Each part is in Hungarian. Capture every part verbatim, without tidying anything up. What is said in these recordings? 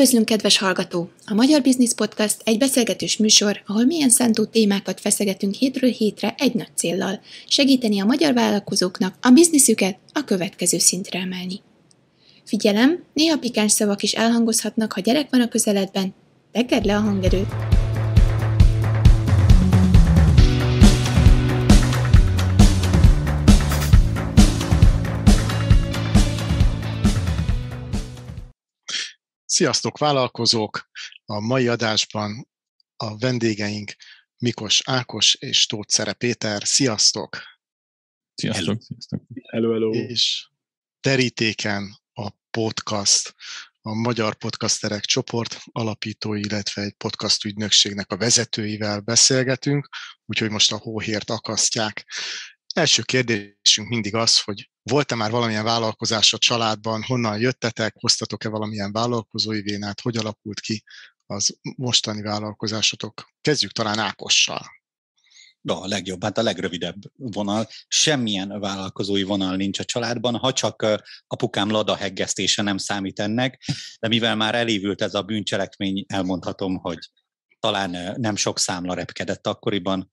Üdvözlünk, kedves hallgató! A Magyar Business Podcast egy beszélgetős műsor, ahol mélyen szántó témákat feszegetünk hétről hétre egy nagy céllal, segíteni a magyar vállalkozóknak a bizniszüket a következő szintre emelni. Figyelem, néha pikáns szavak is elhangozhatnak, ha gyerek van a közeledben, tekerd le a hangerőt! Sziasztok, vállalkozók! A mai adásban a vendégeink Mikos Ákos és Tóth-Czere Péter. Sziasztok! Sziasztok! Sziasztok. Hello, hello. És terítéken a podcast, a Magyar Podcasterek csoport alapítói, illetve egy podcast ügynökségnek a vezetőivel beszélgetünk, úgyhogy most a hóhért akasztják. Első kérdésünk mindig az, hogy volt-e már valamilyen vállalkozás a családban, honnan jöttetek, hoztatok-e valamilyen vállalkozói vénát, hogy alakult ki az mostani vállalkozásotok? Kezdjük talán Ákossal. De a legjobb, hát a legrövidebb vonal. Semmilyen vállalkozói vonal nincs a családban, ha csak apukám ladahegesztése nem számít ennek, de mivel már elévült ez a bűncselekmény, elmondhatom, hogy talán nem sok számla repkedett akkoriban,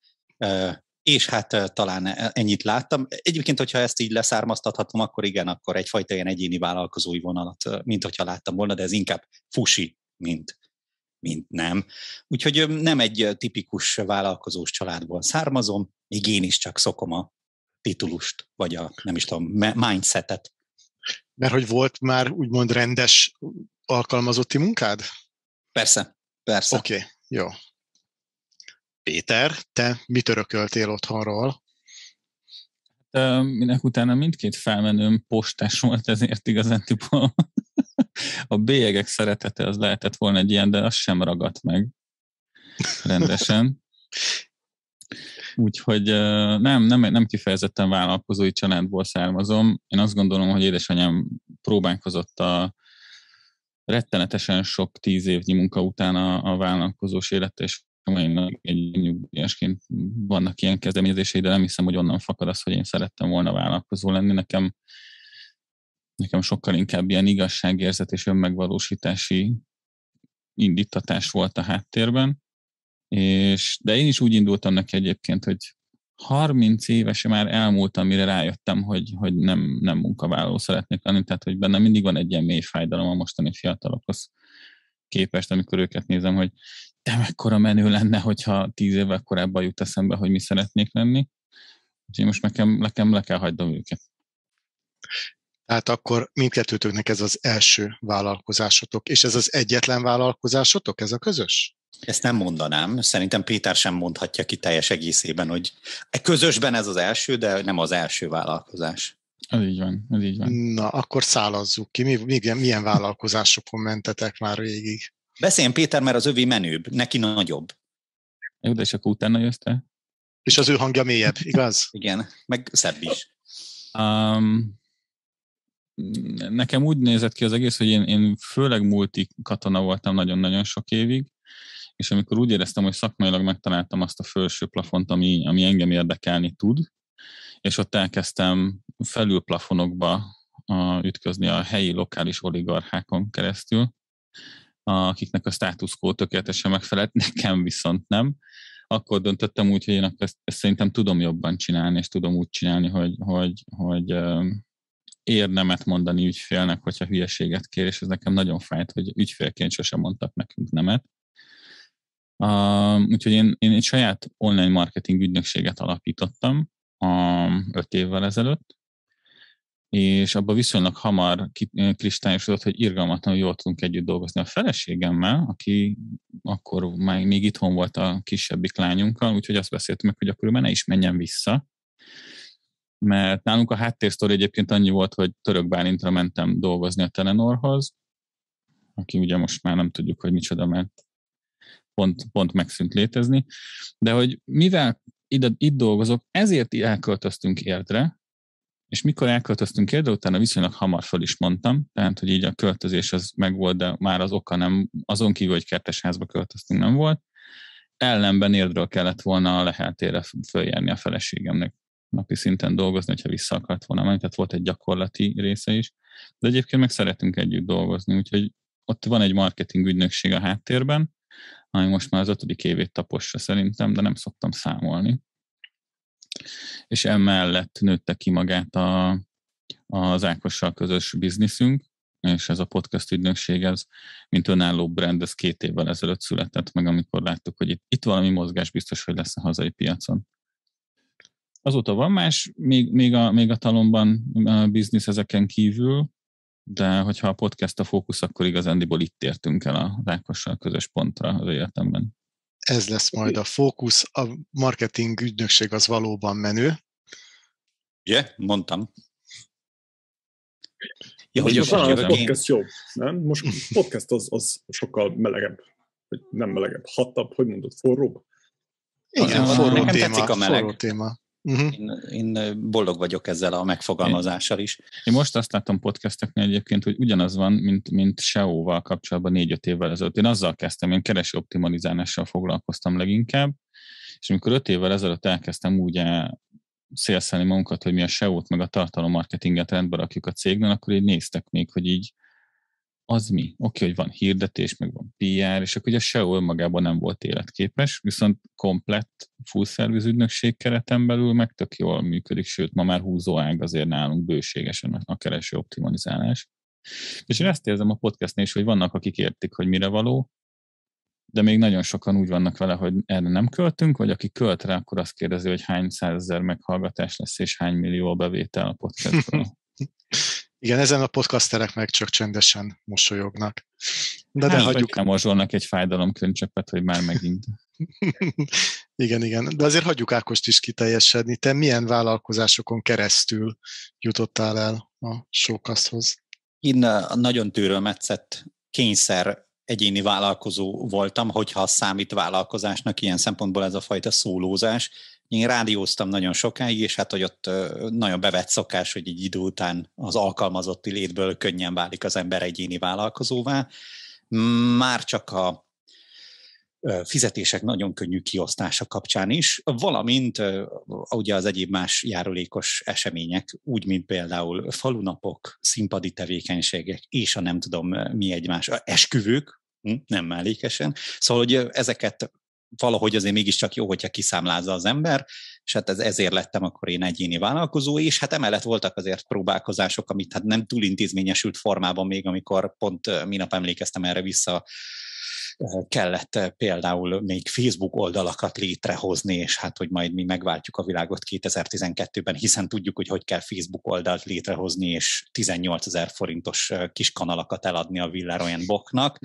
és hát talán ennyit láttam. Egyébként, hogyha ezt így leszármaztathatom, akkor igen, akkor egyfajta ilyen egyéni vállalkozói vonalat, mint hogyha láttam volna, de ez inkább fusi, mint, mint nem. Úgyhogy nem egy tipikus vállalkozós családból származom, még én is csak szokom a titulust, vagy a, nem is tudom, mindsetet. Mert hogy volt már úgymond rendes alkalmazotti munkád? Persze, persze. Oké, okay, jó. Péter, te mit örököltél otthonról? Minek utána mindkét felmenőm postás volt, ezért igazán tipol. A bélyegek szeretete az lehetett volna egy ilyen, de az sem ragadt meg rendesen. Úgyhogy nem, nem, nem kifejezetten vállalkozói családból származom. Én azt gondolom, hogy édesanyám próbálkozott a rettenetesen sok tíz évnyi munka után a, a vállalkozós élete, és amelynek egy nyugdíjasként vannak ilyen kezdeményezései, de nem hiszem, hogy onnan fakad az, hogy én szerettem volna vállalkozó lenni. Nekem, nekem sokkal inkább ilyen igazságérzet és önmegvalósítási indítatás volt a háttérben. És, de én is úgy indultam neki egyébként, hogy harminc évesen már elmúltam, mire rájöttem, hogy, hogy nem, nem munkavállaló szeretnék lenni, tehát hogy bennem mindig van egy ilyen mély fájdalom a mostani fiatalokhoz képest, amikor őket nézem, hogy de mekkora menő lenne, hogyha tíz évvel korábban jut eszembe, hogy mi szeretnék lenni. Úgyhogy most nekem, nekem le kell hagynom őket. Tehát akkor mindkettőtöknek ez az első vállalkozásotok, és ez az egyetlen vállalkozásotok, ez a közös? Ezt nem mondanám. Szerintem Péter sem mondhatja ki teljes egészében, hogy közösben ez az első, de nem az első vállalkozás. Ez így van, ez így van. Na, akkor szállazzuk ki. Milyen, milyen vállalkozásokon mentetek már végig? Beszéljen Péter, mert az övé menőbb, neki nagyobb. Jó, de és akkor utána jössz te. És az ő hangja mélyebb, igaz? Igen, meg szebb is. Um, nekem úgy nézett ki az egész, hogy én, én főleg multi katona voltam nagyon-nagyon sok évig, és amikor úgy éreztem, hogy szakmailag megtaláltam azt a felső plafont, ami, ami engem érdekelni tud, és ott elkezdtem felülplafonokba a, ütközni a helyi lokális oligarchákon keresztül, akiknek a státuszkó tökéletesen megfelelt, nekem viszont nem. Akkor döntöttem úgy, hogy én ezt, ezt szerintem tudom jobban csinálni, és tudom úgy csinálni, hogy, hogy, hogy érdemet mondani ügyfélnek, hogyha hülyeséget kér, és ez nekem nagyon fájt, hogy ügyfélként sosem mondtak nekünk nemet. Úgyhogy én, én egy saját online marketing ügynökséget alapítottam öt évvel ezelőtt, és abban viszonylag hamar kristályosodott, hogy irgalmatlanul jól tudunk együtt dolgozni a feleségemmel, aki akkor már még itthon volt a kisebbik lányunkkal, úgyhogy azt beszéltünk meg, hogy akkor már ne is menjen vissza. Mert nálunk a háttérsztori egyébként annyi volt, hogy Török Bálintra mentem dolgozni a Telenorhoz, aki ugye most már nem tudjuk, hogy micsoda, mert pont, pont megszűnt létezni. De hogy mivel ide, itt dolgozok, ezért elköltöztünk Érdre, és mikor elköltöztünk Érdre, utána viszonylag hamar föl is mondtam, tehát, hogy így a költözés az megvolt, de már az oka nem, azon kívül, hogy kertesházba költöztünk, nem volt. Ellenben Érdről kellett volna a Lehel térre följárni a feleségemnek, napi szinten dolgozni, hogyha vissza akart volna menni, tehát volt egy gyakorlati része is. De egyébként meg szeretünk együtt dolgozni, úgyhogy ott van egy marketing ügynökség a háttérben, ami most már az ötödik évét tapossa szerintem, de nem szoktam számolni. És emellett nőtte ki magát a, az Ákossal közös bizniszünk, és ez a podcast ügynökség, ez, mint önálló brand, ez két évvel ezelőtt született meg, amikor láttuk, hogy itt, itt valami mozgás biztos, hogy lesz a hazai piacon. Azóta van más, még, még, a, még a talomban a biznisz ezeken kívül, de hogyha a podcast a fókusz, akkor igazándiból itt értünk el a Ákossal közös pontra az életemben. Ez lesz majd a fókusz, a marketing ügynökség az valóban menő. Ugye, yeah, mondtam. Ja, hogy most a podcast jobb, nem? Most podcast az, az sokkal melegebb, vagy nem melegebb, hatabb, hogy mondod, forróbb? Igen, az, forró nekem téma, tetszik a meleg. Forró téma. Uh-huh. Én, én boldog vagyok ezzel a megfogalmazással is. Én most azt látom podcasteknél egyébként, hogy ugyanaz van, mint, mint es e o-val kapcsolatban négy-öt évvel ezelőtt. Én azzal kezdtem, én kereső optimalizálással foglalkoztam leginkább, és amikor öt évvel ezelőtt elkezdtem úgy szélszelni magunkat, hogy mi a es e o-t meg a tartalommarketinget rendbe rakjuk a cégnél, akkor így néztek még, hogy így az mi? Oké, okay, hogy van hirdetés, meg van pé er, és akkor ugye a es e o önmagában nem volt életképes, viszont komplett full service ügynökség kereten belül meg tök jól működik, sőt, ma már húzó ág azért nálunk bőségesen a kereső optimalizálás. És én ezt érzem a podcastnél is, hogy vannak, akik értik, hogy mire való, de még nagyon sokan úgy vannak vele, hogy erre nem költünk, vagy aki költ rá, akkor azt kérdezi, hogy hány százezer meghallgatás lesz, és hány millió a bevétel a podcastból. Igen, ezen a podcasterek meg csak csendesen mosolyognak. De, de hagyjuk. Nem mozsolnak egy fájdalomkönycseppet, hogy már megint. Igen, igen. De azért hagyjuk Ákost is kiteljesedni. Te milyen vállalkozásokon keresztül jutottál el a showcasthoz? Én nagyon tőrömetszett kényszer egyéni vállalkozó voltam, hogyha számít vállalkozásnak ilyen szempontból ez a fajta szólózás. Én rádióztam nagyon sokáig, és hát, hogy ott nagyon bevett szokás, hogy egy idő után az alkalmazotti létből könnyen válik az ember egyéni vállalkozóvá. Már csak a fizetések nagyon könnyű kiosztása kapcsán is, valamint ugye az egyéb más járulékos események, úgy, mint például falunapok, színpadi tevékenységek, és a nem tudom mi egymás, esküvők, nem mellékesen. Szóval, hogy ezeket valahogy azért mégiscsak jó, hogyha kiszámlázza az ember, és hát ez, ezért lettem akkor én egyéni vállalkozó, és hát emellett voltak azért próbálkozások, amit hát nem túl intézményesült formában még, amikor pont minap emlékeztem erre vissza, kellett például még Facebook oldalakat létrehozni, és hát, hogy majd mi megváltjuk a világot kétezer-tizenkettőben, hiszen tudjuk, hogy hogy kell Facebook oldalt létrehozni, és tizennyolcezer forintos kis kanalakat eladni a Villaroyan-boknak,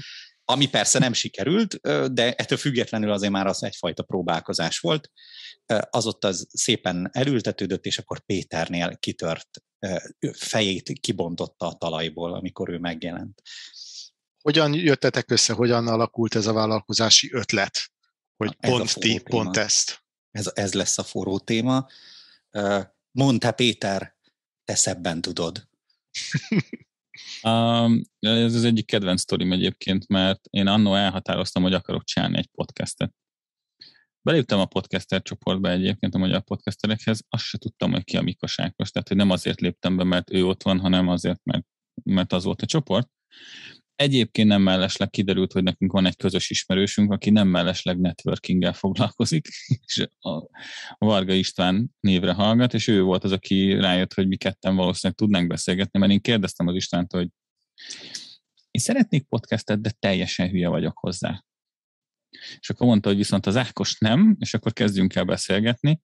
ami persze nem sikerült, de ettől függetlenül azért már az egyfajta próbálkozás volt. Az ott az szépen elültetődött, és akkor Péternél kitört, fejét kibontotta a talajból, amikor ő megjelent. Hogyan jöttetek össze, hogyan alakult ez a vállalkozási ötlet? Hogy ez pont ti, téma. Pont ezt. Ez, ez lesz a forró téma. Mondd, Péter, te szebben tudod. Um, ez az egyik kedvenc sztorim egyébként, mert én anno elhatároztam, hogy akarok csinálni egy podcastet. Beléptem a podcaster csoportba egyébként a magyar podcasterekhez, azt se tudtam, hogy ki a Mikos Ákos, tehát hogy nem azért léptem be, mert ő ott van, hanem azért, mert, mert az volt a csoport. Egyébként nem mellesleg kiderült, hogy nekünk van egy közös ismerősünk, aki nem mellesleg networkinggel foglalkozik, és a Varga István névre hallgat, és ő volt az, aki rájött, hogy mi ketten valószínűleg tudnánk beszélgetni, mert én kérdeztem az Istvántól, hogy én szeretnék podcastet, de teljesen hülye vagyok hozzá. És akkor mondta, hogy viszont az Ákos nem, és akkor kezdjünk el beszélgetni.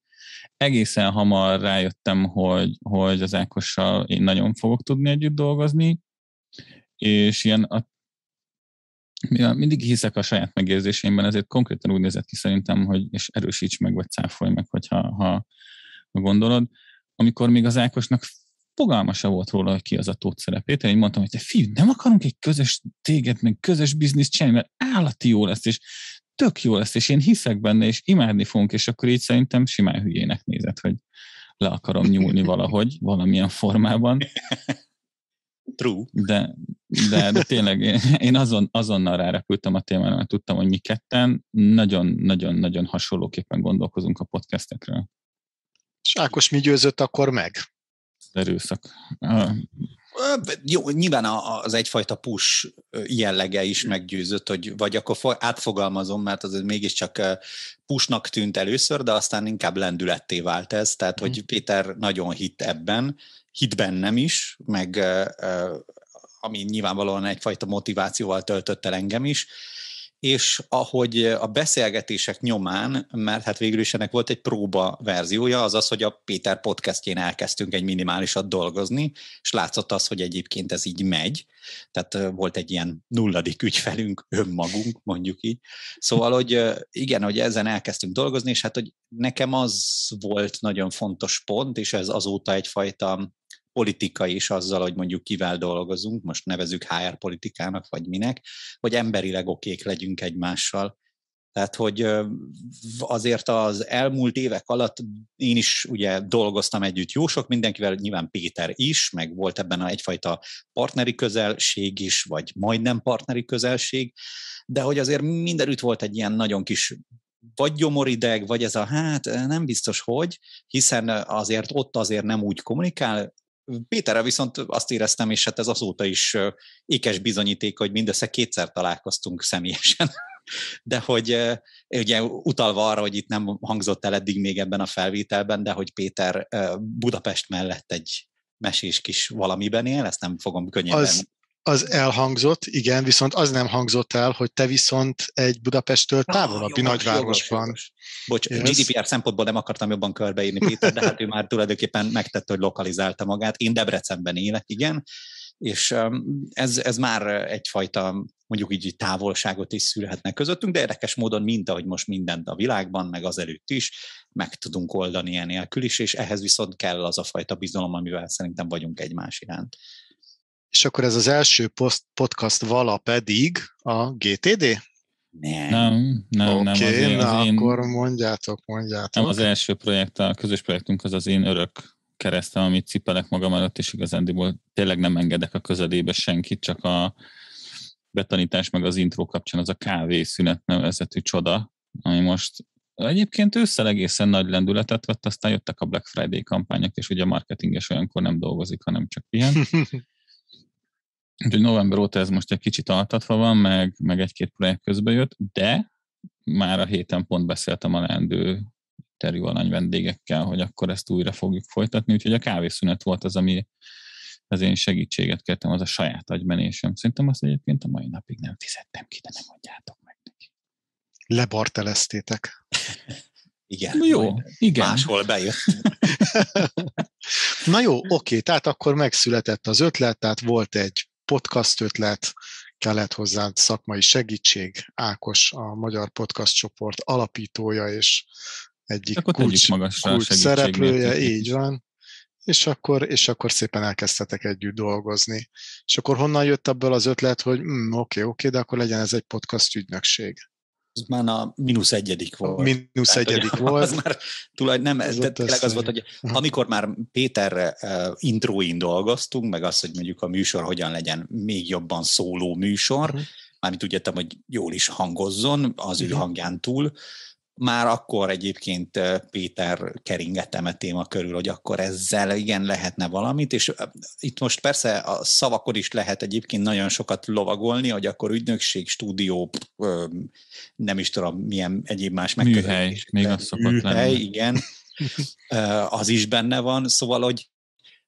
Egészen hamar rájöttem, hogy, hogy az Ákossal én nagyon fogok tudni együtt dolgozni, és ilyen a, mindig hiszek a saját megérzéseimben, ezért konkrétan úgy nézett ki szerintem, hogy és erősíts meg, vagy cáfolj meg, hogyha, ha, ha gondolod. Amikor még az Ákosnak fogalma se volt róla, hogy ki az a Tóth-Czere Péter, én mondtam, hogy te fiú, nem akarunk egy közös téged, meg közös bizniszt csinálni, mert állati jó lesz, és tök jó lesz, és én hiszek benne, és imádni fogunk, és akkor így szerintem simán hülyének nézett, hogy le akarom nyúlni valahogy, valamilyen formában. True. De, de, de tényleg én azon, azonnal rárepültem a témára, mert tudtam, hogy mi ketten nagyon-nagyon-nagyon hasonlóképpen gondolkozunk a podcastekről. És Ákos mi győzött akkor meg? Erőszak. Jó, nyilván az egyfajta push jellege is meggyőzött, hogy vagy akkor átfogalmazom, mert az mégiscsak pushnak tűnt először, de aztán inkább lendületté vált ez, tehát hogy Péter nagyon hitt ebben, hitt bennem is, meg ami nyilvánvalóan egyfajta motivációval töltött el engem is, és ahogy a beszélgetések nyomán, mert hát végül is ennek volt egy próba verziója, az az, hogy a Péter podcastjén elkezdtünk egy minimálisat dolgozni, és látszott az, hogy egyébként ez így megy, tehát volt egy ilyen nulladik ügyfelünk, önmagunk, mondjuk így. Szóval, hogy igen, hogy ezen elkezdtünk dolgozni, és hát, hogy nekem az volt nagyon fontos pont, és ez azóta egyfajta politika is azzal, hogy mondjuk kivel dolgozunk, most nevezzük há er politikának, vagy minek, hogy emberileg okék legyünk egymással. Tehát, hogy azért az elmúlt évek alatt én is ugye dolgoztam együtt jó sok mindenkivel, nyilván Péter is, meg volt ebben egyfajta partneri közelség is, vagy majdnem partneri közelség, de hogy azért mindenütt volt egy ilyen nagyon kis vagy gyomorideg, vagy ez a hát nem biztos, hogy, hiszen azért ott azért nem úgy kommunikál. Péterrel viszont azt éreztem, és hát ez azóta is ékes bizonyíték, hogy mindössze kétszer találkoztunk személyesen. De hogy ugye utalva arra, hogy itt nem hangzott el eddig még ebben a felvételben, de hogy Péter Budapest mellett egy mesés kis valamiben él, ezt nem fogom könnyebben. Az, az elhangzott, igen, viszont az nem hangzott el, hogy te viszont egy Budapesttől távolabbi ah, nagyvárosban. Bocs, yes. gé dé pé er szempontból nem akartam jobban körbeírni Péter, de hát ő már tulajdonképpen megtette, hogy lokalizálta magát. Én Debrecenben élek, igen, és ez, ez már egyfajta, mondjuk így távolságot is szülhetnek közöttünk, de érdekes módon, mint ahogy most mindent a világban, meg azelőtt is, meg tudunk oldani ilyen nélkül is, és ehhez viszont kell az a fajta bizalom, amivel szerintem vagyunk egymás iránt. És akkor ez az első post- podcast vala pedig a gé té dé? Nem, nem, nem. Oké, okay, nem, na az én, akkor mondjátok, mondjátok. Nem, az első projekt, a közös projektünk az az én örök keresztem, amit cipelek magam előtt, és igazándiból tényleg nem engedek a közelébe senkit, csak a betanítás meg az intro kapcsán az a kávészünet nevezetű csoda, ami most egyébként ősszel egészen nagy lendületet vett, aztán jöttek a Black Friday kampányok, és ugye a marketinges olyankor nem dolgozik, hanem csak pihen. Úgyhogy november óta ez most egy kicsit altatva van, meg, meg egy-két projekt közbe jött, de már a héten pont beszéltem a leendő terjúalany vendégekkel, hogy akkor ezt újra fogjuk folytatni, úgyhogy a kávészünet volt az, ami az én segítséget kértem, az a saját agymenésem. Szerintem azt egyébként a mai napig nem fizettem ki, de nem mondjátok meg neki. Lebarteleztétek. Igen. Jó, igen. Máshol bejött. Na jó, oké, tehát akkor megszületett az ötlet, tehát volt egy podcast ötlet, kellett hozzá szakmai segítség, Ákos a Magyar Podcast csoport alapítója és egyik kulcs, kulcs szereplője, így van, és akkor, és akkor szépen elkezdtetek együtt dolgozni. És akkor honnan jött ebből az ötlet, hogy mm, oké, oké, de akkor legyen ez egy podcast ügynökség? Az már a mínusz egyedik volt. Mínusz egyedik tehát, volt. Az már tulajdonképpen nem, ez tényleg az volt, hogy amikor már Péter uh, intróin dolgoztunk, meg az, hogy mondjuk a műsor hogyan legyen még jobban szóló műsor, uh-huh. mármint úgy értem, hogy jól is hangozzon az uh-huh. ő hangján túl, már akkor egyébként Péter keringettem a téma körül, hogy akkor ezzel igen lehetne valamit, és itt most persze a szavakon is lehet egyébként nagyon sokat lovagolni, hogy akkor ügynökség, stúdió, nem is tudom milyen egyéb más megközelítés. Műhely, még az szokott műhely, igen, az is benne van, szóval, hogy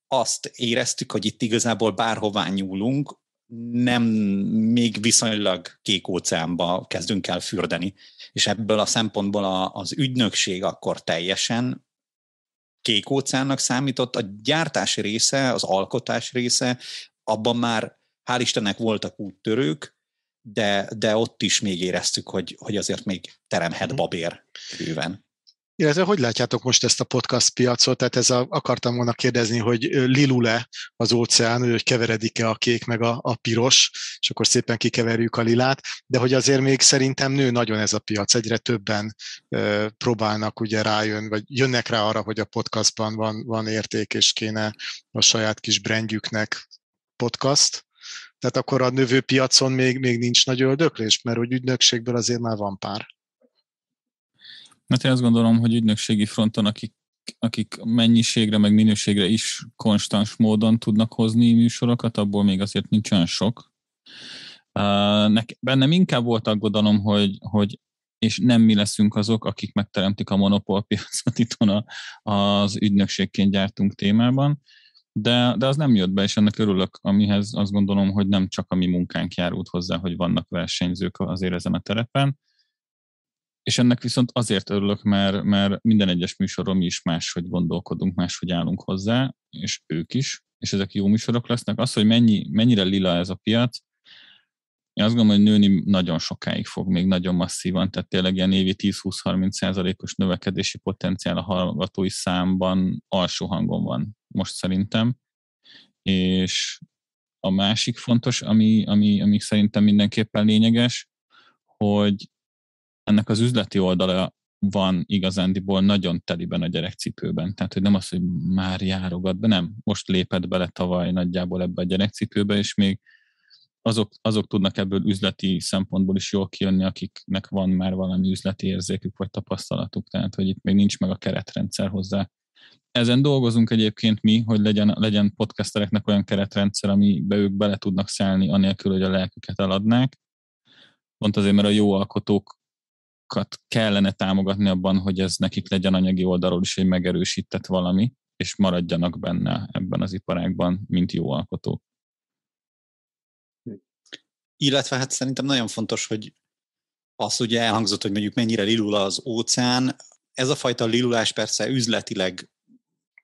azt éreztük, hogy itt igazából bárhová nyúlunk, nem még viszonylag Kék Óceánba kezdünk el fürdeni. És ebből a szempontból a, az ügynökség akkor teljesen Kék Óceánnak számított. A gyártás része, az alkotás része, abban már hál' Istennek voltak úttörők, de, de ott is még éreztük, hogy, hogy azért még teremhet babér bőven. Illetve hogy látjátok most ezt a podcast piacot? Tehát ez a, akartam volna kérdezni, hogy lilule az óceán, hogy keveredik-e a kék meg a, a piros, és akkor szépen kikeverjük a lilát, de hogy azért még szerintem nő nagyon ez a piac. Egyre többen ö, próbálnak ugye rájön, vagy jönnek rá arra, hogy a podcastban van, van érték, és kéne a saját kis brandjüknek podcast. Tehát akkor a növő piacon még, még nincs nagy öldöklés, mert hogy ügynökségből azért már van pár. Hát én azt gondolom, hogy ügynökségi fronton, akik akik mennyiségre, meg minőségre is konstans módon tudnak hozni műsorokat, abból még azért nincs olyan sok. Bennem inkább volt aggodalom, hogy, hogy és nem mi leszünk azok, akik megteremtik a monopólpiacot itthon az ügynökségként gyártunk témában, de, de az nem jött be, és ennek örülök, amihez azt gondolom, hogy nem csak a mi munkánk járult hozzá, hogy vannak versenyzők azért ezen a terepen, és ennek viszont azért örülök, mert, mert minden egyes műsorom mi is máshogy gondolkodunk, máshogy állunk hozzá, és ők is, és ezek jó műsorok lesznek. Az, hogy mennyi, mennyire lila ez a piac, én azt gondolom, hogy nőni nagyon sokáig fog, még nagyon masszívan, tehát tényleg ilyen évi tíz-húsz-harminc százalékos növekedési potenciál a hallgatói számban alsó hangon van most szerintem. És a másik fontos, ami, ami, ami szerintem mindenképpen lényeges, hogy ennek az üzleti oldala van igazándiból nagyon teliben a gyerekcipőben. Tehát, hogy nem az, hogy már járogat be, nem. Most lépett bele tavaly nagyjából ebbe a gyerekcipőbe, és még azok, azok tudnak ebből üzleti szempontból is jól kijönni, akiknek van már valami üzleti érzékük vagy tapasztalatuk. Tehát, hogy itt még nincs meg a keretrendszer hozzá. Ezen dolgozunk egyébként mi, hogy legyen, legyen podcastereknek olyan keretrendszer, amibe ők bele tudnak szállni, anélkül, hogy a lelküket eladnák. Pont azért, mert a jó alkotók kellene támogatni abban, hogy ez nekik legyen anyagi oldalról is egy megerősített valami, és maradjanak benne ebben az iparágban, mint jó alkotók. Illetve hát szerintem nagyon fontos, hogy az ugye elhangzott, hogy mondjuk mennyire lilul az óceán. Ez a fajta lilulás persze üzletileg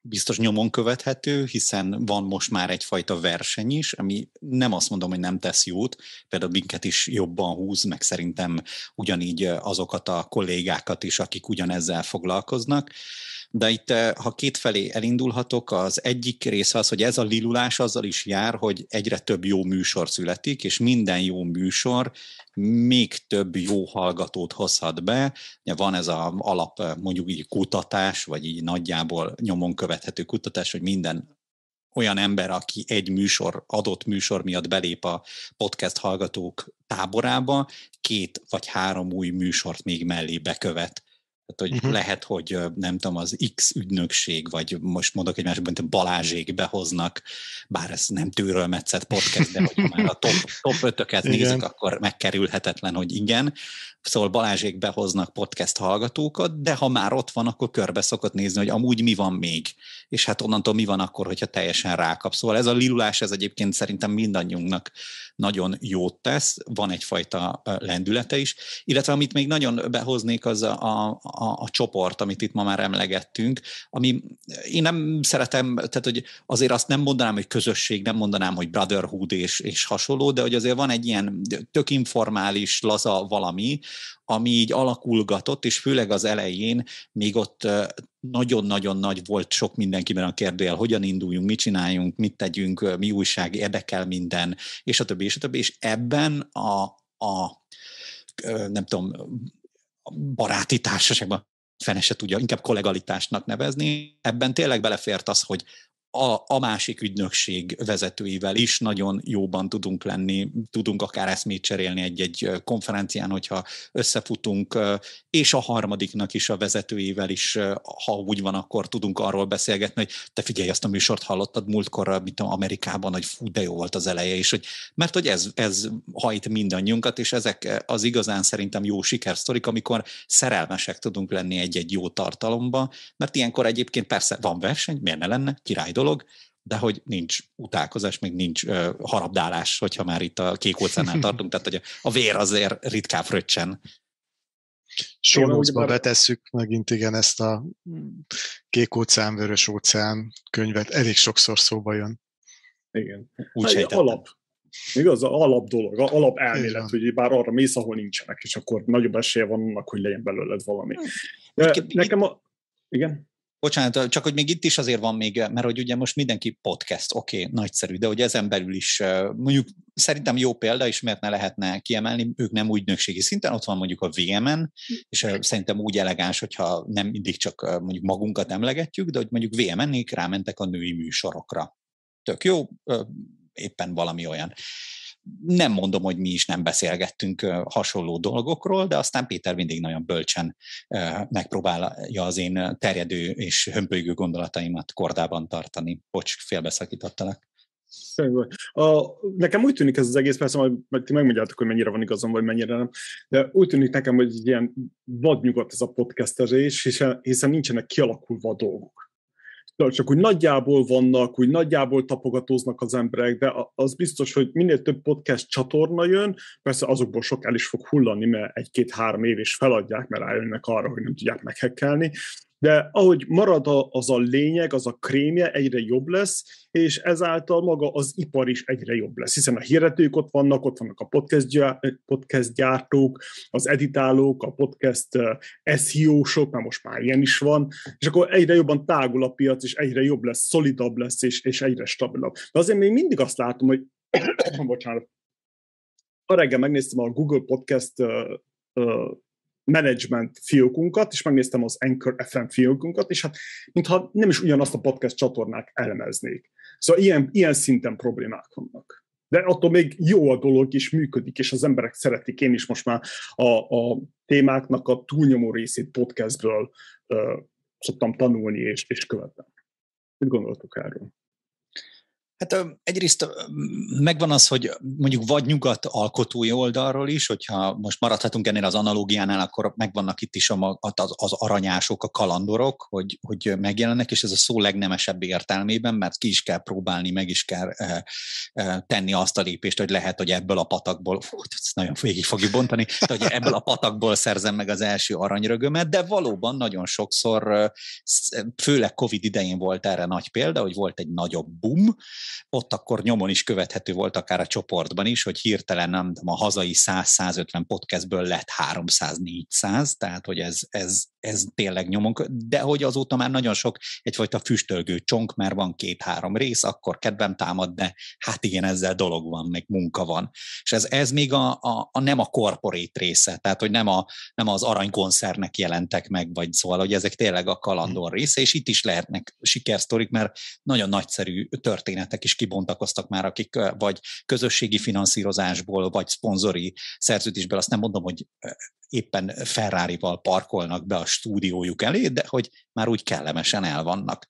biztos nyomon követhető, hiszen van most már egyfajta verseny is, ami nem azt mondom, hogy nem tesz jót, például minket is jobban húz, meg szerintem ugyanígy azokat a kollégákat is, akik ugyanezzel foglalkoznak. De itt, ha kétfelé elindulhatok, az egyik része az, hogy ez a lilulás azzal is jár, hogy egyre több jó műsor születik, és minden jó műsor még több jó hallgatót hozhat be. Van ez az alap, mondjuk így kutatás, vagy így nagyjából nyomon követhető kutatás, hogy minden olyan ember, aki egy műsor, adott műsor miatt belép a podcast hallgatók táborába, két vagy három új műsort még mellé bekövet. Tehát, hogy uh-huh. lehet, hogy nem tudom, az X ügynökség, vagy most mondok egymásban, mint a Balázsék behoznak, bár ez nem tőről metszett podcast, de hogyha már a top, top ötöket nézzük, akkor megkerülhetetlen, hogy igen. Szóval Balázsék behoznak podcast hallgatókat, de ha már ott van, akkor körbe szokott nézni, hogy amúgy mi van még. És hát onnantól mi van akkor, hogyha teljesen rákap. Szóval ez a lilulás, ez egyébként szerintem mindannyiunknak nagyon jót tesz, van egyfajta lendülete is. Illetve amit még nagyon behoznék, az a, a, a csoport, amit itt ma már emlegettünk, ami én nem szeretem, tehát hogy azért azt nem mondanám, hogy közösség, nem mondanám, hogy brotherhood és, és hasonló, de hogy azért van egy ilyen tök informális, laza valami, ami így alakulgatott, és főleg az elején még ott nagyon-nagyon nagy volt sok mindenkiben a kérdőjel, hogyan induljunk, mit csináljunk, mit tegyünk, mi újság, érdekel minden, és a többi, és a többi. És ebben a, a nem tudom, baráti társaságban fene se tudja, inkább kollegalitásnak nevezni. Ebben tényleg belefért az, hogy A, a másik ügynökség vezetőivel is nagyon jóban tudunk lenni, tudunk akár eszmét cserélni egy-egy konferencián, hogyha összefutunk, és a harmadiknak is a vezetőivel is, ha úgy van, akkor tudunk arról beszélgetni, hogy te figyelj, azt a műsort hallottad múltkor, mint Amerikában, hogy fú, de jó volt az eleje, és hogy, mert hogy ez, ez hajt mindannyiunkat, és ezek az igazán szerintem jó sikersztorik, amikor szerelmesek tudunk lenni egy-egy jó tartalomba, mert ilyenkor egyébként persze van verseny, miért ne lenne, király dolog, de hogy nincs utálkozás, meg nincs ö, harabdálás, hogyha már itt a Kék Óceánál tartunk, tehát hogy a vér azért ritkán fröccsen. Sornózba betesszük megint igen ezt a Kék Óceán, Vörös Óceán könyvet, elég sokszor szóba jön. Igen. Úgy sejtettem. Alap. Igaz, az alap dolog, az alap elmélet, hogy bár arra mész, ahol nincsenek, és akkor nagyobb esélye van annak, hogy legyen belőled valami. Nekem a... Igen? Bocsánat, csak hogy még itt is azért van még, mert hogy ugye most mindenki podcast, oké, okay, nagyszerű, de hogy ezen belül is mondjuk szerintem jó példa, és miért ne lehetne kiemelni, ők nem ügynökségi szinten, ott van mondjuk a vé em en, és szerintem úgy elegáns, hogyha nem mindig csak mondjuk magunkat emlegetjük, de hogy mondjuk vé em en-nék rámentek a női műsorokra. Tök jó, éppen valami olyan. nem mondom, hogy mi is nem beszélgettünk hasonló dolgokról, de aztán Péter mindig nagyon bölcsen megpróbálja az én terjedő és hömpölygő gondolataimat kordában tartani. Bocs, félbeszakítottalak. A, nekem úgy tűnik ez az egész, persze majd, majd ti megmondjátok, hogy mennyire van igazam, vagy mennyire nem, de úgy tűnik nekem, hogy ilyen vadnyugat ez a podcastezés, hiszen, hiszen nincsenek kialakulva dolgok. Csak úgy nagyjából vannak, úgy nagyjából tapogatóznak az emberek, de az biztos, hogy minél több podcast csatorna jön, persze azokból sok el is fog hullani, mert egy-két-három év is feladják, mert rájönnek arra, hogy nem tudják meghekkelni. De ahogy marad az a lényeg, az a krémje egyre jobb lesz, és ezáltal maga az ipar is egyre jobb lesz, hiszen a hirdetők ott vannak, ott vannak a podcast gyártók, az editálók, a podcast es i ó-sok, mert most már ilyen is van, és akkor egyre jobban tágul a piac, és egyre jobb lesz, szolidabb lesz, és, és egyre stabilabb. De azért még mindig azt látom, hogy bocsánat, a reggel megnéztem a Google Podcast uh, uh, management fiókunkat, és megnéztem az Anchor ef em fiókunkat, és hát mintha nem is ugyanazt a podcast csatornák elemeznék. Szóval ilyen, ilyen szinten problémák vannak. De attól még jó a dolog, és működik, és az emberek szeretik. Én is most már a, a témáknak a túlnyomó részét podcastből uh, szoktam tanulni, és, és követem. Mit gondoltuk erről? Hát egyrészt megvan az, hogy mondjuk vagy nyugat alkotói oldalról is, hogyha most maradhatunk ennél az analógiánál, akkor megvannak itt is az, az aranyások, a kalandorok, hogy, hogy megjelennek, és ez a szó legnemesebb értelmében, mert ki is kell próbálni, meg is kell eh, eh, tenni azt a lépést, hogy lehet, hogy ebből a patakból, fú, ezt nagyon végig fogjuk bontani, de, hogy ebből a patakból szerzem meg az első aranyrögömet, de valóban nagyon sokszor, főleg Covid idején volt erre nagy példa, hogy volt egy nagyobb boom, ott akkor nyomon is követhető volt akár a csoportban is, hogy hirtelen nem tudom, a hazai száz-százötven podcastből lett háromszáz-négyszáz, tehát hogy ez, ez, ez tényleg nyomon, de hogy azóta már nagyon sok egyfajta füstölgő csonk, mert van két-három rész, akkor kedvem támad, de hát igen, ezzel dolog van, meg munka van. És ez, ez még a, a, a nem a corporate része, tehát hogy nem, a, nem az aranykoncernek jelentek meg, vagy szóval, hogy ezek tényleg a kalandor része, és itt is lehetnek sikersztorik, mert nagyon nagyszerű történetek is kibontakoztak már, akik vagy közösségi finanszírozásból, vagy szponzori szerződésből, azt nem mondom, hogy éppen Ferrarival parkolnak be a stúdiójuk elé, de hogy már úgy kellemesen el vannak.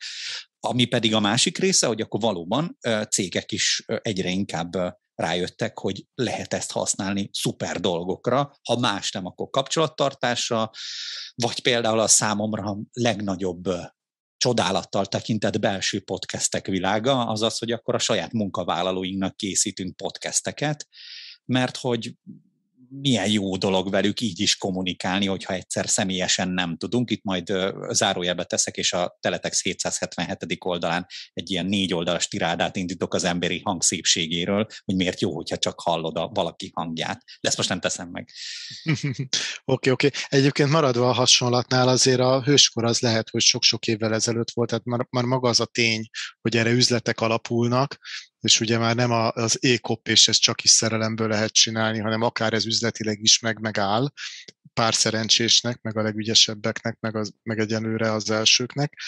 Ami pedig a másik része, hogy akkor valóban cégek is egyre inkább rájöttek, hogy lehet ezt használni szuper dolgokra, ha más nem, akkor kapcsolattartásra, vagy például a számomra legnagyobb csodálattal tekintett belső podcastek világa, az az, hogy akkor a saját munkavállalóinknak készítünk podcasteket, mert hogy milyen jó dolog velük így is kommunikálni, hogyha egyszer személyesen nem tudunk. Itt majd zárójelbe teszek, és a Teletext hétszázhetvenhetedik oldalán egy ilyen négy oldalas tirádát indítok az emberi hang szépségéről, hogy miért jó, hogyha csak hallod a valaki hangját. De ezt most nem teszem meg. Oké, oké. Okay, okay. Egyébként maradva a hasonlatnál azért a hőskor az lehet, hogy sok-sok évvel ezelőtt volt, tehát már, már maga az a tény, hogy erre üzletek alapulnak, és ugye már nem az e-cop, és ezt csak is szerelemből lehet csinálni, hanem akár ez üzletileg is meg megáll, pár szerencsésnek, meg a legügyesebbeknek, meg, az, meg egyenlőre az elsőknek.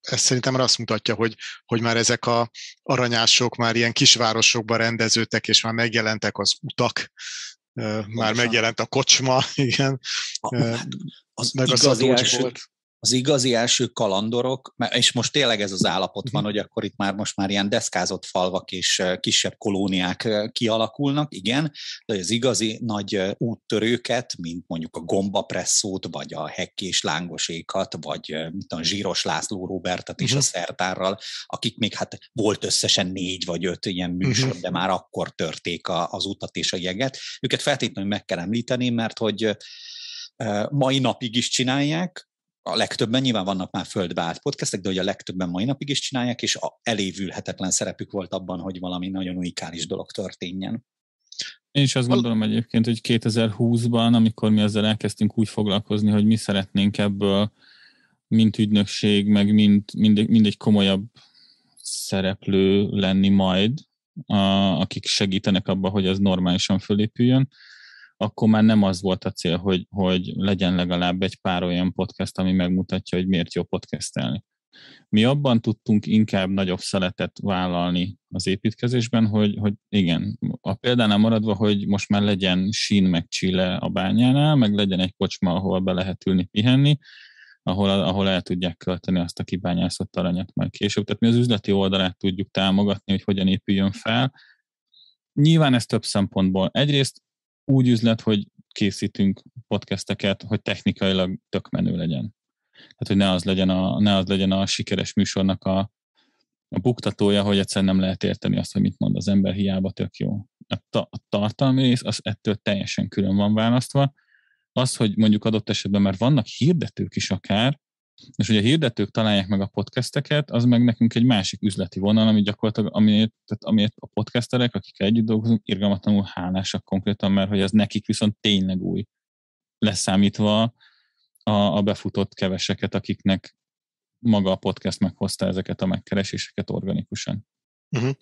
Ez szerintem már azt mutatja, hogy, hogy már ezek a aranyások már ilyen kisvárosokban rendeződtek, és már megjelentek az utak, Most már megjelent a kocsma, igen. A, hát az meg az adócs volt. Az igazi első kalandorok, és most tényleg ez az állapot van, hogy akkor itt már most már ilyen deszkázott falvak és kisebb kolóniák kialakulnak, igen, de az igazi nagy úttörőket, mint mondjuk a Gombapresszót, vagy a Hekkés lángosékat, vagy mint a Zsíros László Robertet és uh-huh. a szertárral, akik még hát volt összesen négy vagy öt ilyen műsor, uh-huh. de már akkor törték a, az utat és a jeget. Őket feltétlenül meg kell említeni, mert hogy mai napig is csinálják, a legtöbben, nyilván vannak már földbe állt podcastek, de hogy a legtöbben mai napig is csinálják, és a elévülhetetlen szerepük volt abban, hogy valami nagyon unikális dolog történjen. Én is azt gondolom egyébként, hogy kétezerhúszban, amikor mi ezzel elkezdtünk úgy foglalkozni, hogy mi szeretnénk ebből, mint ügynökség, meg mind, mind, mind egy komolyabb szereplő lenni majd, a, akik segítenek abban, hogy ez normálisan fölépüljön, akkor már nem az volt a cél, hogy, hogy legyen legalább egy pár olyan podcast, ami megmutatja, hogy miért jó podcastelni, Mi abban tudtunk inkább nagyobb szeletet vállalni az építkezésben, hogy, hogy igen, a példánál maradva, hogy most már legyen sín meg csile a bányánál, meg legyen egy kocsma, ahol be lehet ülni, pihenni, ahol, ahol el tudják költeni azt a kibányászott aranyat majd később. Tehát mi az üzleti oldalát tudjuk támogatni, hogy hogyan épüljön fel. Nyilván ez több szempontból. Egyrészt úgy üzlet, hogy készítünk podcasteket, hogy technikailag tök menő legyen. Tehát, hogy ne az legyen a, ne az legyen a sikeres műsornak a, a buktatója, hogy egyszerűen nem lehet érteni azt, hogy mit mond az ember, hiába tök jó. A, ta, a tartalmi rész, az ettől teljesen külön van választva. Az, hogy mondjuk adott esetben már vannak hirdetők is akár, és hogy a hirdetők találják meg a podcasteket, az meg nekünk egy másik üzleti vonal, ami gyakorlatilag, amiért, tehát amiért a podcasterek, akikkel együtt dolgozunk, irgalmatlanul hálásak konkrétan, mert hogy az nekik viszont tényleg új, leszámítva a, a befutott keveseket, akiknek maga a podcast meghozta ezeket a megkereséseket organikusan. Uh-huh.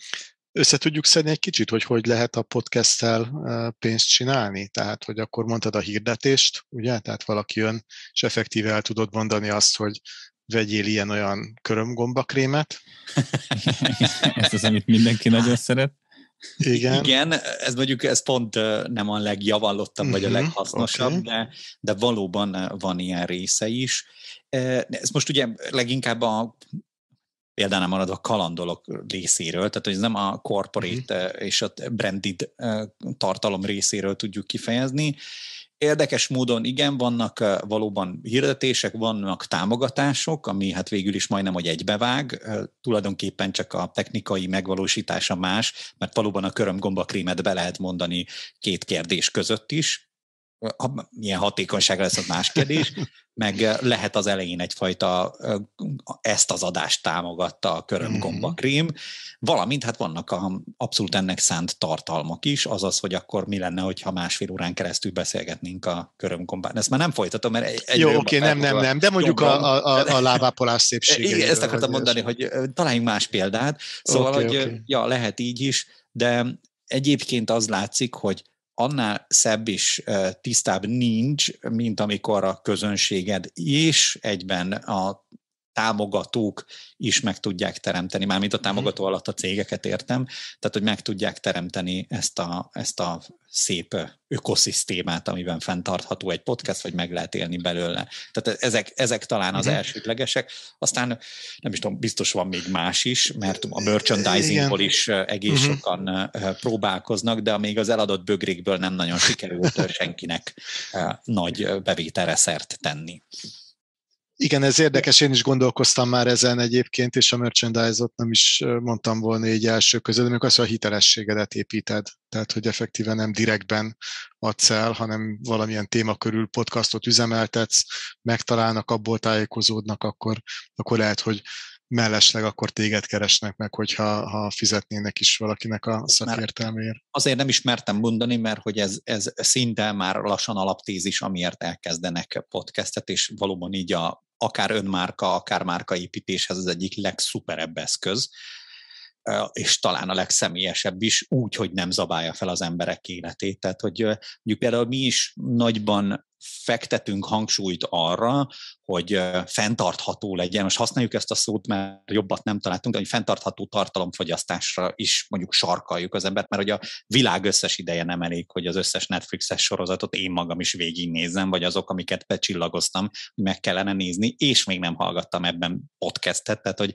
Össze tudjuk szedni egy kicsit, hogy hogy lehet a podcasttel pénzt csinálni? Tehát, hogy akkor mondtad a hirdetést, ugye? Tehát valaki jön, és effektíve el tudod mondani azt, hogy vegyél ilyen-olyan körömgombakrémet. Ez az, amit mindenki nagyon szeret. Igen. Igen, ez mondjuk ez pont nem a legjavalottabb, uh-huh, vagy a leghasznosabb, okay. de, de valóban van ilyen része is. Ez most ugye leginkább a példánál maradva kalandolok részéről, tehát hogy ez nem a corporate mm. és a branded tartalom részéről tudjuk kifejezni. Érdekes módon igen, vannak valóban hirdetések, vannak támogatások, ami hát végül is majdnem, hogy egybevág, tulajdonképpen csak a technikai megvalósítása más, mert valóban a körömgombakrémet be lehet mondani két kérdés között is. Ha, milyen hatékonyságra lesz, az más kérdés, meg lehet az elején egyfajta ezt az adást támogatta a körömgombakrém, valamint hát vannak a, abszolút ennek szánt tartalmak is, azaz, hogy akkor mi lenne, hogyha másfél órán keresztül beszélgetnénk a körömgombán. Ezt már nem folytatom, mert egy... Jó, oké, nem, nem, nem, de mondjuk a, a, a lábápolás szépségeiről. Ezt akartam mondani, hogy találjunk más példát, szóval, okay, hogy okay. Ja, lehet így is, de egyébként az látszik, hogy annál szebb és tisztább nincs, mint amikor a közönséged és egyben a támogatók is meg tudják teremteni, mármint a támogató alatt a cégeket értem, tehát hogy meg tudják teremteni ezt a, ezt a szép ökoszisztémát, amiben fenntartható egy podcast, vagy meg lehet élni belőle. Tehát ezek, ezek talán az elsődlegesek. Aztán nem is tudom, biztos van még más is, mert a merchandisingból is egész uh-huh. sokan próbálkoznak, de még az eladott bögrékből nem nagyon sikerült senkinek nagy bevételre szert tenni. Igen, ez érdekes, én is gondolkoztam már ezen egyébként, és a merchandise-ot nem is mondtam volna így első között, amikor azt a hitelességedet építed, tehát hogy effektíven nem direktben adsz el, hanem valamilyen téma körül podcastot üzemeltetsz, megtalálnak, abból tájékozódnak, akkor, akkor lehet, hogy mellesleg akkor téged keresnek meg, hogyha ha fizetnének is valakinek a szakértelméért. Azért nem is mertem mondani, mert hogy ez, ez szinte már lassan alaptézis, amiért elkezdenek podcastet, és valóban így a, akár önmárka, akár márkaépítéshez az egyik legszuperebb eszköz, és talán a legszemélyesebb is, úgy, hogy nem zabálja fel az emberek életét. Tehát, hogy mondjuk például mi is nagyban fektetünk hangsúlyt arra, hogy fenntartható legyen. Most használjuk ezt a szót, mert jobbat nem találtunk, de hogy fenntartható tartalomfogyasztásra is mondjuk sarkaljuk az embert, mert hogy a világ összes ideje nem elég, hogy az összes Netflixes sorozatot én magam is végignézem, vagy azok, amiket becsillagoztam, meg kellene nézni, és még nem hallgattam ebben podcastet, tehát hogy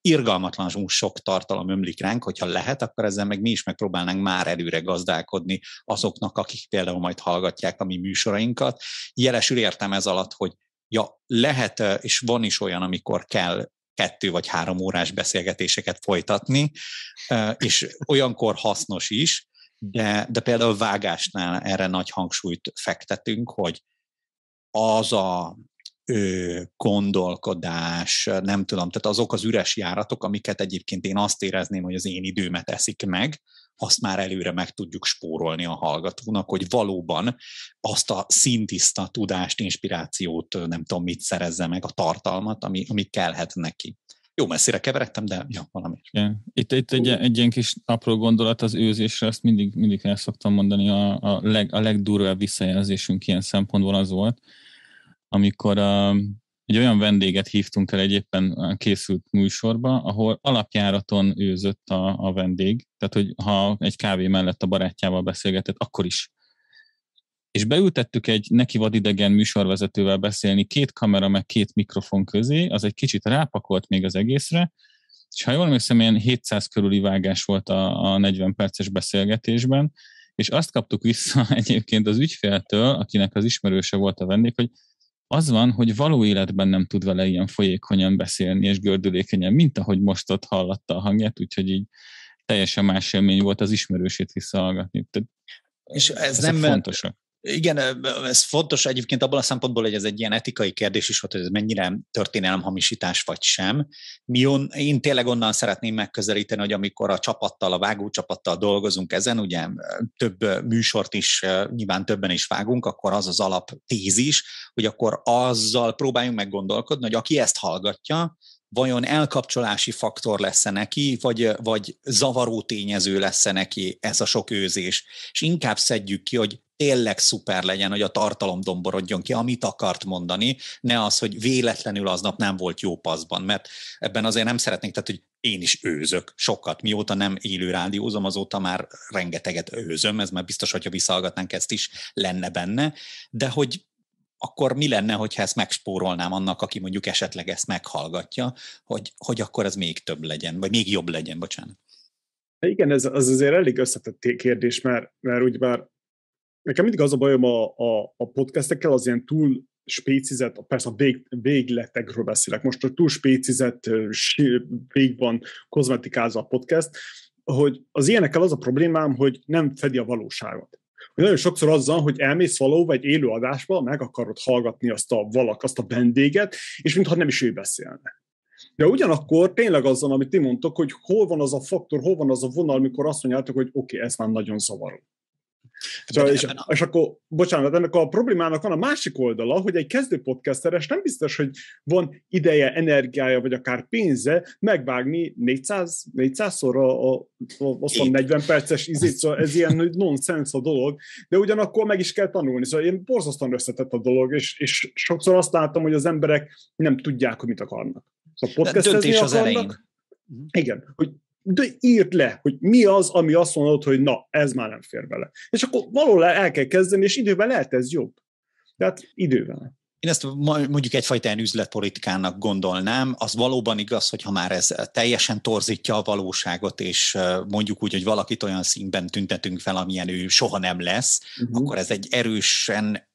irgalmatlanul sok tartalom ömlik ránk, hogyha lehet, akkor ezzel meg mi is megpróbálnánk már előre gazdálkodni azoknak, akik például majd hallgatják a mi műsoraink. Jelesül értem ez alatt, hogy ja, lehet, és van is olyan, amikor kell kettő vagy három órás beszélgetéseket folytatni, és olyankor hasznos is, de, de például vágásnál erre nagy hangsúlyt fektetünk, hogy az a gondolkodás, nem tudom, tehát azok az üres járatok, amiket egyébként én azt érezném, hogy az én időmet eszik meg, azt már előre meg tudjuk spórolni a hallgatónak, hogy valóban azt a színtiszta tudást, inspirációt, nem tudom mit szerezze meg, a tartalmat, ami, ami kellhet neki. Jó messzire keveredtem, de ja, valami. Ja. Itt, itt egy, egy ilyen kis apró gondolat az őzésre, ezt mindig, mindig el szoktam mondani, a, a, leg, a legdurvább visszajelzésünk ilyen szempontból az volt, amikor a, egy olyan vendéget hívtunk el egy éppen készült műsorba, ahol alapjáraton őzött a, a vendég, tehát hogy ha egy kávé mellett a barátjával beszélgetett, akkor is. És beültettük egy neki vadidegen műsorvezetővel beszélni két kamera meg két mikrofon közé, az egy kicsit rápakolt még az egészre, és ha jól emlékszem, ilyen hétszáz körüli vágás volt a, a negyven perces beszélgetésben, és azt kaptuk vissza egyébként az ügyféltől, akinek az ismerőse volt a vendég, hogy az van, hogy való életben nem tud vele ilyen folyékonyan beszélni, és gördülékenyen, mint ahogy most ott hallatta a hangját, úgyhogy így teljesen más élmény volt az ismerősét visszahallgatni. Tehát és ez nem fontosak. Igen, ez fontos egyébként abban a szempontból, hogy ez egy ilyen etikai kérdés is volt, hogy ez mennyire történelemhamisítás vagy sem. Mi on, én tényleg onnan szeretném megközelíteni, hogy amikor a csapattal, a vágócsapattal dolgozunk ezen, ugye több műsort is, nyilván többen is vágunk, akkor az az alaptézis, hogy akkor azzal próbáljunk meg gondolkodni, hogy aki ezt hallgatja, vajon elkapcsolási faktor lesz-e neki, vagy, vagy zavaró tényező lesz-e neki ez a sok őzés. És inkább szedjük ki, hogy tényleg szuper legyen, hogy a tartalom domborodjon ki, amit akart mondani, ne az, hogy véletlenül aznap nem volt jó passzban, mert ebben azért nem szeretnék, tehát, hogy én is őzök sokat, mióta nem élő rádiózom, azóta már rengeteget őzöm, ez már biztos, hogyha visszahallgatnánk, ezt is lenne benne, de hogy akkor mi lenne, hogyha ezt megspórolnám annak, aki mondjuk esetleg ezt meghallgatja, hogy, hogy akkor ez még több legyen, vagy még jobb legyen, bocsánat. Igen, ez az azért elég összetett kérdés, mert, mert úgy már nekem mindig az a bajom a, a, a podcastekkel, az ilyen túl spécizett, persze a vég, végletekről beszélek, most túl spécizett, végban kozmetikázza a podcast, hogy az ilyenekkel az a problémám, hogy nem fedi a valóságot. Nagyon sokszor azzal, hogy elmész valahova egy élő adásba, meg akarod hallgatni azt a valak, azt a vendéget, és mintha nem is ő beszélne. De ugyanakkor tényleg azzal, amit ti mondtok, hogy hol van az a faktor, hol van az a vonal, amikor azt mondjátok, hogy oké, okay, ez már nagyon zavaró. Szóval, és, és akkor, bocsánat, ennek a problémának van a másik oldala, hogy egy kezdő podcasteres nem biztos, hogy van ideje, energiája, vagy akár pénze megvágni négyszáz, négyszázszor a, a, a negyven perces ízét, szóval ez ilyen nonsens a dolog, de ugyanakkor meg is kell tanulni, szóval én borzasztóan összetett a dolog, és, és sokszor azt láttam, hogy az emberek nem tudják, hogy mit akarnak. Szóval podcasterezni akarnak. Igen, hogy de írd le, hogy mi az, ami azt mondod, hogy na, ez már nem fér bele. És akkor valahol el kell kezdeni, és idővel lehet ez jobb. Tehát idővel. Én ezt mondjuk egyfajta ilyen üzletpolitikának gondolnám, az valóban igaz, hogy ha már ez teljesen torzítja a valóságot, és mondjuk úgy, hogy valakit olyan színben tüntetünk fel, amilyen ő soha nem lesz, uh-huh. akkor ez egy erősen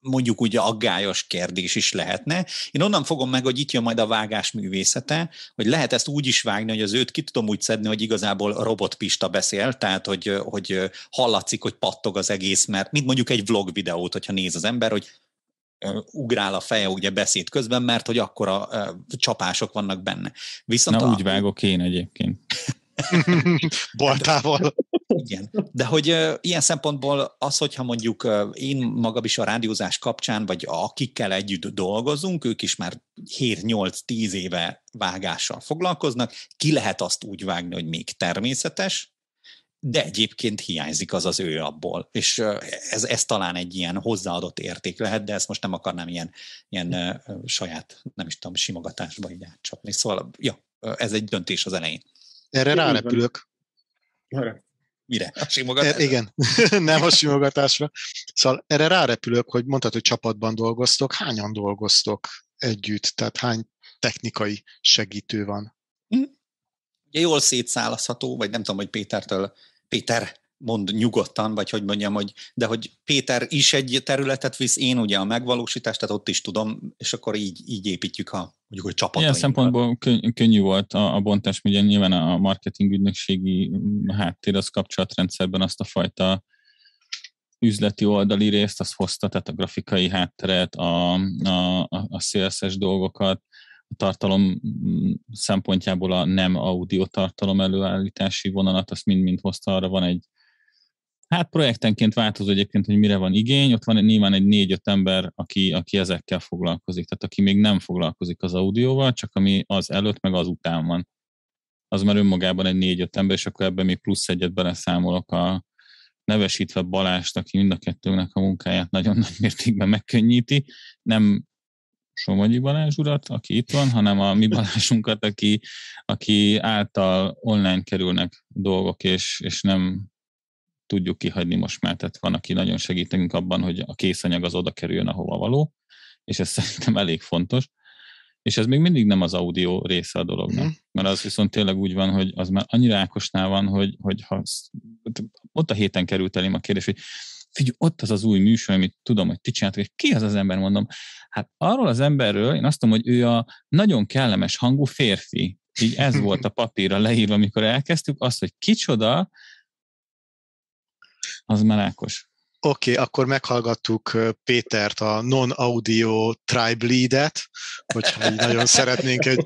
mondjuk úgy aggályos kérdés is lehetne. Én onnan fogom meg, hogy itt jön majd a vágás művészete, hogy lehet ezt úgy is vágni, hogy az őt ki tudom úgy szedni, hogy igazából Robot Pista beszél, tehát hogy, hogy hallatszik, hogy pattog az egész, mert mint mondjuk egy vlog videót, hogyha néz az ember, hogy ugrál a feje ugye beszéd közben, mert hogy akkora csapások vannak benne. Viszont Na a... úgy vágok én egyébként. Boltával. Igen, de hogy uh, ilyen szempontból az, hogyha mondjuk uh, én magam is a rádiózás kapcsán, vagy akikkel együtt dolgozunk, ők is már hét nyolc tíz éve vágással foglalkoznak, ki lehet azt úgy vágni, hogy még természetes, de egyébként hiányzik az az ő abból, és uh, ez, ez talán egy ilyen hozzáadott érték lehet, de ezt most nem akarnám ilyen, ilyen uh, saját, nem is tudom, simogatásba így átcsapni. Szóval, ja, ez egy döntés az elején. Erre rárepülök. Erre. Mire? A simogatásra? Igen, nem a simogatásra. Szóval erre rárepülök, hogy mondtad, hogy csapatban dolgoztok. Hányan dolgoztok együtt? Tehát hány technikai segítő van? Hm. Ugye jól szétszálazható, vagy nem tudom, hogy Pétertől, Péter mond nyugodtan, vagy hogy mondjam, hogy, de hogy Péter is egy területet visz, én ugye a megvalósítást, tehát ott is tudom, és akkor így, így építjük a mondjuk, hogy csapatainkat. Ilyen szempontból könny- könnyű volt a, a bontás, ugye nyilván a marketing ügynökségi háttér az kapcsolatrendszerben azt a fajta üzleti oldali részt, azt hozta, tehát a grafikai hátteret, a, a, a szélszes dolgokat, a tartalom szempontjából a nem audio tartalom előállítási vonalat, azt mind-mind hozta, arra van egy hát projektenként változó egyébként, hogy mire van igény, ott van nyilván egy négy-öt ember, aki, aki ezekkel foglalkozik, tehát aki még nem foglalkozik az audióval, csak ami az előtt, meg az után van. Az már önmagában egy négy-öt ember, és akkor ebben még plusz egyet beleszámolok a nevesítve Balást, aki mind a kettőnknek a munkáját nagyon nagy mértékben megkönnyíti. Nem Somogyi Balázs urat, aki itt van, hanem a mi Balázsunkat, aki, aki által online kerülnek dolgok, és, és nem tudjuk kihagyni most már. Tehát van, aki nagyon segít nekünk abban, hogy a készanyag az oda kerüljön, ahova való, és ez szerintem elég fontos. És ez még mindig nem az audio része a dolognak. Mm. Mert az viszont tényleg úgy van, hogy az már annyira Ákosnál van, hogy, hogy ha, ott a héten került elém a kérdés, hogy figyelj, ott az az új műsor, amit tudom, hogy ti csináltok, és ki az az ember, mondom. Hát arról az emberről, én azt mondom, hogy ő a nagyon kellemes hangú férfi. Így ez volt a papírra leírva, amikor elkezdtük, azt, hogy kicsoda, az már Ákos. Oké, okay, akkor meghallgattuk Pétert, a non-audio tribe leadet, hogyha így nagyon szeretnénk egy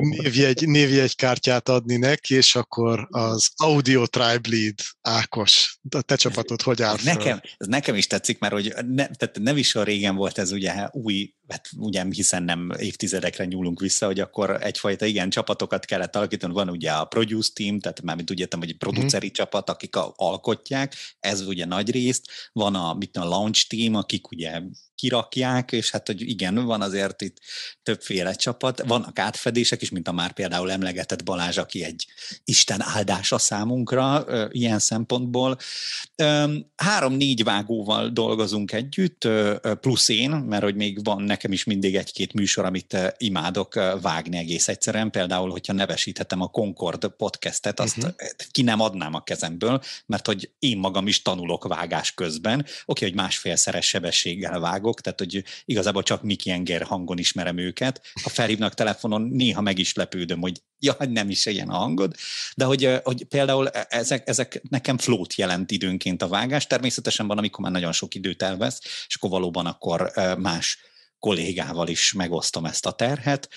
névjegy, névjegykártyát adni neki, és akkor az audio tribe lead Ákos. A te csapatod hogy áll föl? Nekem, ez nekem is tetszik, mert hogy ne, tehát nem is olyan régen volt ez ugye új, hát ugye hiszen nem évtizedekre nyúlunk vissza, hogy akkor egyfajta igen csapatokat kellett alakítani. Van ugye a produce team, tehát már mint úgy értem, hogy produceri mm. csapat, akik alkotják, ez ugye nagy részt. Van a, mit tudom, a launch team, akik ugye kirakják, és hát hogy igen, van azért itt többféle csapat, vannak átfedések is, mint a már például emlegetett Balázs, aki egy Isten áldása számunkra ilyen szempontból. Három-négy vágóval dolgozunk együtt, plusz én, mert hogy még van nekem is mindig egy-két műsor, amit imádok vágni egész egyszerűen, például, hogyha nevesíthetem a Concord podcastet, azt uh-huh. ki nem adnám a kezemből, mert hogy én magam is tanulok vágás közben, oké, okay, hogy másfélszeres sebességgel vágok, tehát hogy igazából csak Miki Enger hangon ismerem őket. Ha felhívnak telefonon, néha meg is lepődöm, hogy ja, nem is ilyen a hangod, de hogy, hogy például ezek, ezek nekem flót jelent időnként a vágás. Természetesen van, amikor már nagyon sok időt elvesz, és akkor valóban akkor más kollégával is megosztom ezt a terhet,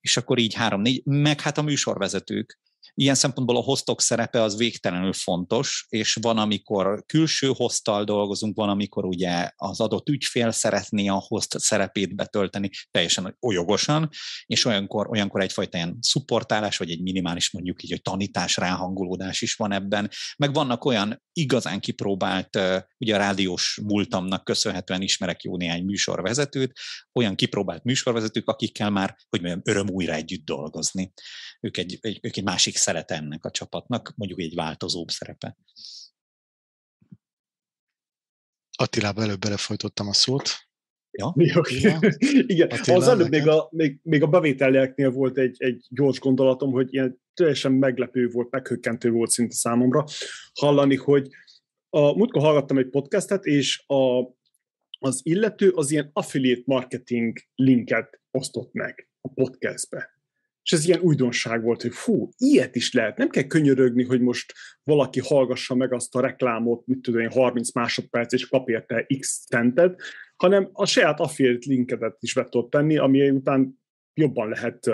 és akkor így három-négy, meg hát a műsorvezetők. Ilyen szempontból a hostok szerepe az végtelenül fontos, és van, amikor külső hosttal dolgozunk, van, amikor ugye az adott ügyfél szeretné a host szerepét betölteni teljesen jogosan, és olyankor, olyankor egyfajta ilyen szupportálás, vagy egy minimális mondjuk így, hogy tanítás, ráhangolódás is van ebben, meg vannak olyan igazán kipróbált, ugye a rádiós múltamnak köszönhetően ismerek jó néhány műsorvezetőt, olyan kipróbált műsorvezetők, akikkel már, hogy mondjam, öröm újra együtt dolgozni. Ők egy, egy, ők egy másik szerete ennek a csapatnak, mondjuk egy változóbb szerepe. Attilába előbb belefolytottam a szót. Ja? Ja. Igen, Attila, az előbb még a, még, még a bevételeknél volt egy, egy gyors gondolatom, hogy ilyen teljesen meglepő volt, meghökkentő volt szinte számomra hallani, hogy a, múltkor hallgattam egy podcastet, és a, az illető az ilyen affiliate marketing linket osztott meg a podcastbe. És ez ilyen újdonság volt, hogy fú, ilyet is lehet. Nem kell könyörögni, hogy most valaki hallgassa meg azt a reklámot, mit tudom én, harminc másodperc, és kap érte x centet, hanem a saját affiliate linkedet is be tudod tenni, ami után jobban lehet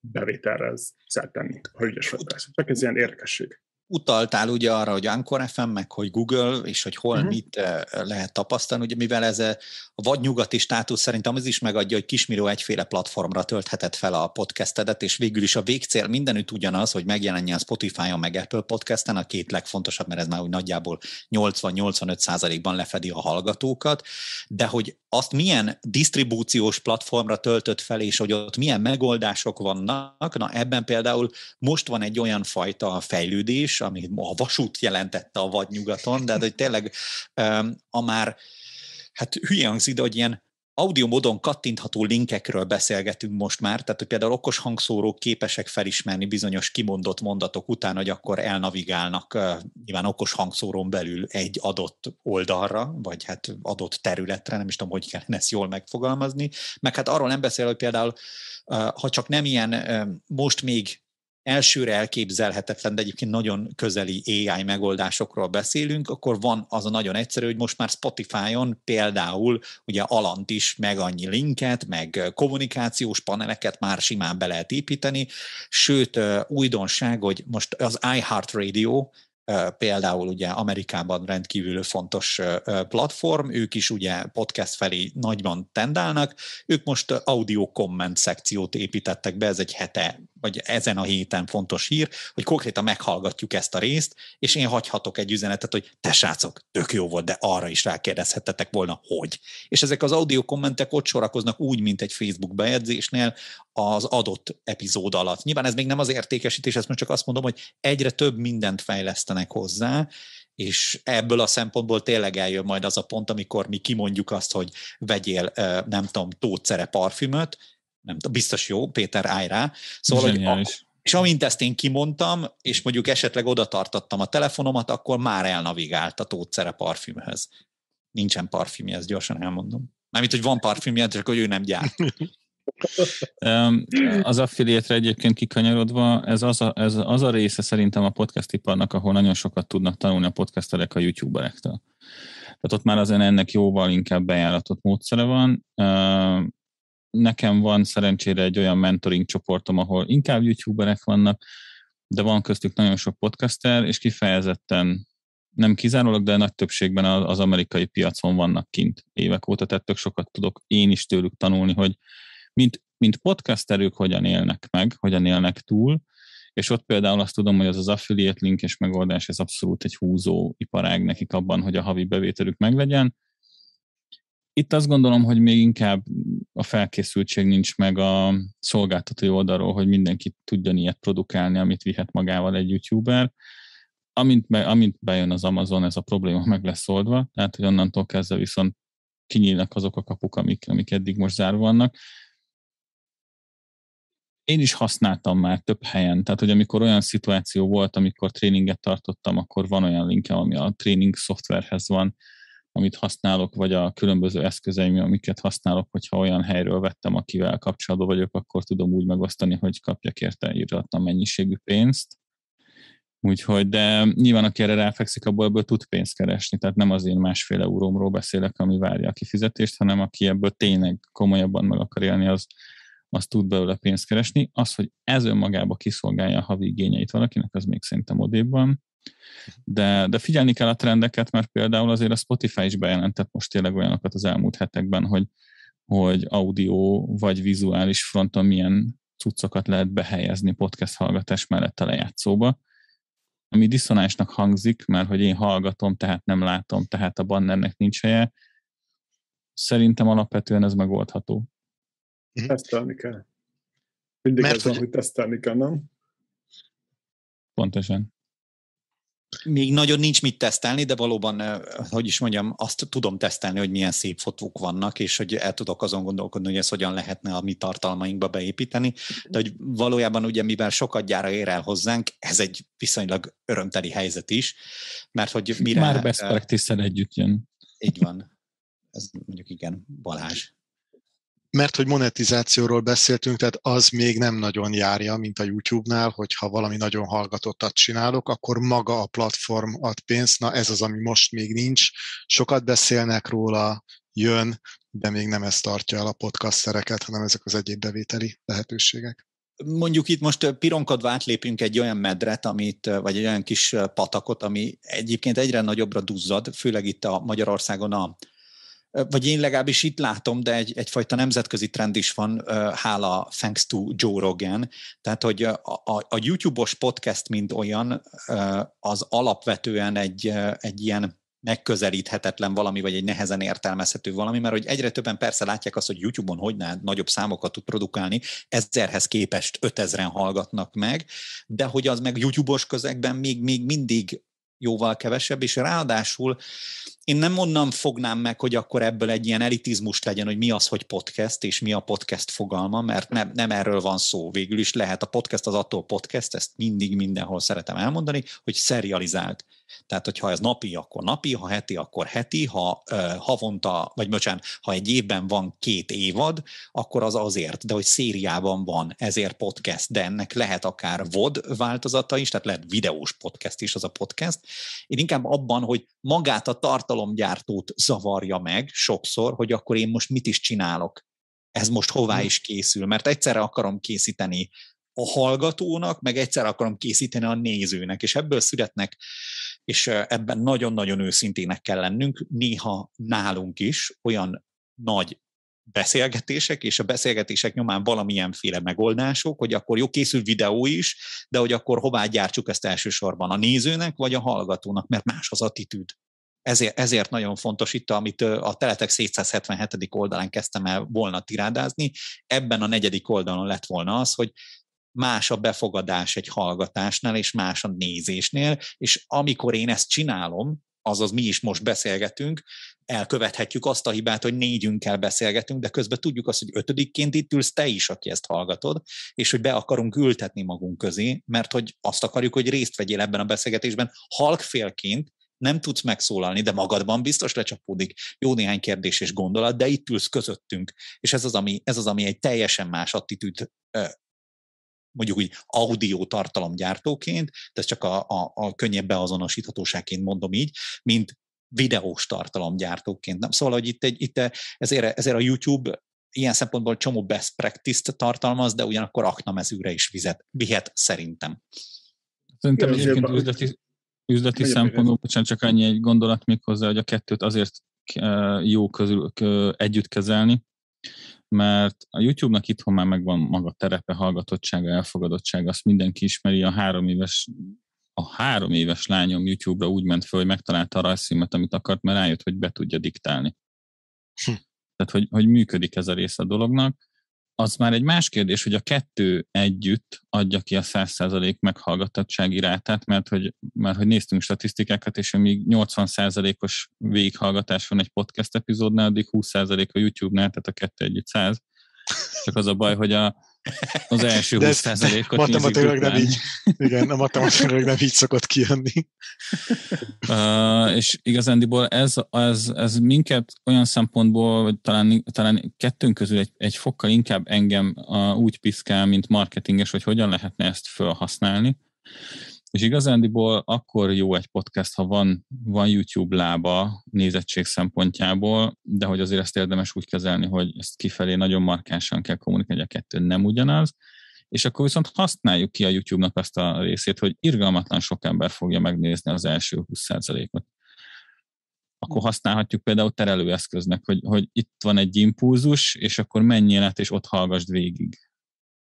bevételre szert tenni, ha ügyes vagy persze. Csak ez ilyen érdekesség. Utaltál ugye arra, hogy Anchor ef em, meg hogy Google, és hogy hol uh-huh. mit lehet tapasztalni, ugye mivel ez a vagy nyugati státusz szerintem ez is megadja, hogy Kismiró egyféle platformra töltheted fel a podcastedet, és végül is a végcél mindenütt ugyanaz, hogy megjelenjen a Spotify-on, meg Apple Podcasten, a két legfontosabb, mert ez már úgy nagyjából nyolcvan-nyolcvanöt százalékban lefedi a hallgatókat, de hogy azt milyen disztribúciós platformra töltött fel, és hogy ott milyen megoldások vannak, na ebben például most van egy olyan fajta fejlődés, ami a vasút jelentette a vadnyugaton, de hogy tényleg a már, hát hülye hangzik, de hogy ilyen audio módon kattintható linkekről beszélgetünk most már, tehát hogy például okos hangszórók képesek felismerni bizonyos kimondott mondatok után, hogy akkor elnavigálnak nyilván okos hangszórón belül egy adott oldalra, vagy hát adott területre, nem is tudom, hogy kellene ezt jól megfogalmazni, meg hát arról nem beszél, hogy például, ha csak nem ilyen most még elsőre elképzelhetetlen, de egyébként nagyon közeli á i megoldásokról beszélünk, akkor van az a nagyon egyszerű, hogy most már Spotify-on például ugye alant is, meg annyi linket, meg kommunikációs paneleket már simán be lehet építeni, sőt újdonság, hogy most az iHeartRadio, például ugye Amerikában rendkívül fontos platform, ők is ugye podcast felé nagyban tendálnak, ők most audio comment szekciót építettek be, ez egy hete vagy ezen a héten fontos hír, hogy konkrétan meghallgatjuk ezt a részt, és én hagyhatok egy üzenetet, hogy te srácok, tök jó volt, de arra is rákérdezhettetek volna, hogy. És ezek az audio kommentek ott sorakoznak úgy, mint egy Facebook bejegyzésnél az adott epizód alatt. Nyilván ez még nem az értékesítés, ezt most csak azt mondom, hogy egyre több mindent fejlesztenek hozzá, és ebből a szempontból tényleg eljön majd az a pont, amikor mi kimondjuk azt, hogy vegyél, nem tudom, Tóth-Czere parfümöt, nem tudom, biztos jó, Péter, állj rá. Szóval, ak- és amint ezt én kimondtam, és mondjuk esetleg oda tartottam a telefonomat, akkor már elnavigált a Tóth-Czere parfümhöz. Nincsen parfümje, ezt gyorsan elmondom. Mármint, hogy van parfümje, csak hogy ő nem gyárt. Az affiliate-re egyébként kikanyarodva, ez az, a, ez az a része szerintem a podcast iparnak, ahol nagyon sokat tudnak tanulni a podcasterek a youtuberektől. Tehát ott már azért ennek jóval inkább bejáratott módszere van. Nekem van szerencsére egy olyan mentoring csoportom, ahol inkább youtuberek vannak, de van köztük nagyon sok podcaster, és kifejezetten nem kizárólag, de nagy többségben az amerikai piacon vannak kint évek óta, tehát tök sokat tudok én is tőlük tanulni, hogy mint, mint podcasterük hogyan élnek meg, hogyan élnek túl, és ott például azt tudom, hogy az az affiliate linkes megoldás, ez abszolút egy húzó iparág nekik abban, hogy a havi bevételük meglegyen. Itt azt gondolom, hogy még inkább a felkészültség nincs meg a szolgáltató oldalról, hogy mindenki tudjon ilyet produkálni, amit vihet magával egy youtuber. Amint, be, amint bejön az Amazon, ez a probléma meg lesz oldva, tehát hogy onnantól kezdve viszont kinyílnak azok a kapuk, amik, amik eddig most zárva vannak. Én is használtam már több helyen, tehát hogy amikor olyan szituáció volt, amikor tréninget tartottam, akkor van olyan linkem, ami a tréning szoftverhez van, amit használok, vagy a különböző eszközeim, amiket használok, hogyha olyan helyről vettem, akivel kapcsolatban vagyok, akkor tudom úgy megosztani, hogy kapjak érte irdatlan mennyiségű pénzt. Úgyhogy, de nyilván aki erre ráfekszik, abból ebből tud pénzt keresni, tehát nem az én másfél eurómról beszélek, ami várja a kifizetést, hanem aki ebből tényleg komolyabban meg akar élni, az, az tud belőle pénzt keresni. Az, hogy ez önmagában kiszolgálja a havi igényeit valakinek, az még szerintem odébb van. De, de figyelni kell a trendeket, mert például azért a Spotify is bejelentett most tényleg olyanokat az elmúlt hetekben, hogy, hogy audio vagy vizuális fronton milyen cuccokat lehet behelyezni podcast hallgatás mellett a lejátszóba, ami diszonánsnak hangzik, mert hogy én hallgatom, tehát nem látom, tehát a bannernek nincs helye. Szerintem alapvetően ez megoldható. Tesztelni kell. Mindig mert ez van, hogy tesztelni kell, nem? Pontosan. Még nagyon nincs mit tesztelni, de valóban, hogy is mondjam, azt tudom tesztelni, hogy milyen szép fotók vannak, és hogy el tudok azon gondolkodni, hogy ez hogyan lehetne a mi tartalmainkba beépíteni, de hogy valójában ugye, mivel sokadjára ér el hozzánk, ez egy viszonylag örömteli helyzet is, mert hogy mire... Már best practice-en együtt jön. Így van. Ez mondjuk igen, Balázs. Mert hogy monetizációról beszéltünk, tehát az még nem nagyon járja, mint a YouTube-nál, hogyha valami nagyon hallgatottat csinálok, akkor maga a platform ad pénzt, na ez az, ami most még nincs. Sokat beszélnek róla, jön, de még nem ez tartja el a podcastereket, hanem ezek az egyéb bevételi lehetőségek. Mondjuk itt most pironkodva átlépünk egy olyan medret, amit, vagy egy olyan kis patakot, ami egyébként egyre nagyobbra duzzad, főleg itt a Magyarországon a... vagy én legalábbis itt látom, de egy, egyfajta nemzetközi trend is van, hála, thanks to Joe Rogan. Tehát, hogy a, a, a YouTube-os podcast, mint olyan, az alapvetően egy, egy ilyen megközelíthetetlen valami, vagy egy nehezen értelmezhető valami, mert hogy egyre többen persze látják azt, hogy YouTube-on hogyan nagyobb számokat tud produkálni, ezerhez képest ötezren hallgatnak meg, de hogy az meg YouTube-os közegben még, még mindig jóval kevesebb, és ráadásul én nem onnan fognám meg, hogy akkor ebből egy ilyen elitizmus legyen, hogy mi az, hogy podcast, és mi a podcast fogalma, mert nem, nem erről van szó. Végül is lehet a podcast az attól podcast, ezt mindig mindenhol szeretem elmondani, hogy serializált. Tehát, hogyha ez napi, akkor napi, ha heti, akkor heti, ha uh, havonta, vagy bocsánat, ha egy évben van két évad, akkor az azért, de hogy szériában van, ezért podcast, de ennek lehet akár vod változata is, tehát lehet videós podcast is az a podcast. Én inkább abban, hogy magát a tartalomgyártót zavarja meg sokszor, hogy akkor én most mit is csinálok. Ez most hová is készül, mert egyszerre akarom készíteni a hallgatónak, meg egyszerre akarom készíteni a nézőnek, és ebből születnek, és ebben nagyon-nagyon őszintének kell lennünk, néha nálunk is olyan nagy beszélgetések, és a beszélgetések nyomán valamilyenféle megoldások, hogy akkor jó, készül videó is, de hogy akkor hová gyártsuk ezt elsősorban, a nézőnek vagy a hallgatónak, mert más az attitűd. Ezért, ezért nagyon fontos itt, amit a Teletext hétszázhetvenhetedik oldalán kezdtem el volna tirádázni, ebben a negyedik oldalon lett volna az, hogy más a befogadás egy hallgatásnál, és más a nézésnél, és amikor én ezt csinálom, azaz mi is most beszélgetünk, elkövethetjük azt a hibát, hogy négyünkkel beszélgetünk, de közben tudjuk azt, hogy ötödikként itt ülsz te is, aki ezt hallgatod, és hogy be akarunk ültetni magunk közé, mert hogy azt akarjuk, hogy részt vegyél ebben a beszélgetésben, halkfélként nem tudsz megszólalni, de magadban biztos lecsapódik jó néhány kérdés és gondolat, de itt ülsz közöttünk, és ez az, ami, ez az, ami egy teljesen más attitűd, mondjuk úgy audio tartalomgyártóként, de csak a, a, a könnyebb beazonosíthatóságként mondom így, mint videós tartalomgyártóként. Nem? Szóval, hogy itt, egy, itt ezért, ezért a YouTube ilyen szempontból csomó best practice-t tartalmaz, de ugyanakkor aknamezőre is vizet, vihet szerintem. Szerintem egyébként üzleti, üzleti szempontból, bocsánat, csak annyi egy gondolat még hozzá, hogy a kettőt azért jó közül együtt kezelni, mert a YouTube-nak itthon már megvan maga terepe, hallgatottsága, elfogadottsága, azt mindenki ismeri, a három éves, a három éves lányom YouTube-ra úgy ment föl, hogy megtalálta a rajzfilmet, amit akart, mert rájött, hogy be tudja diktálni. Hm. Tehát, hogy, hogy működik ez a része a dolognak. Az már egy más kérdés, hogy a kettő együtt adja ki a száz százalék meghallgatottsági rátát, mert hogy, mert hogy néztünk statisztikákat, és amíg nyolcvan százalékos végighallgatás van egy podcast epizódnál, addig húsz százalék a YouTube-nál, tehát a kettő együtt száz. Csak az a baj, hogy a, az első húsz százalékot matematikailag nem így. Igen, a matematikailag nem így szokott kijönni. Uh, és igazándiból ez, ez, ez minket olyan szempontból, vagy talán, talán kettőnk közül egy, egy fokkal inkább engem uh, úgy piszkál, mint marketinges, hogy hogyan lehetne ezt felhasználni. És igazándiból akkor jó egy podcast, ha van, van YouTube lába nézettség szempontjából, de hogy azért ezt érdemes úgy kezelni, hogy ezt kifelé nagyon markánsan kell kommunikálni, a kettő nem ugyanaz, és akkor viszont használjuk ki a YouTube-nak ezt a részét, hogy irgalmatlan sok ember fogja megnézni az első húsz százalékot. Akkor használhatjuk például terelőeszköznek, hogy, hogy itt van egy impulzus, és akkor menjél át, és ott hallgasd végig.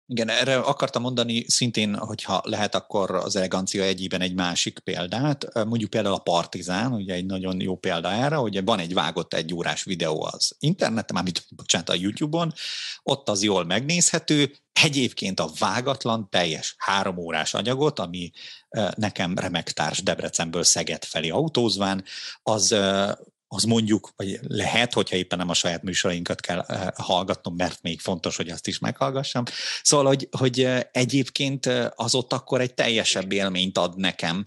Igen, erre akartam mondani szintén, hogyha lehet, akkor az elegancia egyében egy másik példát, mondjuk például a Partizán, ugye egy nagyon jó példa erre, hogy van egy vágott egy órás videó az interneten, mármint, bocsánat, a YouTube-on, ott az jól megnézhető, egyébként a vágatlan, teljes három órás anyagot, ami nekem remektárs Debrecenből Szeged felé autózván, az... az mondjuk, vagy lehet, hogyha éppen nem a saját műsorainkat kell hallgatnom, mert még fontos, hogy azt is meghallgassam. Szóval, hogy, hogy egyébként az ott akkor egy teljesebb élményt ad nekem,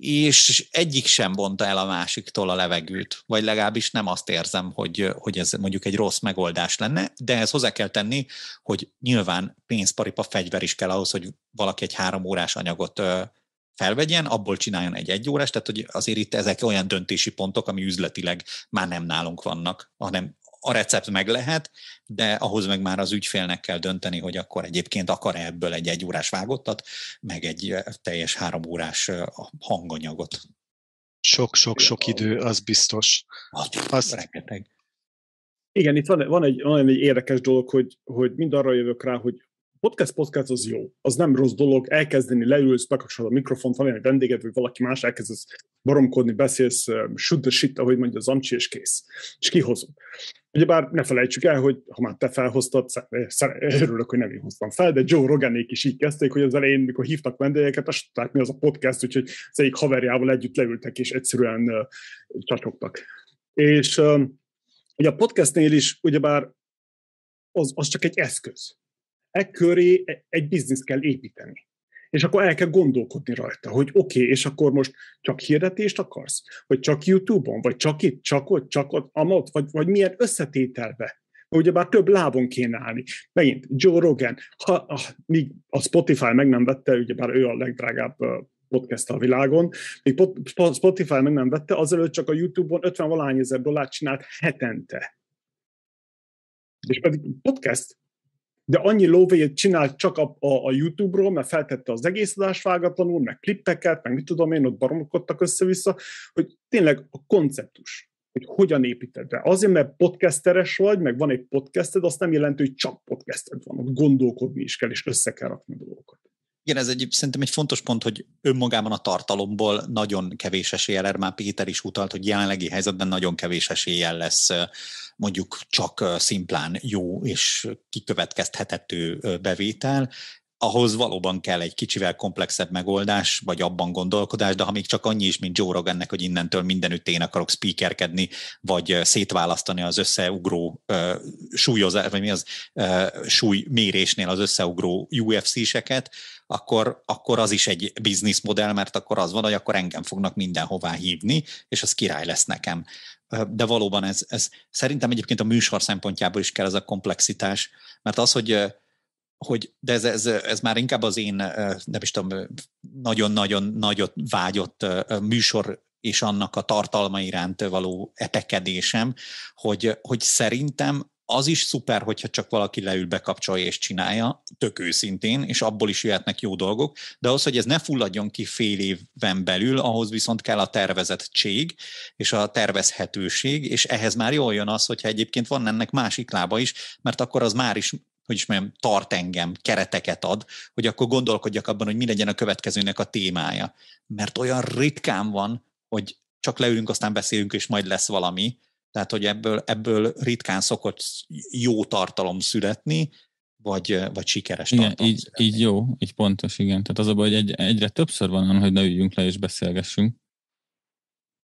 és egyik sem vonta el a másiktól a levegőt, vagy legalábbis nem azt érzem, hogy, hogy ez mondjuk egy rossz megoldás lenne, de ezt hozzá kell tenni, hogy nyilván pénzparipa fegyver is kell ahhoz, hogy valaki egy három órás anyagot felvegyen, abból csináljon egy egy órás, tehát hogy azért itt ezek olyan döntési pontok, ami üzletileg már nem nálunk vannak, hanem a recept meg lehet, de ahhoz meg már az ügyfélnek kell dönteni, hogy akkor egyébként akar-e ebből egy egy órás vágottat, meg egy teljes három órás hanganyagot. Sok-sok-sok idő, az biztos. Az rengeteg. Igen, itt van, van, egy, van egy érdekes dolog, hogy, hogy mind arra jövök rá, hogy Podcast, podcast az jó, az nem rossz dolog, elkezdeni, leülsz, bekapcsolod a mikrofont, van egy vendéged, vagy valaki más, elkezdesz baromkodni, beszélsz, shoot the shit, ahogy mondja az amcsi, és kész. És kihozom. Ugyebár ne felejtsük el, hogy ha már te felhoztad, örülök, hogy nem én hoztam fel, de Joe Roganék is így kezdték, hogy az elején, mikor hívtak vendégeket, azt tudták, mi az a podcast, úgyhogy az egyik haverjával együtt leültek, és egyszerűen uh, csacsogtak. És uh, ugye a podcastnél is, ugyebár az, az csak egy eszköz. E köré egy bizniszt kell építeni. És akkor el kell gondolkodni rajta, hogy oké, okay, és akkor most csak hirdetést akarsz? Vagy csak YouTube-on? Vagy csak itt, csak ott, csak ott, amott? Vagy, vagy milyen összetételbe? Ugyebár több lábon kéne állni. Megint Joe Rogan, ha, ah, míg a Spotify meg nem vette, ugyebár ő a legdrágább podcast a világon, míg Spotify meg nem vette, azelőtt csak a YouTube-on ötven valahány ezer dollárt csinált hetente. És pedig podcast... de annyi lóvéjét csinált csak a, a, a YouTube-ról, mert feltette az egész adást vágatlanul, meg klippeket, meg mit tudom én, ott baromkodtak össze-vissza, hogy tényleg a konceptus, hogy hogyan építed rá. Azért, mert podcasteres vagy, meg van egy podcasted, azt nem jelenti, hogy csak podcasted van, ott gondolkodni is kell, és össze kell rakni dolgokat. Igen, ez egy, szerintem egy fontos pont, hogy önmagában a tartalomból nagyon kevés eséllyel, erre már Péter is utalt, hogy jelenlegi helyzetben nagyon kevés eséllyel lesz mondjuk csak szimplán jó és kikövetkeztethető bevétel. Ahhoz valóban kell egy kicsivel komplexebb megoldás, vagy abban gondolkodás, de ha még csak annyi is, mint Joe Rogannek, hogy innentől mindenütt én akarok speakerkedni, vagy szétválasztani az összeugró uh, súlyozás, vagy mi az uh, súlymérésnél az összeugró u ef cé-seket, akkor, akkor az is egy bizniszmodell, mert akkor az van, hogy akkor engem fognak mindenhová hívni, és az király lesz nekem. De valóban ez, ez szerintem egyébként a műsor szempontjából is kell ez a komplexitás, mert az, hogy Hogy, de ez, ez, ez már inkább az én, nem is tudom, nagyon-nagyon nagyot vágyott műsor és annak a tartalma iránt való etekedésem, hogy, hogy szerintem az is szuper, hogyha csak valaki leül, bekapcsolja és csinálja, tök őszintén, és abból is jöhetnek jó dolgok, de ahhoz, hogy ez ne fulladjon ki fél évben belül, ahhoz viszont kell a tervezettség és a tervezhetőség, és ehhez már jól jön az, hogyha egyébként van ennek másik lába is, mert akkor az már is, hogy is mondjam, tart engem, kereteket ad, hogy akkor gondolkodjak abban, hogy mi legyen a következőnek a témája. Mert olyan ritkán van, hogy csak leülünk, aztán beszélünk, és majd lesz valami. Tehát, hogy ebből, ebből ritkán szokott jó tartalom születni, vagy, vagy sikeres igen, tartalom így, születni. Így jó, így pontos, igen. Tehát az a baj, hogy egy, egyre többször van, hogy ne üljünk le és beszélgessünk.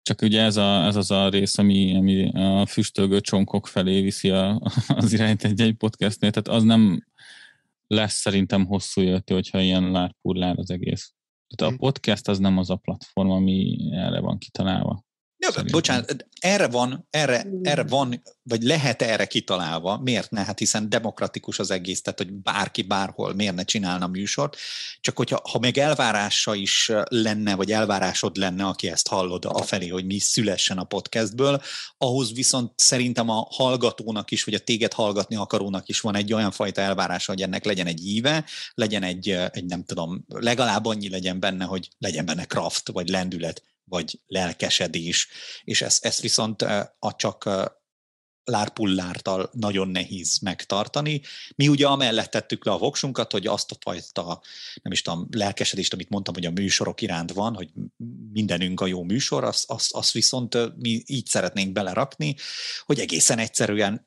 Csak ugye ez, a, ez az a rész, ami, ami a füstölgő csonkok felé viszi a, az irányt egy-egy podcastnél, tehát az nem lesz szerintem hosszú jöttő, hogyha ilyen lárpurlár az egész. Tehát a podcast az nem az a platform, ami erre van kitalálva. Ja, bocsánat, erre van, erre, erre van, vagy lehet erre kitalálva, miért ne? Hát hiszen demokratikus az egész, tehát hogy bárki bárhol miért ne csinálna műsort, csak hogyha ha még elvárása is lenne, vagy elvárásod lenne, aki ezt hallod afelé, hogy mi szülessen a podcastből, ahhoz viszont szerintem a hallgatónak is, vagy a téged hallgatni akarónak is van egy olyan fajta elvárása, hogy ennek legyen egy íve, legyen egy, egy nem tudom, legalább annyi legyen benne, hogy legyen benne craft, vagy lendület, vagy lelkesedés, és ezt, ezt viszont a csak lárpullártal nagyon nehéz megtartani. Mi ugye amellett tettük le a voksunkat, hogy azt a fajta, nem is tudom, lelkesedést, amit mondtam, hogy a műsorok iránt van, hogy mindenünk a jó műsor, azt az, az viszont mi így szeretnénk belerakni, hogy egészen egyszerűen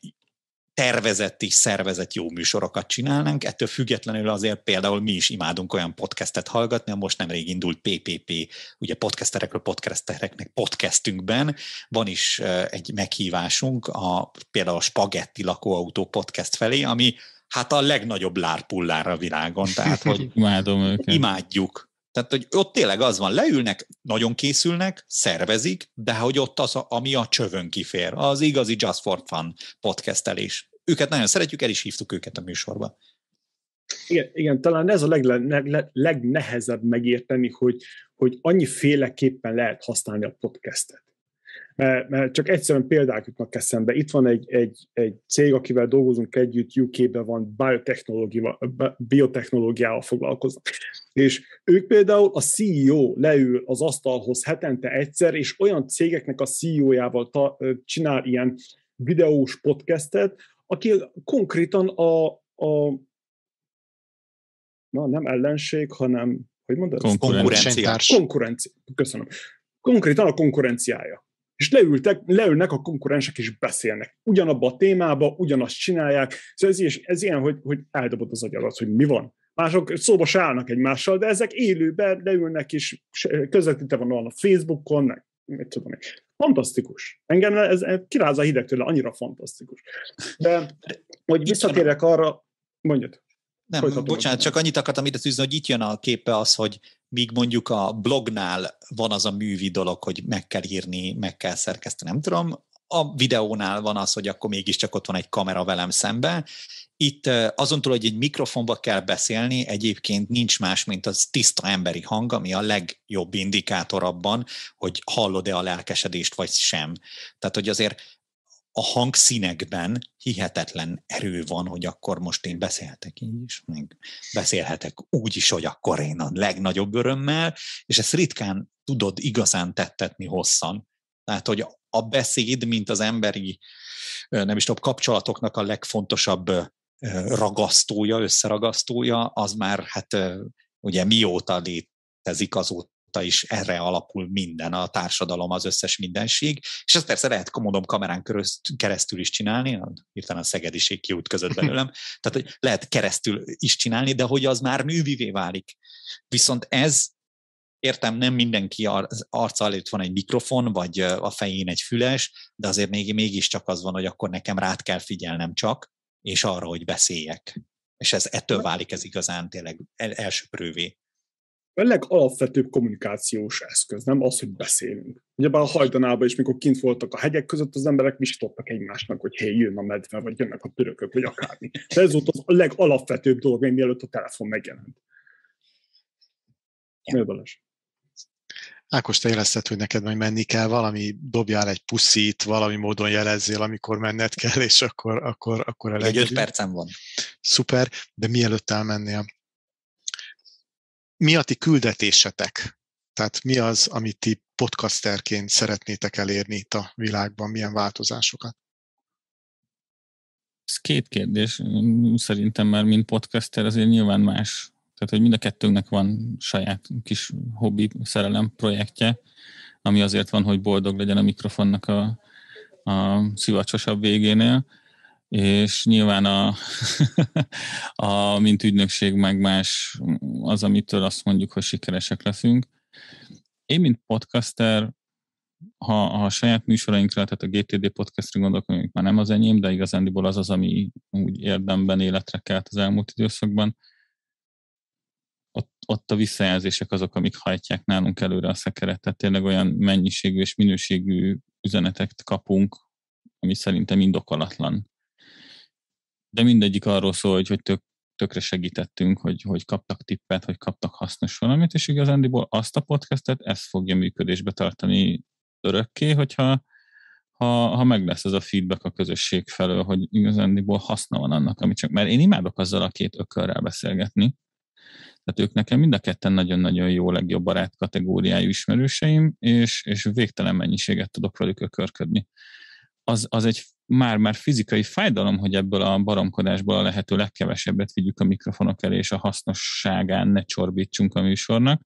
tervezett és szervezett jó műsorokat csinálnánk, ettől függetlenül azért például mi is imádunk olyan podcastet hallgatni, most nemrég indult pé pé pé, ugye podcasterekről podcastereknek podcastünkben, van is egy meghívásunk, a, például a Spaghetti lakóautó podcast felé, ami hát a legnagyobb lárpullár a világon, tehát hogy imádom őket. Imádjuk. Tehát, hogy ott tényleg az van, leülnek, nagyon készülnek, szervezik, de hogy ott az, ami a csövön kifér, az igazi Just for Fun podcastelés. Őket nagyon szeretjük, el is hívtuk őket a műsorba. Igen, igen, talán ez a legne, legnehezebb megérteni, hogy, hogy annyi féleképpen lehet használni a podcastet. Mert csak egyszerűen példák jutnak eszembe. Itt van egy, egy, egy cég, akivel dolgozunk együtt, ú ká-ben van, biotechnológiával foglalkoznak. És ők például a cé é o leül az asztalhoz hetente egyszer, és olyan cégeknek a cé é o-jával ta, csinál ilyen videós podcastet, aki konkrétan a, a na, nem ellenség, hanem hogy mondod? Konkurencia. Konkurencia. Köszönöm. Konkrétan a konkurenciája. És leültek, leülnek a konkurensek és beszélnek. Ugyanabba a témába, ugyanazt csinálják. Szóval ez, is, ez ilyen, hogy, hogy eldobod az agyadat, hogy mi van. Mások szóba se állnak egymással, de ezek élőben leülnek, és közvetítve van olyan a Facebookon, meg mit tudom én. Fantasztikus. Engem ez kiráz a hideg tőle, annyira fantasztikus. De hogy visszatérek arra, mondjad. Nem, bocsánat, mondjad. Csak annyit akartam ide tűzni, hogy itt jön a képe az, hogy míg mondjuk a blognál van az a művi dolog, hogy meg kell írni, meg kell szerkeszteni, nem tudom, a videónál van az, hogy akkor mégiscsak ott van egy kamera velem szemben. Itt azon túl, hogy egy mikrofonba kell beszélni, egyébként nincs más, mint az tiszta emberi hang, ami a legjobb indikátor abban, hogy hallod-e a lelkesedést, vagy sem. Tehát, hogy azért a hangszínekben hihetetlen erő van, hogy akkor most én beszélhetek így is, meg beszélhetek úgy is, hogy akkor én a legnagyobb örömmel, és ezt ritkán tudod igazán tettetni hosszan. Tehát, hogy a beszéd, mint az emberi, nem is tudom, kapcsolatoknak a legfontosabb ragasztója, összeragasztója, az már hát ugye mióta létezik, azóta is erre alapul minden, a társadalom, az összes mindenség, és ezt persze lehet, mondom, kamerán keresztül is csinálni, hirtelen a szegediség kiütközött belőlem, tehát hogy lehet keresztül is csinálni, de hogy az már művivé válik. Viszont ez, értem, nem mindenki arca előtt van egy mikrofon, vagy a fején egy füles, de azért még, mégiscsak az van, hogy akkor nekem rád kell figyelnem csak, és arra, hogy beszéljek. És ez ettől válik ez igazán tényleg elsöprővé. A legalapvetőbb kommunikációs eszköz, nem az, hogy beszélünk. Ugyebár a hajdanában is, mikor kint voltak a hegyek között, az emberek visítottak egymásnak, hogy hé, jön a medve, vagy jönnek a törökök, vagy akármi. De ez volt az a legalapvetőbb dolog, még mielőtt a telefon megjelent. Miért, Balázs? Ákos, te jelezted, hogy neked majd menni kell, valami dobjál egy puszit, valami módon jelezzél, amikor menned kell, és akkor, akkor, akkor elegyedül. Egy öt percem van. Szuper, de mielőtt elmennél, mi a ti küldetésetek? Tehát mi az, amit ti podcasterként szeretnétek elérni itt a világban? Milyen változásokat? Ez két kérdés. Szerintem már mint podcaster azért nyilván más. Tehát, hogy mind a kettőnknek van saját kis hobbi, szerelem projektje, ami azért van, hogy boldog legyen a mikrofonnak a, a szivacsosabb végénél. És nyilván a, a mint ügynökség meg más az, amitől azt mondjuk, hogy sikeresek leszünk. Én, mint podcaster, ha, ha a saját műsorainkra, tehát a gé té dé podcastra gondolok, amik már nem az enyém, de igazándiból az az, ami úgy érdemben életre kelt az elmúlt időszakban, ott, ott a visszajelzések azok, amik hajtják nálunk előre a szekeret. Tehát tényleg olyan mennyiségű és minőségű üzeneteket kapunk, ami szerintem indokolatlan. De mindegyik arról szól, hogy, hogy tök, tökre segítettünk, hogy, hogy kaptak tippet, hogy kaptak hasznos valamit, és igazándiból azt a podcastet, ez fogja működésbe tartani örökké, hogyha ha, ha meg lesz ez a feedback a közösség felől, hogy igazándiból haszna van annak, amit csak... Mert én imádok azzal a két ökörrel beszélgetni. Tehát ők nekem mind a ketten nagyon-nagyon jó, legjobb barát kategóriájú ismerőseim, és, és végtelen mennyiséget tudok velük ökörködni. Az, az egy már-már fizikai fájdalom, hogy ebből a baromkodásból a lehető legkevesebbet vigyük a mikrofonok elé, és a hasznosságán ne csorbítsunk a műsornak.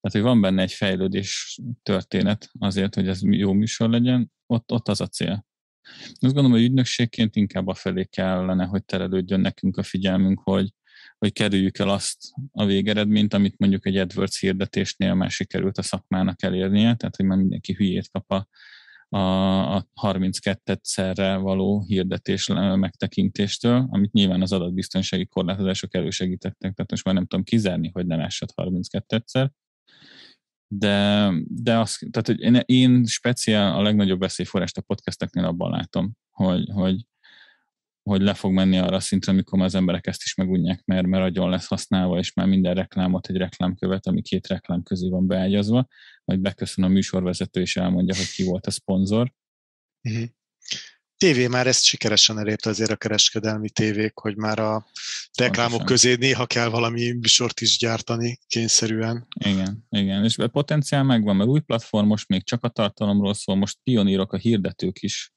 Tehát, hogy van benne egy fejlődés történet azért, hogy ez jó műsor legyen, ott, ott az a cél. Azt gondolom, hogy ügynökségként inkább afelé kellene, hogy terelődjön nekünk a figyelmünk, hogy, hogy kerüljük el azt a végeredményt, amit mondjuk egy AdWords hirdetésnél már sikerült a szakmának elérnie, tehát, hogy már mindenki hülyét kap a a harminckettedszerre való hirdetés megtekintéstől, amit nyilván az adatbiztonsági korlátozások elősegítettek, tehát most már nem tudom kizárni, hogy ne lássad harminckettedszerre. De, de az, tehát, hogy én, én speciál a legnagyobb veszélyforrást a podcasteknél abban látom, hogy, hogy, hogy le fog menni arra a szintre, amikor az emberek ezt is megunják, mert, mert agyon lesz használva, és már minden reklámot egy reklám követ, ami két reklám közé van beágyazva, majd beköszön a műsorvezető, és elmondja, hogy ki volt a szponzor. Uh-huh. Tévé már ezt sikeresen elérte azért a kereskedelmi tévék, hogy már a reklámok közé néha kell valami műsort is gyártani kényszerűen. Igen, igen, és potenciál megvan, mert új platform most még csak a tartalomról szól, most pionírok a hirdetők is,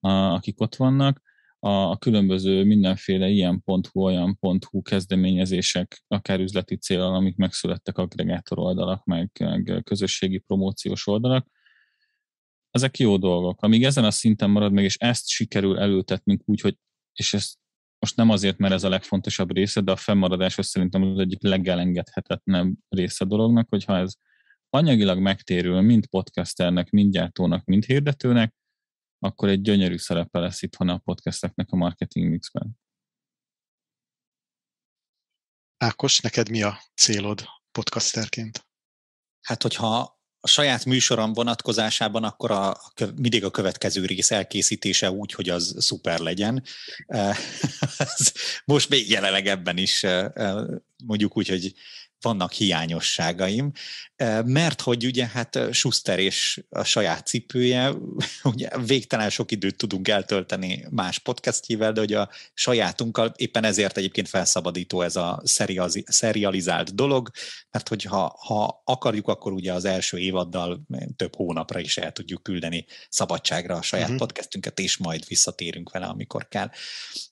akik ott vannak, a különböző mindenféle ilyen .hu, olyan .hu kezdeményezések, akár üzleti célral, amik megszülettek, aggregátor oldalak, meg közösségi promóciós oldalak, ezek jó dolgok. Amíg ezen a szinten marad meg, és ezt sikerül előtetnünk úgy, hogy, és ez most nem azért, mert ez a legfontosabb része, de a fennmaradáshoz szerintem az egyik legelengedhetetlenebb része a dolognak, hogyha ez anyagilag megtérül mind podcasternek, mind gyártónak, mind hirdetőnek, akkor egy gyönyörű szerepe lesz itthon a podcasteknek a marketing mixben. Ákos, neked mi a célod podcasterként? Hát, hogyha a saját műsorom vonatkozásában, akkor a, a, mindig a következő rész elkészítése úgy, hogy az szuper legyen. Most még jelenleg ebben is, mondjuk úgy, hogy vannak hiányosságaim, mert hogy ugye hát Schuster és a saját cipője, ugye végtelen sok időt tudunk eltölteni más podcastjével, de hogy a sajátunkkal éppen ezért egyébként felszabadító ez a serializált dolog, mert hogy ha, ha akarjuk, akkor ugye az első évaddal több hónapra is el tudjuk küldeni szabadságra a saját uh-huh. podcastünket, és majd visszatérünk vele, amikor kell.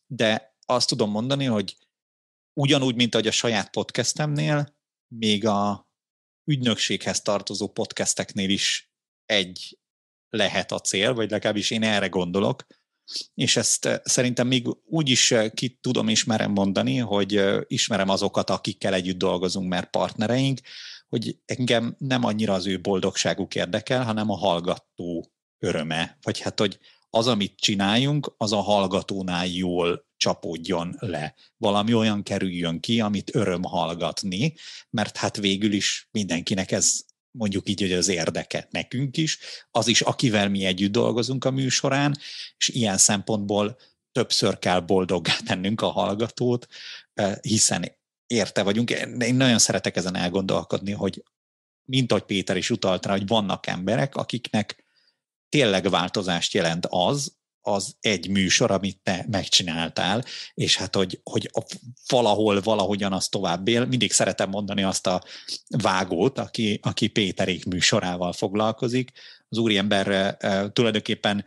De azt tudom mondani, hogy ugyanúgy, mint ahogy a saját podcastemnél, még a ügynökséghez tartozó podcasteknél is egy lehet a cél, vagy legalábbis én erre gondolok, és ezt szerintem még úgy is ki tudom ismerem mondani, hogy ismerem azokat, akikkel együtt dolgozunk, mert partnereink, hogy engem nem annyira az ő boldogságuk érdekel, hanem a hallgató öröme, vagy hát, hogy az, amit csináljunk, az a hallgatónál jól csapódjon le. Valami olyan kerüljön ki, amit öröm hallgatni, mert hát végül is mindenkinek ez mondjuk így, hogy az érdeke nekünk is, az is, akivel mi együtt dolgozunk a műsorán, és ilyen szempontból többször kell boldoggá tennünk a hallgatót, hiszen érte vagyunk. Én nagyon szeretek ezen elgondolkodni, hogy mint ahogy Péter is utalt rá, hogy vannak emberek, akiknek tényleg változást jelent az, az egy műsor, amit te megcsináltál, és hát, hogy, hogy valahol, valahogyan az tovább él. Mindig szeretem mondani azt a vágót, aki, aki Péterék műsorával foglalkozik. Az úriember e, tulajdonképpen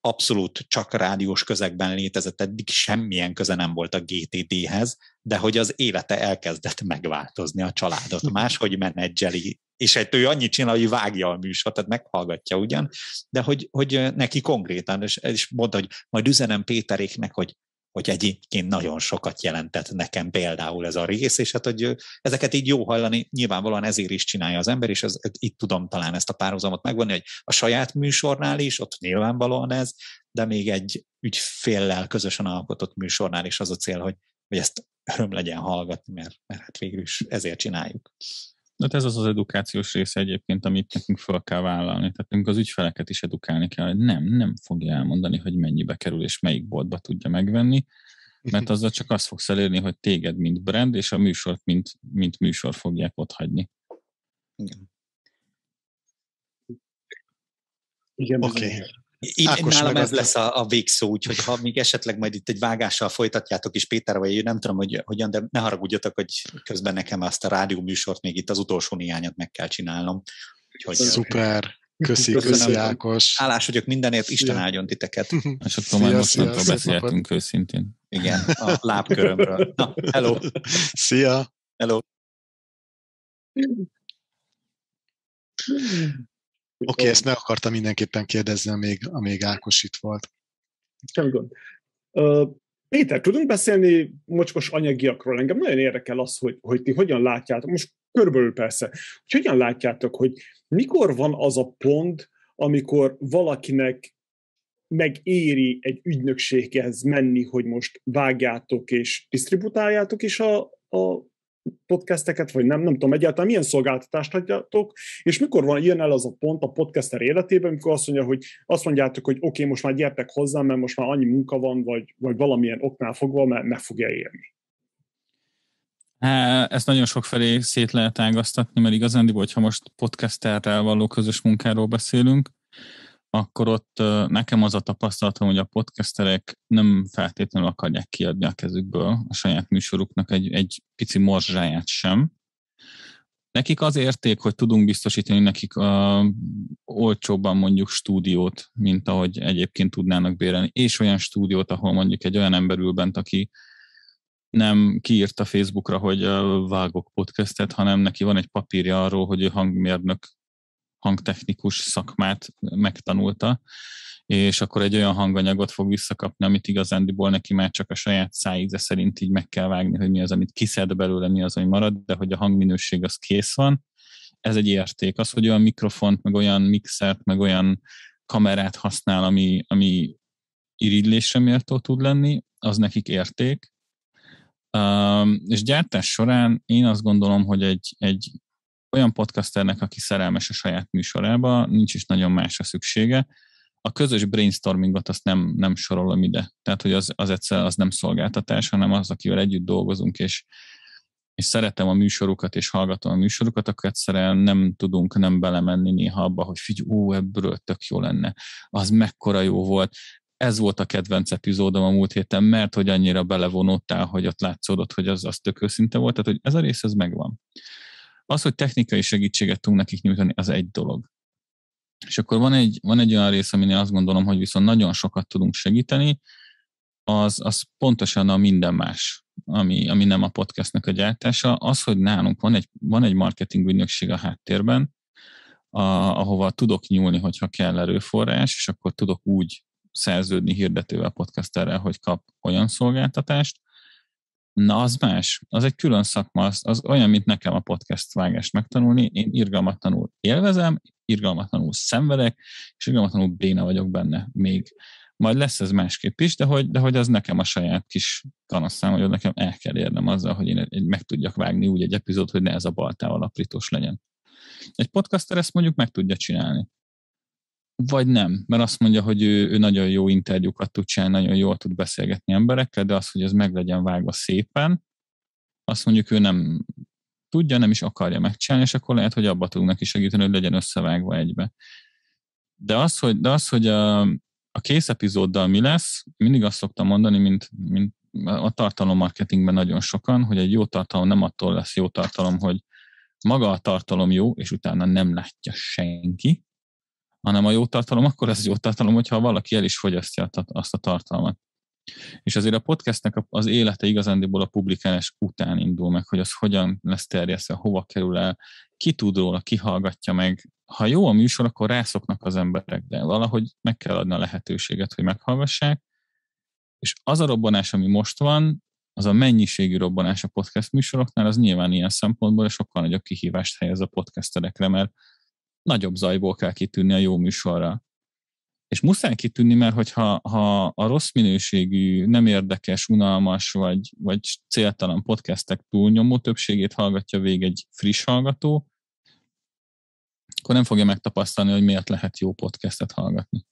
abszolút csak rádiós közegben létezett, eddig semmilyen köze nem volt a gé té dé-hez, de hogy az élete elkezdett megváltozni, a családot máshogy menedzseli, és hát ő annyit csinál, hogy vágja a műsort, tehát meghallgatja ugyan, de hogy, hogy neki konkrétan, és, és mondta, hogy majd üzenem Péteréknek, hogy, hogy egyébként nagyon sokat jelentett nekem például ez a rész, és hát, hogy ezeket így jó hallani, nyilvánvalóan ezért is csinálja az ember, és ez, itt tudom talán ezt a párhuzamot megvonni, hogy a saját műsornál is, ott nyilvánvalóan ez, de még egy ügyféllel közösen alkotott műsornál is az a cél, hogy, hogy ezt öröm legyen hallgatni, mert, mert hát végül is ezért csináljuk. Hát ez az az edukációs része egyébként, amit nekünk fel kell vállalni. Tehát nekünk az ügyfeleket is edukálni kell, hogy nem, nem fogja elmondani, hogy mennyibe kerül és melyik boltba tudja megvenni, mert azzal csak azt fogsz elérni, hogy téged, mint brand, és a műsort, mint, mint műsor fogják otthagyni. Igen. Igen, oké. Okay. Én, nálam ez lesz a, a végszó, úgyhogy ha még esetleg majd itt egy vágással folytatjátok is, Péter, vagy én nem tudom, hogy hogyan, de ne haragudjatok, hogy közben nekem azt a rádió műsort még itt az utolsó néhányat meg kell csinálnom. Úgyhogy, szuper, köszi, köszi Ákos. Hálás vagyok mindenért, Isten áldjon titeket. És akkor már mostantól beszéltünk őszintén. Igen, a lábkörömről. Na, hello. Szia. Hello. Oké, okay, ezt meg akartam mindenképpen kérdezni, amíg, amíg Ákos itt volt. Semmi gond. Uh, Péter, tudunk beszélni mocskos anyagiakról? Engem nagyon érdekel az, hogy, hogy ti hogyan látjátok, most körülbelül persze, hogy hogyan látjátok, hogy mikor van az a pont, amikor valakinek megéri egy ügynökséghez menni, hogy most vágjátok és disztributáljátok is a, a podcasteket, vagy nem, nem tudom, egyáltalán milyen szolgáltatást adjátok, és mikor van, jön el az a pont a podcaster életében, amikor azt mondja, hogy azt mondjátok, hogy oké, okay, most már gyertek hozzám, mert most már annyi munka van, vagy, vagy valamilyen oknál fogva, mert meg fogja érni. Ezt nagyon sokfelé szét lehet ágasztatni, mert igazándiból, hogyha most podcasterrel való közös munkáról beszélünk, akkor ott nekem az a tapasztalatom, hogy a podcasterek nem feltétlenül akarják kiadni a kezükből a saját műsoruknak egy, egy pici morzsáját sem. Nekik az érték, hogy tudunk biztosítani nekik uh, olcsóbban mondjuk stúdiót, mint ahogy egyébként tudnának bérelni, és olyan stúdiót, ahol mondjuk egy olyan ember ül bent, aki nem kiírta Facebookra, hogy uh, vágok podcastet, hanem neki van egy papírja arról, hogy ő hangmérnök, hangtechnikus szakmát megtanulta, és akkor egy olyan hanganyagot fog visszakapni, amit igazándiból neki már csak a saját szájíze szerint így meg kell vágni, hogy mi az, amit kiszed belőle, mi az, ami marad, de hogy a hangminőség az kész van. Ez egy érték. Az, hogy olyan mikrofont, meg olyan mixert, meg olyan kamerát használ, ami, ami irigylésre méltó tud lenni, az nekik érték. És gyártás során én azt gondolom, hogy egy, egy olyan podcasternek, aki szerelmes a saját műsorába, nincs is nagyon másra szüksége. A közös brainstormingot azt nem, nem sorolom ide. Tehát, hogy az, az egyszer az nem szolgáltatás, hanem az, akivel együtt dolgozunk, és, és szeretem a műsorokat, és hallgatom a műsorokat, akkor egyszerűen nem tudunk nem belemenni néha abba, hogy figyelj, ó, ebből tök jó lenne. Az mekkora jó volt. Ez volt a kedvenc epizódom a múlt héten, mert hogy annyira belevonultál, hogy ott látszódott, hogy az, az tök őszinte volt. Tehát, hogy ez a rész, ez megvan. Az, hogy technikai segítséget tudunk nekik nyújtani, az egy dolog. És akkor van egy, van egy olyan rész, aminél azt gondolom, hogy viszont nagyon sokat tudunk segíteni, az, az pontosan a minden más, ami, ami nem a podcastnak a gyártása. Az, hogy nálunk van egy, van egy marketing ügynökség a háttérben, a, ahova tudok nyúlni, hogyha kell erőforrás, és akkor tudok úgy szerződni hirdetővel, podcasterrel, hogy kap olyan szolgáltatást. Na, az más. Az egy külön szakma, az, az olyan, mint nekem a podcast vágást megtanulni. Én irgalmatlanul élvezem, irgalmatlanul szenvedek, és irgalmatlanul béna vagyok benne még. Majd lesz ez másképp is, de hogy, de hogy az nekem a saját kis kanasszám, hogy nekem el kell érnem azzal, hogy én meg tudjak vágni úgy egy epizód, hogy ne ez a baltával aprítós legyen. Egy podcaster ezt mondjuk meg tudja csinálni. Vagy nem, mert azt mondja, hogy ő, ő nagyon jó interjúkat tud csinálni, nagyon jól tud beszélgetni emberekkel, de az, hogy ez meg legyen vágva szépen, azt mondjuk ő nem tudja, nem is akarja megcsinálni, és akkor lehet, hogy abba tudunk neki segíteni, hogy legyen összevágva egybe. De az, hogy, de az, hogy a, a kész epizóddal mi lesz, mindig azt szoktam mondani, mint, mint a tartalommarketingben nagyon sokan, hogy egy jó tartalom nem attól lesz jó tartalom, hogy maga a tartalom jó, és utána nem látja senki, hanem a jó tartalom, akkor ez jó tartalom, hogyha valaki el is fogyasztja azt a tartalmat. És azért a podcastnek az élete igazándiból a publikálás után indul meg, hogy az hogyan lesz terjesztve, hova kerül el, ki tud róla, ki hallgatja meg. Ha jó a műsor, akkor rászoknak az emberek, de valahogy meg kell adni a lehetőséget, hogy meghallgassák. És az a robbanás, ami most van, az a mennyiségű robbanás a podcast műsoroknál, az nyilván ilyen szempontból sokkal nagyobb kihívást helyez a podcasterekre, mert nagyobb zajból kell kitűnni a jó műsorra. És muszáj kitűnni, mert hogyha ha a rossz minőségű, nem érdekes, unalmas vagy, vagy céltalan podcastek túlnyomó többségét hallgatja végig egy friss hallgató, akkor nem fogja megtapasztalni, hogy miért lehet jó podcastet hallgatni.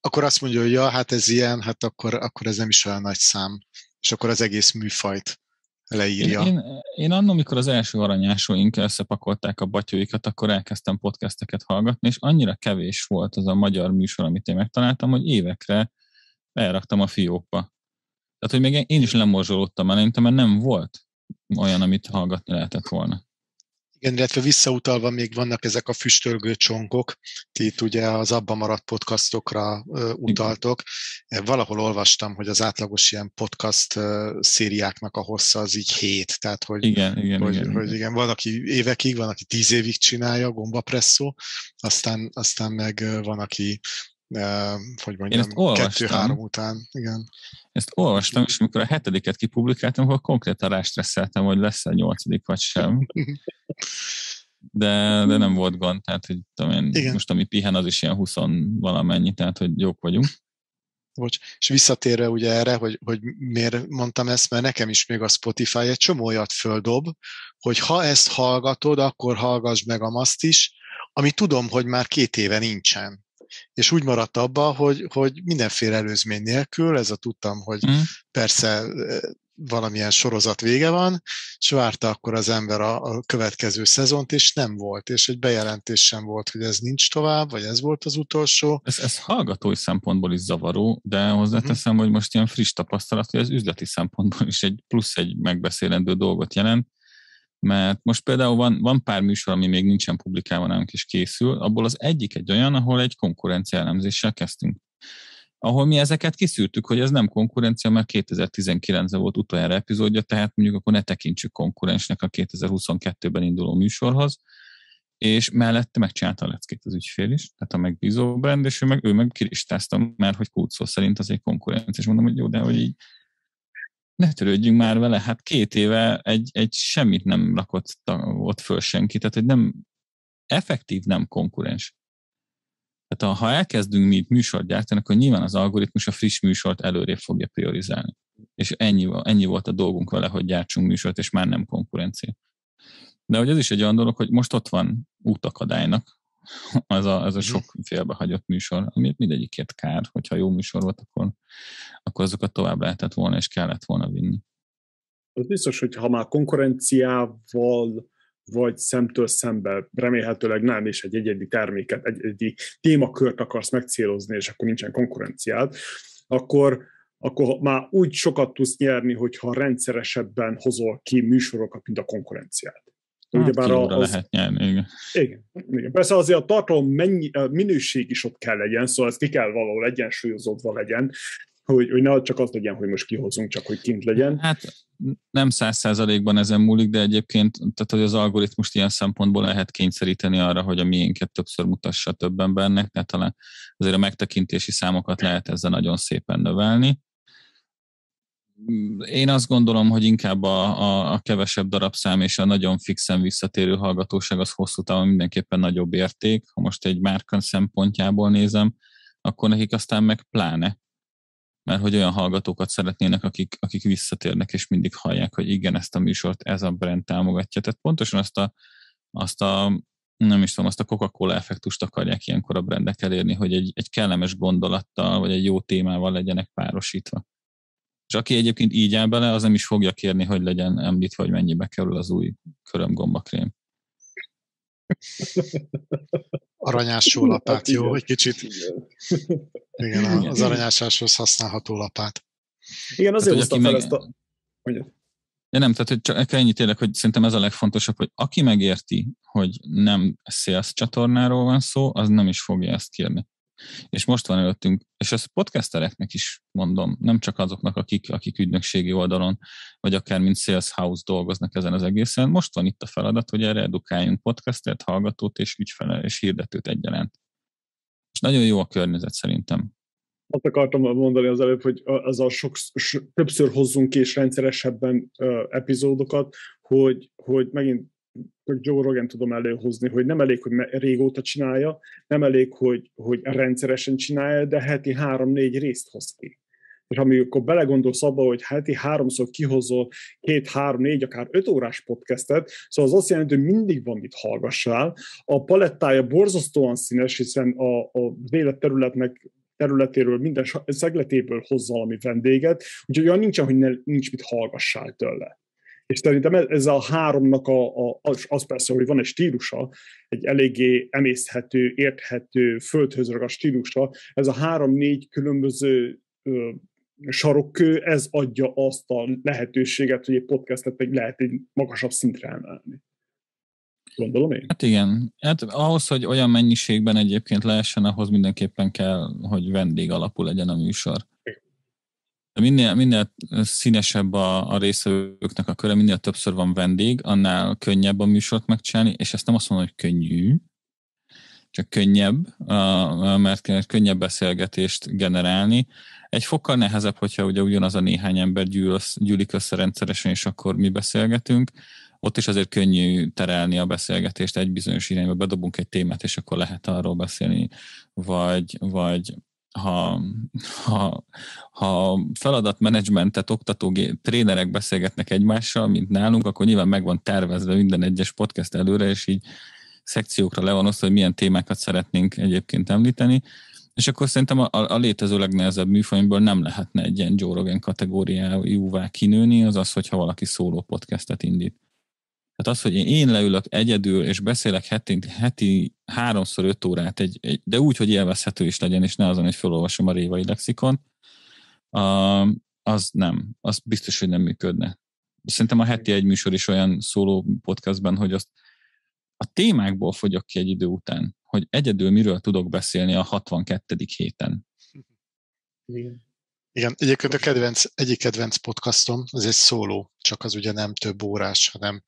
Akkor azt mondja, hogy ja, hát ez ilyen, hát akkor, akkor ez nem is olyan nagy szám. És akkor az egész műfajt leírja. Én, én, én anno, mikor az első aranyásaink összepakolták a batyóikat, akkor elkezdtem podcasteket hallgatni, és annyira kevés volt az a magyar műsor, amit én megtaláltam, hogy évekre elraktam a fiókba. Tehát, hogy még én is lemorzsolódtam eleinte, mert nem volt olyan, amit hallgatni lehetett volna. Igen, illetve visszautalva még vannak ezek a füstölgő csonkok, ti itt ugye az abban maradt podcastokra utaltok. Valahol olvastam, hogy az átlagos ilyen podcast szériáknak a hossza az így hét, tehát hogy, igen, igen, hogy, igen, hogy igen. igen, van, aki évekig, van, aki tíz évig csinálja, Gombapresszó, aztán, aztán meg van, aki hogy mondjam, kettő-három után. Igen. Ezt olvastam, és amikor a hetediket kipublikáltam, akkor konkrétan rástresszeltem, hogy lesz a nyolcadik vagy sem. De, de nem volt gond, tehát hogy tudom én, most ami pihen, az is ilyen huszon valamennyi, tehát hogy jók vagyunk. Bocs, és visszatérve ugye erre, hogy, hogy miért mondtam ezt, mert nekem is még a Spotify egy csomó olyat földob, hogy ha ezt hallgatod, akkor hallgass meg a maszt is, ami tudom, hogy már két éve nincsen. És úgy maradt abba, hogy, hogy mindenféle előzmény nélkül, ez a tudtam, hogy mm. persze valamilyen sorozat vége van, és várta akkor az ember a, a következő szezont, és nem volt, és egy bejelentés sem volt, hogy ez nincs tovább, vagy ez volt az utolsó. Ez, ez hallgatói szempontból is zavaró, de hozzáteszem, mm. hogy most ilyen friss tapasztalat, hogy ez üzleti szempontból is egy plusz egy megbeszélendő dolgot jelent, mert most például van, van pár műsor, ami még nincsen publikálva, nálunk is készül, abból az egyik egy olyan, ahol egy konkurencia elemzéssel kezdtünk. Ahol mi ezeket kiszűrtük, hogy ez nem konkurencia, mert kétezer-tizenkilencben volt utoljára epizódja, tehát mondjuk akkor ne tekintsük konkurensnek a kétezer-huszonkettőben induló műsorhoz, és mellette megcsinálta a leckét az ügyfél is, tehát a megbízó brand, és ő meg, ő meg kiristázta már, hogy kulcsszó szerint az egy konkurencia, és mondom, hogy jó, de hogy így ne törődjünk már vele, hát két éve egy, egy semmit nem rakott ott föl senki, tehát hogy nem effektív, nem konkurens. Tehát ha elkezdünk mi itt műsort gyártani, akkor nyilván az algoritmus a friss műsort előrébb fogja priorizálni. És ennyi, ennyi volt a dolgunk vele, hogy gyártsunk műsort, és már nem konkurencia. De hogy ez is egy olyan dolog, hogy most ott van útakadálynak az a, az a sok félbehagyott műsor, ami mindegyikért kár, hogyha jó műsor volt, akkor, akkor azokat tovább lehetett volna, és kellett volna vinni. Az biztos, hogy ha már konkurenciával vagy szemtől szembe, remélhetőleg nem, és egy egyedi terméket, egy egyedi témakört akarsz megcélozni, és akkor nincsen konkurenciád, akkor, akkor már úgy sokat tudsz nyerni, hogyha rendszeresebben hozol ki műsorokat, mint a konkurenciád. Hát, ugyebár az... lehet nyerni, igen. Igen, igen. Persze azért a tartalom mennyi, a minőség is ott kell legyen, szóval ez ki kell valahol egyensúlyozódva legyen, hogy, hogy ne csak az legyen, hogy most kihozunk, csak hogy kint legyen. Hát nem száz százalékban ezen múlik, de egyébként tehát, hogy az algoritmust ilyen szempontból lehet kényszeríteni arra, hogy a miénket többször mutassa több embernek, tehát talán azért a megtekintési számokat lehet ezzel nagyon szépen növelni. Én azt gondolom, hogy inkább a, a, a kevesebb darabszám és a nagyon fixen visszatérő hallgatóság az hosszú távon mindenképpen nagyobb érték. Ha most egy márka szempontjából nézem, akkor nekik aztán meg pláne. Mert hogy olyan hallgatókat szeretnének, akik, akik visszatérnek és mindig hallják, hogy igen, ezt a műsort ez a brand támogatja. Tehát pontosan azt a, azt a nem is tudom, azt a Coca-Cola effektust akarják ilyenkor a brandek elérni, hogy egy, egy kellemes gondolattal vagy egy jó témával legyenek párosítva. És aki egyébként így áll bele, az nem is fogja kérni, hogy legyen említve, hogy mennyibe kerül az új körömgombakrém. Aranyás sólapát, jó, hogy kicsit. Igen, az aranyásáshoz használható lapát. Igen, azért hoztam fel meg... ezt a... De nem, tehát hogy csak ennyit érlek, hogy szerintem ez a legfontosabb, hogy aki megérti, hogy nem sales csatornáról van szó, az nem is fogja ezt kérni. És most van előttünk, és ezt podcastereknek is mondom, nem csak azoknak, akik, akik ügynökségi oldalon, vagy akár mint sales house dolgoznak ezen az egészen, most van itt a feladat, hogy erre edukáljunk podcastert, hallgatót és ügyfelet és hirdetőt egyaránt. És nagyon jó a környezet szerintem. Azt akartam mondani az előbb, hogy az a sok, többször hozzunk ki és rendszeresebben uh, epizódokat, hogy, hogy megint hogy Joe Rogan tudom előhozni, hogy nem elég, hogy régóta csinálja, nem elég, hogy, hogy rendszeresen csinálja, de heti három-négy részt hoz ki. És amikor belegondolsz abba, hogy heti háromszor kihozol két, három, négy, akár öt órás podcastet, szóval az azt jelenti, hogy mindig van mit hallgassál. A palettája borzasztóan színes, hiszen a, a életterületnek területéről, minden szegletéből hozza valami vendéget, úgyhogy olyan nincsen, hogy ne, nincs mit hallgassál tőle. És szerintem ez a háromnak a, a, az persze, hogy van egy stílusa, egy eléggé emészhető, érthető, földhöz ragadt stílusa, ez a három-négy különböző ö, sarokkő, ez adja azt a lehetőséget, hogy egy podcastet meg lehet egy magasabb szintre emelni. Gondolom én? Hát igen. Hát ahhoz, hogy olyan mennyiségben egyébként lehessen, ahhoz mindenképpen kell, hogy vendég alapú legyen a műsor. Minél, minél színesebb a, a részvevőknek a köre, minél többször van vendég, annál könnyebb a műsort megcsinálni, és ezt nem azt mondom, hogy könnyű, csak könnyebb, mert könnyebb beszélgetést generálni. Egy fokkal nehezebb, hogyha ugye ugyanaz a néhány ember gyűl, gyűlik össze rendszeresen, és akkor mi beszélgetünk. Ott is azért könnyű terelni a beszélgetést egy bizonyos irányba, bedobunk egy témát, és akkor lehet arról beszélni, vagy... vagy Ha, ha, ha feladatmenedzsmentet oktató trénerek beszélgetnek egymással, mint nálunk, akkor nyilván meg van tervezve minden egyes podcast előre, és így szekciókra le van osztva, hogy milyen témákat szeretnénk egyébként említeni, és akkor szerintem a, a létező legnehezebb műfajból nem lehetne egy ilyen Joe Rogan kategóriájúvá kinőni, az az, hogyha valaki szóló podcastet indít. Tehát az, hogy én leülök egyedül, és beszélek heti, heti háromszor öt órát, egy, egy, de úgy, hogy élvezhető is legyen, és ne azon, hogy felolvasom a révai lexikon, az nem. Az biztos, hogy nem működne. Szerintem a heti egy műsor is olyan szóló podcastben, hogy azt a témákból fogyok ki egy idő után, hogy egyedül miről tudok beszélni a hatvankettedik héten. Igen. Igen, egyébként a kedvenc, egyik kedvenc podcastom, az egy szóló, csak az ugye nem több órás, hanem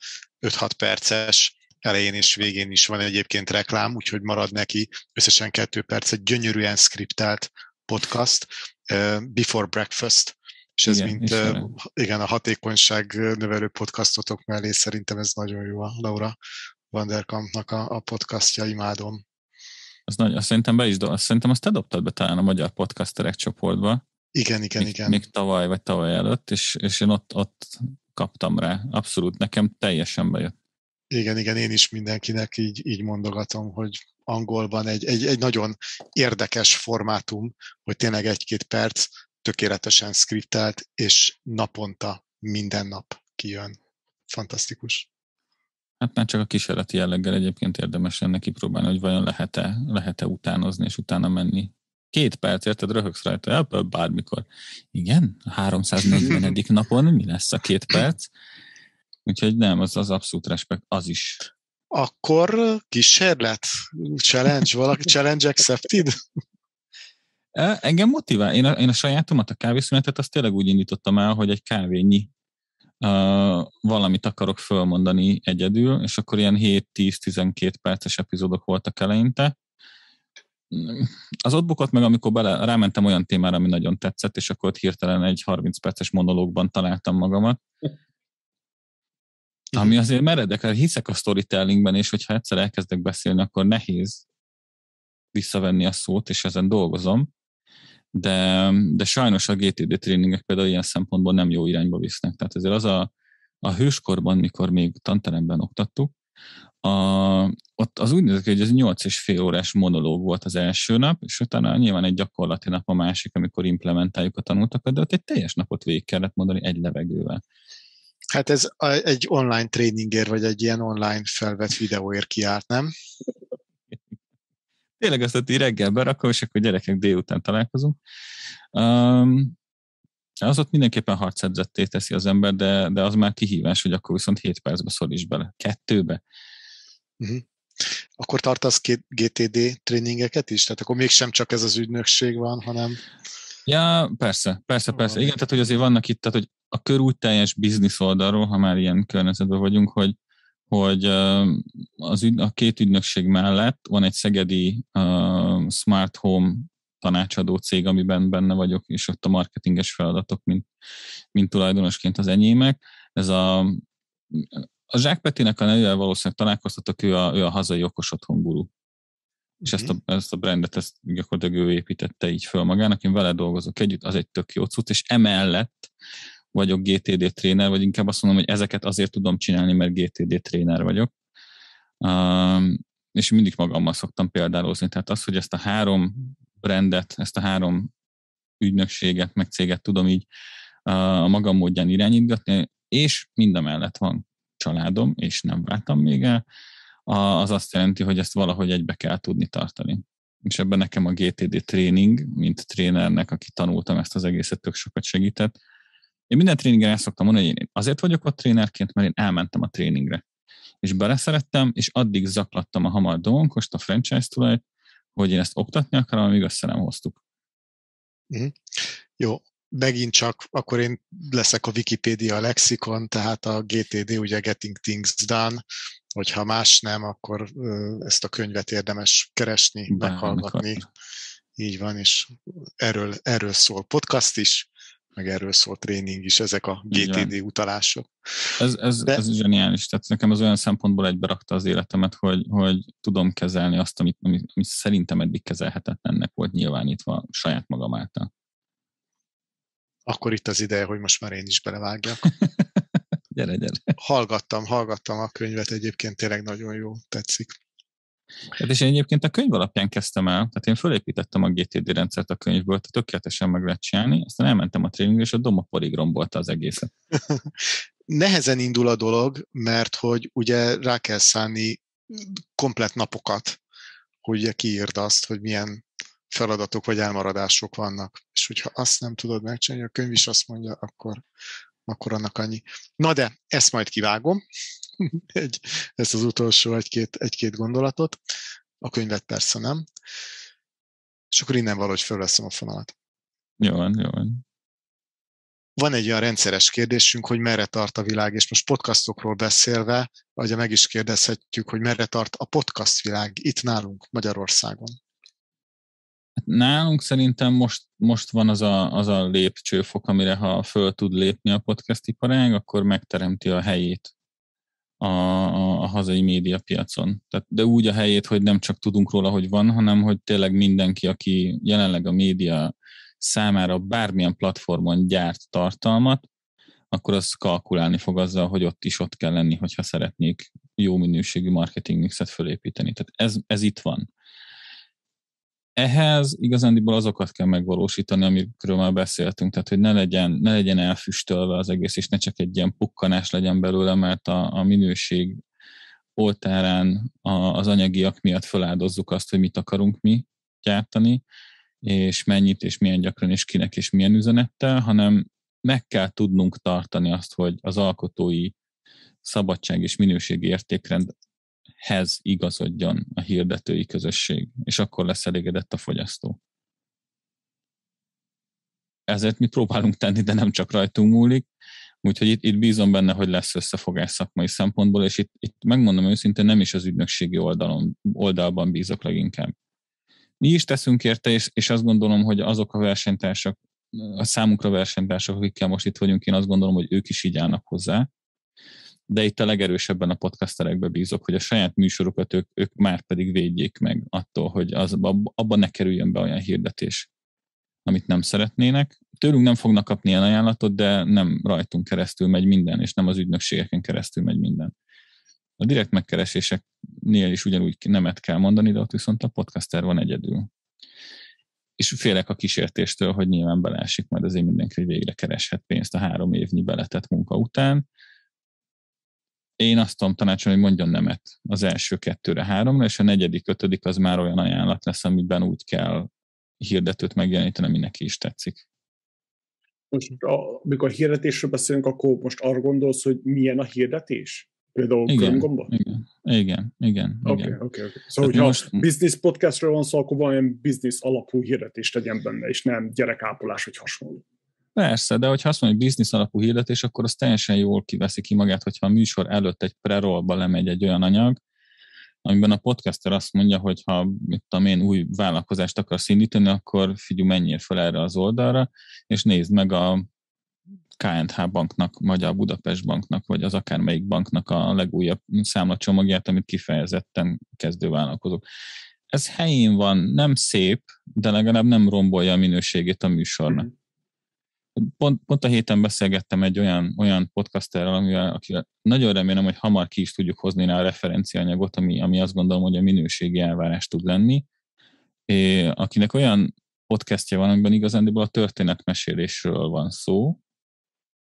öt-hat perces, elején és végén is van egyébként reklám, úgyhogy marad neki összesen kettő perc, egy gyönyörűen skriptált podcast, Before Breakfast, és ez igen, mint igen, a hatékonyság növelő podcastotok mellé szerintem ez nagyon jó, a Laura Vanderkampnak a, a podcastja, imádom. Az nagy, azt szerintem be is, azt szerintem azt te dobtad be talán a Magyar Podcasterek csoportba. Igen, igen, még, igen. Még tavaly vagy tavaly előtt, és, és én ott, ott kaptam rá. Abszolút, nekem teljesen bejött. Igen, igen, én is mindenkinek így, így mondogatom, hogy angolban egy, egy, egy nagyon érdekes formátum, hogy tényleg egy-két perc tökéletesen skriptált, és naponta, minden nap kijön. Fantasztikus. Hát már csak a kísérleti jelleggel egyébként érdemes lenne kipróbálni, hogy vajon lehet-e, lehet-e utánozni és utána menni. Két perc, érted, röhögsz rajta, bármikor. Igen, a háromszáznegyvenedik napon mi lesz a két perc? Úgyhogy nem, az az abszolút respekt, az is. Akkor kísérlet? Challenge? Valaki challenge accepted? Engem motivál. Én a, én a sajátomat, a kávészünetet, azt tényleg úgy indítottam el, hogy egy kávényi Uh, valamit akarok fölmondani egyedül, és akkor ilyen hét tíz tizenkét perces epizódok voltak eleinte. Az ott bukott meg, amikor bele, rámentem olyan témára, ami nagyon tetszett, és akkor ott hirtelen egy harminc perces monológban találtam magamat. Ami azért meredek, hiszek a storytellingben, és hogyha egyszer elkezdek beszélni, akkor nehéz visszavenni a szót, és ezen dolgozom. De, de sajnos a gé té dé tréningek például ilyen szempontból nem jó irányba visznek. Tehát ezért az a, a hőskorban, mikor még tanteremben oktattuk, a, ott az úgy nézett, hogy ez nyolc és fél órás monológ volt az első nap, és utána nyilván egy gyakorlati nap a másik, amikor implementáljuk a tanultakat, de ott egy teljes napot végig kellett mondani egy levegővel. Hát ez egy online tréningért, vagy egy ilyen online felvett videóért kiállt, nem? Tényleg azt ott így reggel berakom, és akkor gyerekek délután találkozunk. Um, az ott mindenképpen harcedzetté teszi az ember, de, de az már kihívás, hogy akkor viszont hét percbe szoríts bele. Kettőbe. Uh-huh. Akkor tartasz két gé té dé tréningeket is? Tehát akkor mégsem csak ez az ügynökség van, hanem... Ja, persze, persze, persze. Igen, tehát hogy azért vannak itt, tehát hogy a körút teljes biznisz oldalról, ha már ilyen környezetben vagyunk, hogy hogy az ügy, a két ügynökség mellett van egy szegedi uh, smart home tanácsadó cég, amiben benne vagyok, és ott a marketinges feladatok, mint, mint tulajdonosként az enyémek. Ez a, a Zsák Petinek a nevűvel valószínűleg találkoztatok, ő a, ő a hazai okos otthon guru. Mm-hmm. És ezt a, ezt a brandet, ezt gyakorlatilag ő építette így föl magának, én vele dolgozok együtt, az egy tök jó cucc, és emellett vagyok gé té dé tréner, vagy inkább azt mondom, hogy ezeket azért tudom csinálni, mert gé té dé tréner vagyok. Um, és mindig magammal szoktam példálozni. Tehát az, hogy ezt a három brandet, ezt a három ügynökséget, meg céget tudom így uh, a magam módján irányítgatni, és mind a mellett van családom, és nem váltam még el. A, az azt jelenti, hogy ezt valahogy egybe kell tudni tartani. És ebben nekem a gé té dé tréning, mint trénernek, aki tanultam ezt az egészet, tök sokat segített. Én minden tréningen el szoktam mondani, hogy én azért vagyok ott trénerként, mert én elmentem a tréningre. És beleszerettem, és addig zaklattam a hamar dolgonkost, a franchise tulajt, hogy én ezt oktatni akarom, amíg össze nem hoztuk. Mm. Jó, megint csak, akkor én leszek a Wikipedia lexikon, tehát a gé té dé, ugye Getting Things Done, hogyha más nem, akkor ezt a könyvet érdemes keresni, Bár meghallgatni. Amikor. Így van, és erről, erről szól podcast is, meg erről szól tréning is, ezek a gé té dé utalások. Ez, ez, De... ez zseniális, tehát nekem az olyan szempontból egybe rakta az életemet, hogy, hogy tudom kezelni azt, amit, amit, amit szerintem eddig kezelhetetlennek volt nyilvánítva saját magam által. Akkor itt az ideje, hogy most már én is belevágjak. Gyere, gyere. Hallgattam, hallgattam a könyvet, egyébként tényleg nagyon jó, tetszik. Hát és én egyébként a könyv alapján kezdtem el, tehát én fölépítettem a gé té dé rendszert a könyvből, tehát tökéletesen meg lehet csinálni, aztán elmentem a tréningre, és a domoporig rombolta az egészet. Nehezen indul a dolog, mert hogy ugye rá kell szállni komplett napokat, hogy ugye kiírd azt, hogy milyen feladatok vagy elmaradások vannak. És hogyha azt nem tudod megcsinálni, a könyv is azt mondja, akkor, akkor annak annyi. Na de, ezt majd kivágom. Egy, ezt az utolsó egy-két, egy-két gondolatot, a könyvet persze nem, és akkor innen valahogy felveszem a fonalat. Jó van, jó van. Van egy olyan rendszeres kérdésünk, hogy merre tart a világ, és most podcastokról beszélve, vagy meg is kérdezhetjük, hogy merre tart a podcast világ itt nálunk, Magyarországon. Nálunk szerintem most, most van az a, az a lépcsőfok, amire ha föl tud lépni a podcast iparág, akkor megteremti a helyét A, a, a hazai médiapiacon. Tehát, de úgy a helyét, hogy nem csak tudunk róla, hogy van, hanem hogy tényleg mindenki, aki jelenleg a média számára bármilyen platformon gyárt tartalmat, akkor az kalkulálni fog azzal, hogy ott is ott kell lenni, hogyha szeretnék jó minőségű marketing mixet fölépíteni. Tehát ez, ez itt van. Ehhez igazándiból azokat kell megvalósítani, amikről már beszéltünk, tehát hogy ne legyen, ne legyen elfüstölve az egész, és ne csak egy ilyen pukkanás legyen belőle, mert a, a minőség oltárán a, az anyagiak miatt feláldozzuk azt, hogy mit akarunk mi gyártani, és mennyit, és milyen gyakran, és kinek, és milyen üzenettel, hanem meg kell tudnunk tartani azt, hogy az alkotói szabadság és minőségi értékrendhez igazodjon a hirdetői közösség, és akkor lesz elégedett a fogyasztó. Ezért mi próbálunk tenni, de nem csak rajtunk múlik, úgyhogy itt, itt bízom benne, hogy lesz összefogás szakmai szempontból, és itt, itt megmondom őszintén, nem is az ügynökségi oldalon, oldalban bízok leginkább. Mi is teszünk érte, és, és azt gondolom, hogy azok a versenytársak, a számunkra versenytársak, akikkel most itt vagyunk, én azt gondolom, hogy ők is így állnak hozzá, de itt a legerősebben a podcasterekbe bízok, hogy a saját műsorokat ők, ők már pedig védjék meg attól, hogy az, abban ne kerüljön be olyan hirdetés, amit nem szeretnének. Tőlünk nem fognak kapni ilyen ajánlatot, de nem rajtunk keresztül megy minden, és nem az ügynökségeken keresztül megy minden. A direkt megkereséseknél is ugyanúgy nemet kell mondani, de ott viszont a podcaster van egyedül. És félek a kísértéstől, hogy nyilván beleesik majd azért mindenki, hogy végre kereshet pénzt a három évnyi beletett munka után. Én azt tudom tanácsolni, hogy mondjon nemet az első kettőre, háromra, és a negyedik, ötödik az már olyan ajánlat lesz, amiben úgy kell hirdetőt megjeleníteni, ami neki is tetszik. Most, amikor hirdetésről beszélünk, akkor most arra gondolsz, hogy milyen a hirdetés? Például körömgomban? Igen, igen, igen. Oké, okay, oké. Okay, okay. Szóval, hogyha most... business podcastről van szó, akkor valamilyen business alapú hirdetés tegyen benne, és nem gyerekápolás, vagy hasonló. Persze, de hogyha azt mondja, hogy business alapú hirdetés, akkor az teljesen jól kiveszi ki magát, hogyha a műsor előtt egy pre-rollba lemegy egy olyan anyag, amiben a podcaster azt mondja, hogy ha mit tudom én, új vállalkozást akarsz indítani, akkor figyelj, menjél fel erre az oldalra, és nézd meg a ká és há banknak, Magyar Budapest banknak, vagy az akármelyik banknak a legújabb számlacsomagját, amit kifejezetten kezdővállalkozók. Ez helyén van, nem szép, de legalább nem rombolja a minőségét a műsornak. Pont, pont a héten beszélgettem egy olyan, olyan podcasterrel, amivel, akivel nagyon remélem, hogy hamar ki is tudjuk hozni rá a referenciaanyagot, ami, ami azt gondolom, hogy a minőségi elvárás tud lenni, é, akinek olyan podcastja van, amiben igazándiból a történetmesélésről van szó,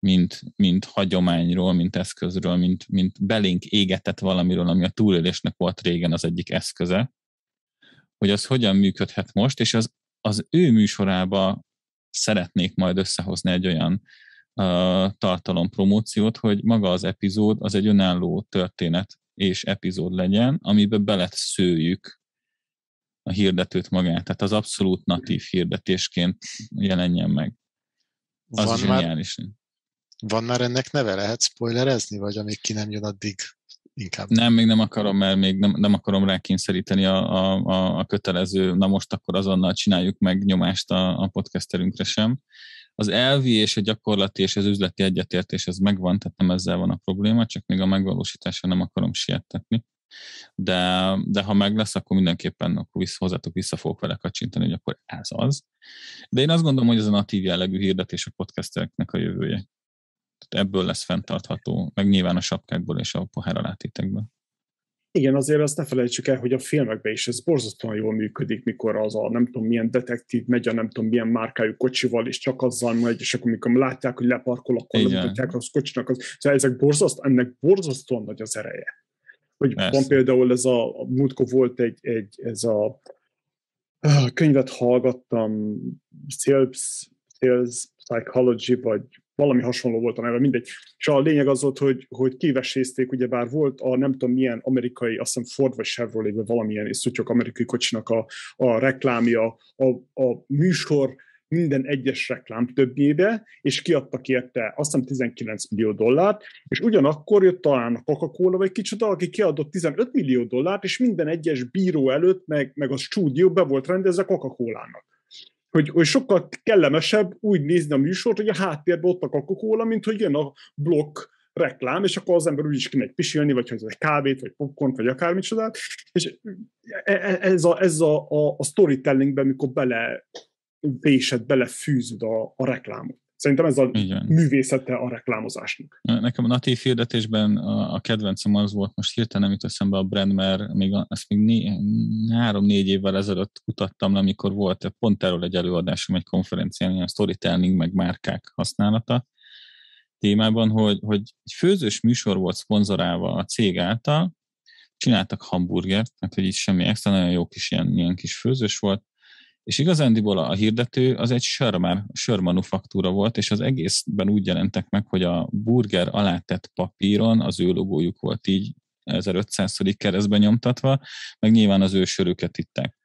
mint, mint hagyományról, mint eszközről, mint, mint belénk égetett valamiről, ami a túlélésnek volt régen az egyik eszköze, hogy az hogyan működhet most, és az, az ő műsorába szeretnék majd összehozni egy olyan uh, tartalomprómóciót, hogy maga az epizód az egy önálló történet és epizód legyen, amiben beletszőjük a hirdetőt magát, tehát az abszolút natív hirdetésként jelenjen meg. Az van zseniális. Már, van már ennek neve? Lehet spoilerezni, vagy amíg ki nem jön addig? Inkább. Nem, még nem akarom, mert még nem, nem akarom rákényszeríteni a, a, a kötelező, na most akkor azonnal csináljuk meg nyomást a, a podcasterünkre sem. Az elvi és a gyakorlati és az üzleti egyetértés ez megvan, tehát nem ezzel van a probléma, csak még a megvalósításra nem akarom siettetni. De, de ha meg lesz, akkor mindenképpen akkor vissza, hozzátok vissza fogok vele kacsintani, hogy akkor ez az. De én azt gondolom, hogy ez a natív jellegű hirdetés a podcastereknek a jövője. Ebből lesz fenntartható, meg nyilván a sapkákból és a pohár alátétekből. Igen, azért azt ne felejtsük el, hogy a filmekben is ez borzasztóan jól működik, mikor az a nem tudom milyen detektív megy a nem tudom milyen márkájú kocsival, és csak azzal megy, és akkor mikor látják, hogy leparkol, akkor lemutatják az kocsinak. Az, szóval ezek borzaszt, ennek borzasztóan nagy az ereje. Hogy van például ez a, a múltkor volt egy, egy ez a, a könyvet hallgattam, Sales, Sales Psychology, vagy valami hasonló volt a neve, mindegy. És a lényeg az volt, hogy, hogy kivesézték, ugyebár volt a nem tudom milyen amerikai, azt hiszem Ford vagy Chevrolet-ben valamilyen, és szutyok amerikai kocsinak a, a reklámja, a, a műsor minden egyes reklám többjébe, és kiadtak érte azt hiszem tizenkilenc millió dollárt, és ugyanakkor jött talán a Coca-Cola vagy kicsoda, aki kiadott tizenöt millió dollárt, és minden egyes bíró előtt, meg, meg a stúdió be volt rendezve Coca-Colának. Hogy, hogy sokkal kellemesebb úgy nézni a műsort, hogy a háttérben ott a Coca-Cola, mint hogy jön a blokk reklám, és akkor az ember úgyis kéne pisilni, vagy hogy egy kávét, vagy popcorn, vagy akármicsodát. És ez a, ez a, a, a storytellingben, mikor belefésed, belefűzöd a, a reklámot. Szerintem ez a igen. művészete a reklámozásnak. Nekem a natív hirdetésben a, a kedvencem az volt, most hirtelen jut eszembe a brand, mert még a, ezt még né, három-négy évvel ezelőtt kutattam le, amikor volt pont erről egy előadásom egy konferencián, ilyen storytelling meg márkák használata témában, hogy, hogy egy főzős műsor volt szponzorálva a cég által, csináltak hamburgert, mert hogy itt semmi extra, nagyon jó kis ilyen, ilyen kis főzős volt, és igazándiból a hirdető az egy sörmár, sörmanufaktúra volt, és az egészben úgy jelentek meg, hogy a burger alá tett papíron az ő logójuk volt így ezerötszáz keresztben nyomtatva, meg nyilván az ő sörüket itták.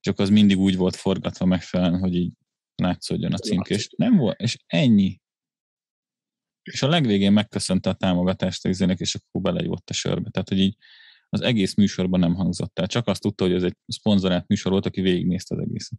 Csak az mindig úgy volt forgatva megfelelően, hogy így látszódjon a címkés. Nem volt, és ennyi. És a legvégén megköszönte a támogatást a izének, és akkor belejött a sörbe. Tehát, hogy így az egész műsorban nem hangzott el. Csak azt tudta, hogy ez egy szponzorált műsor volt, aki végignézte az egészet.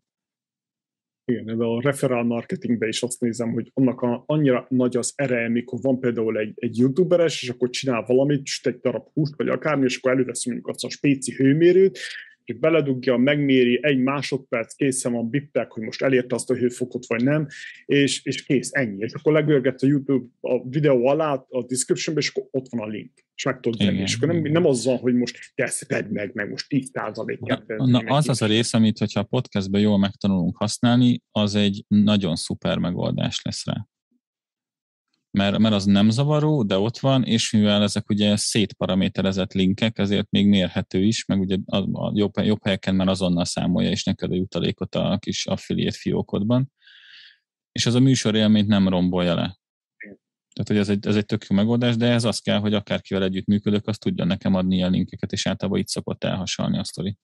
Igen, ebben a referral marketingben is azt nézem, hogy annak a, annyira nagy az ereje, mikor van például egy, egy youtuberes, és akkor csinál valamit, és egy darab húst, vagy akármi, és akkor elővesz mondjuk azt a spéci hőmérőt, és beledugja, megméri, egy másodperc, készen van, bippek, hogy most elérte azt a hőfokot, vagy nem, és, és kész, ennyi. És akkor legörgett a YouTube a videó alá, a descriptionben, és akkor ott van a link, és meg tudod venni. És akkor nem, nem azzal, hogy most ezt tedd meg, meg most tíz százalékát. Na az az a rész, amit, hogyha a podcastben jól megtanulunk használni, az egy nagyon szuper megoldás lesz rá. Mert, mert az nem zavaró, de ott van, és mivel ezek ugye szétparaméterezett linkek, ezért még mérhető is, meg ugye a, a jobb, jobb helyeken már azonnal számolja is neked a jutalékot a kis affiliate fiókodban, és az a műsor élményt nem rombolja le. Tehát, hogy ez egy, ez egy tök jó megoldás, de ez az kell, hogy akárkivel együtt működök, az tudja nekem adni a linkeket, és általában itt szokott elhasalni a sztori.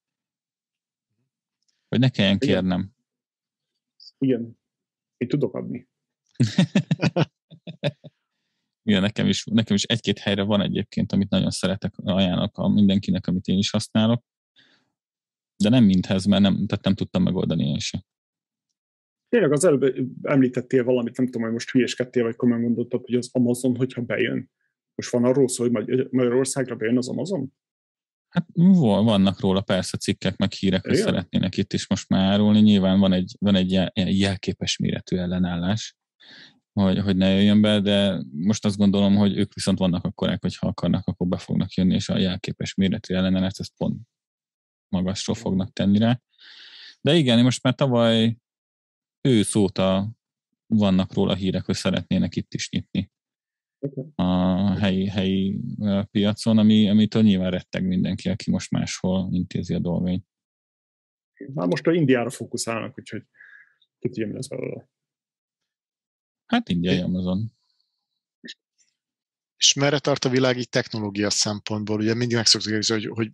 Hogy ne kelljen kérnem. Igen, én tudok adni. Igen, nekem is, nekem is egy-két helyre van egyébként, amit nagyon szeretek, ajánlok a mindenkinek, amit én is használok, de nem mindhez, mert nem, tehát nem tudtam megoldani én sem. Tényleg az előbb említettél valamit, nem tudom, hogy most hülyeskedtél, vagy komolyan gondoltad, hogy az Amazon, hogyha bejön. Most van arról szó, hogy Magyarországra bejön az Amazon? Hát vannak róla persze cikkek, meg hírek, hogy szeretnének itt is most már árulni. Nyilván van egy, van egy jel, jelképes méretű ellenállás, Hogy, hogy ne jöjjön be, de most azt gondolom, hogy ők viszont vannak akkorák, hogy ha akarnak, akkor be fognak jönni, és a jelképes méretű ellenállást ezt pont magasról fognak tenni rá. De igen, most már tavaly ősz óta vannak róla hírek, hogy szeretnének itt is nyitni a helyi, helyi piacon, ami, amitől nyilván retteg mindenki, aki most máshol intézi a dolgait. Már most a Indiára fókuszálnak, úgyhogy itt jön lesz belőle. Hát indiai Amazon. És merre tart a világ így technológia szempontból? Ugye mindig meg szoktuk érni, hogy, hogy,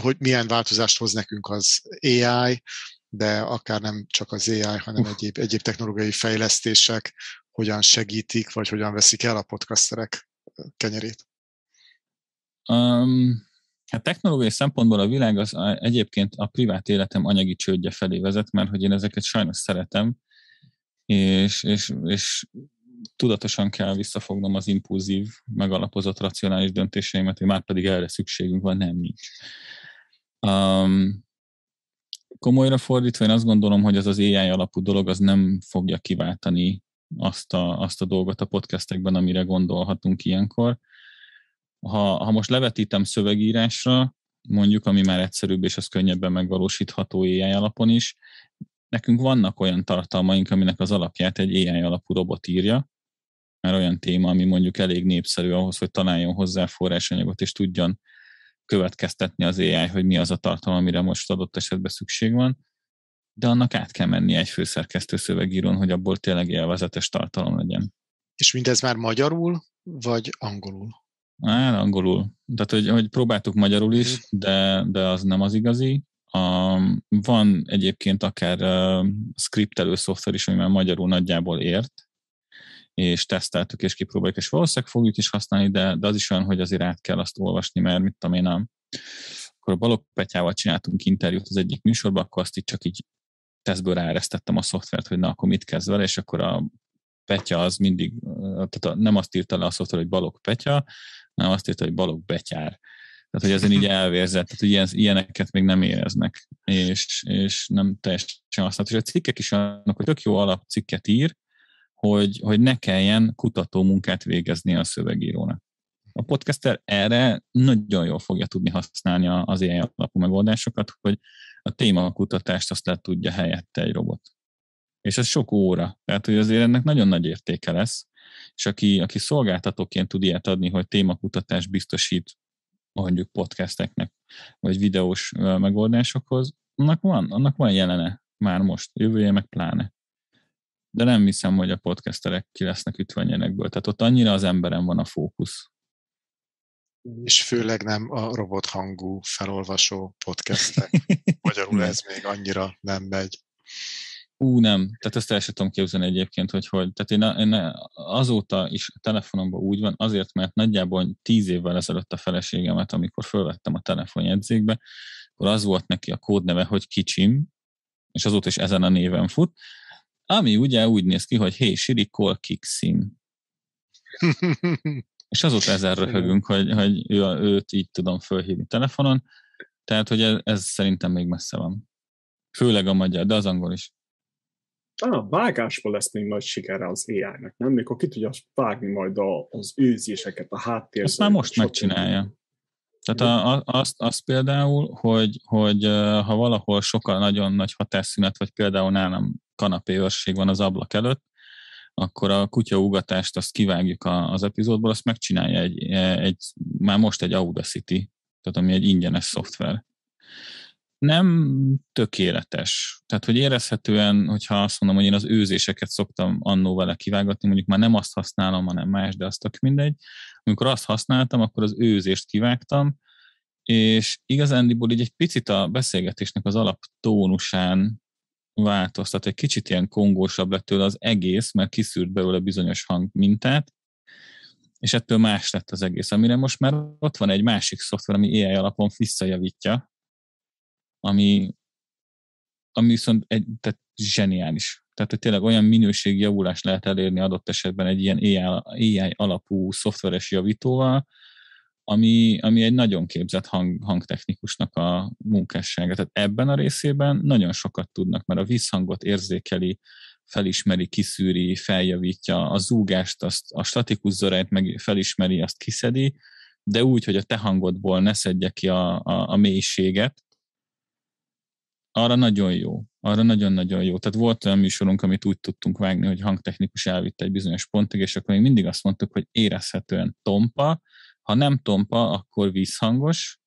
hogy milyen változást hoz nekünk az á i, de akár nem csak az á i, hanem egyéb, egyéb technológiai fejlesztések, hogyan segítik, vagy hogyan veszik el a podcasterek kenyerét? Um, hát technológiai szempontból a világ az egyébként a privát életem anyagi csődje felé vezet, mert hogy én ezeket sajnos szeretem, És, és, és tudatosan kell visszafognom az impulzív, megalapozott, racionális döntéseimet, hogy már pedig erre szükségünk van, nem nincs. Um, komolyra fordítva, én azt gondolom, hogy ez az á i alapú dolog, az nem fogja kiváltani azt a, azt a dolgot a podcastekben, amire gondolhatunk ilyenkor. Ha, ha most levetítem szövegírásra, mondjuk, ami már egyszerűbb, és az könnyebben megvalósítható á i alapon is, nekünk vannak olyan tartalmaink, aminek az alapját egy á i alapú robot írja, mert olyan téma, ami mondjuk elég népszerű ahhoz, hogy találjon hozzá forrásanyagot, és tudjon következtetni az á i, hogy mi az a tartalom, amire most adott esetben szükség van, de annak át kell menni egy főszerkesztő szövegírón, hogy abból tényleg élvezetes tartalom legyen. És mindez már magyarul, vagy angolul? Á, angolul. Tehát, hogy, hogy próbáltuk magyarul is, de, de az nem az igazi. A, van egyébként akár uh, scriptelő szoftver is, ami már magyarul nagyjából ért, és teszteltük, és kipróbáljuk, és valószínűleg fogjuk is használni, de, de az is olyan, hogy azért át kell azt olvasni, mert mit tudom én, a, akkor a Balogh Petyával csináltunk interjút az egyik műsorban, akkor azt itt csak így tesztből ráeresztettem a szoftvert, hogy na, akkor mit kezd vele, és akkor a Petya az mindig, tehát a, nem azt írta le a szoftver, hogy Balogh Petya, hanem azt írta, hogy Balogh Betyár. Tehát, hogy ezen így elvérzett, tehát, hogy ilyen, ilyeneket még nem éreznek, és, és nem teljesen használhat. És a cikkek is annak, hogy tök jó alapcikket ír, hogy, hogy ne kelljen kutatómunkát végezni a szövegírónak. A podcaster erre nagyon jól fogja tudni használni az ilyen alapú megoldásokat, hogy a témakutatást azt le tudja helyette egy robot. És ez sok óra. Tehát, hogy azért ennek nagyon nagy értéke lesz, és aki, aki szolgáltatóként tud ilyet adni, hogy témakutatást biztosít mondjuk podcasteknek, vagy videós megoldásokhoz, annak van, annak van jelene már most, jövője meg pláne. De nem hiszem, hogy a podcasterek ki lesznek ütve a nyerekből. Tehát ott annyira az emberen van a fókusz. És főleg nem a robot hangú felolvasó podcastek. Magyarul ez még annyira nem megy. Ú, nem. Tehát ezt el sem tudom képzelni egyébként, hogy hogy. Tehát én, én azóta is telefonomban úgy van, azért, mert nagyjából tíz évvel ezelőtt a feleségemet, amikor fölvettem a telefonjegyzékbe, akkor az volt neki a kódneve, hogy kicsim, és azóta is ezen a néven fut, ami ugye úgy néz ki, hogy hey, Siri, call kicsim. És azóta ezzel röhögünk, hogy, hogy ő, őt így tudom fölhívni telefonon, tehát hogy ez, ez szerintem még messze van. Főleg a magyar, de az angol is. A vágásban lesz még nagy sikere az á í-nek, nem? Mikor ki tudja vágni majd a, az őzéseket, a háttérzőket. Azt már most megcsinálja. Tehát a, azt, azt például, hogy, hogy ha valahol sokkal nagyon nagy hatásszünet, vagy például nálam kanapéőrség van az ablak előtt, akkor a kutyaugatást azt kivágjuk az epizódból, azt megcsinálja egy, egy, már most egy Audacity, tehát ami egy ingyenes szoftver. Nem tökéletes. Tehát, hogy érezhetően, hogyha azt mondom, hogy én az őzéseket szoktam annó vele kivágatni, mondjuk már nem azt használom, hanem más, de azt tök mindegy. Amikor azt használtam, akkor az őzést kivágtam, és igazándiból így egy picit a beszélgetésnek az alaptónusán változtat, egy kicsit ilyen kongósabb lett tőle az egész, mert kiszűrt belőle bizonyos hangmintát, és ettől más lett az egész, amire most már ott van egy másik szoftver, ami á í alapon visszajavítja, ami, ami viszont egy, tehát zseniális. Tehát, hogy tényleg olyan minőségi javulást lehet elérni adott esetben egy ilyen á í alapú szoftveres javítóval, ami, ami egy nagyon képzett hang, hangtechnikusnak a munkássága. Tehát ebben a részében nagyon sokat tudnak, mert a visszhangot érzékeli, felismeri, kiszűri, feljavítja, a zúgást, azt, a statikus zörejt meg felismeri, azt kiszedi, de úgy, hogy a te hangodból ne szedje ki a, a, a mélységet, arra nagyon jó. Arra nagyon-nagyon jó. Tehát volt olyan műsorunk, amit úgy tudtunk vágni, hogy hangtechnikus elvitte egy bizonyos pontig, és akkor még mindig azt mondtuk, hogy érezhetően tompa, ha nem tompa, akkor vízhangos,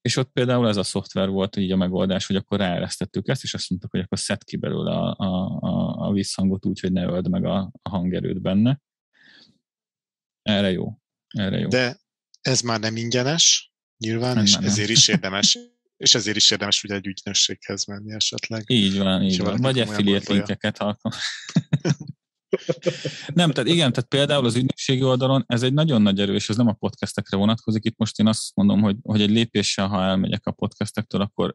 és ott például ez a szoftver volt így a megoldás, hogy akkor ráeresztettük ezt, és azt mondtuk, hogy akkor szedd ki belőle a, a, a vízhangot úgy, hogy ne öld meg a, a hangerőt benne. Erre jó. Erre jó. De ez már nem ingyenes, nyilván, nem, és nem, ezért nem. is érdemes. És ezért is érdemes ugye egy ügynökséghez menni esetleg. Így van, így van. Vagy affiliate linkeket alkalmazni. Nem, tehát igen, tehát például az ügynökségi oldalon ez egy nagyon nagy erő, és ez nem a podcastekre vonatkozik. Itt most én azt mondom, hogy, hogy egy lépéssel, ha elmegyek a podcastektől, akkor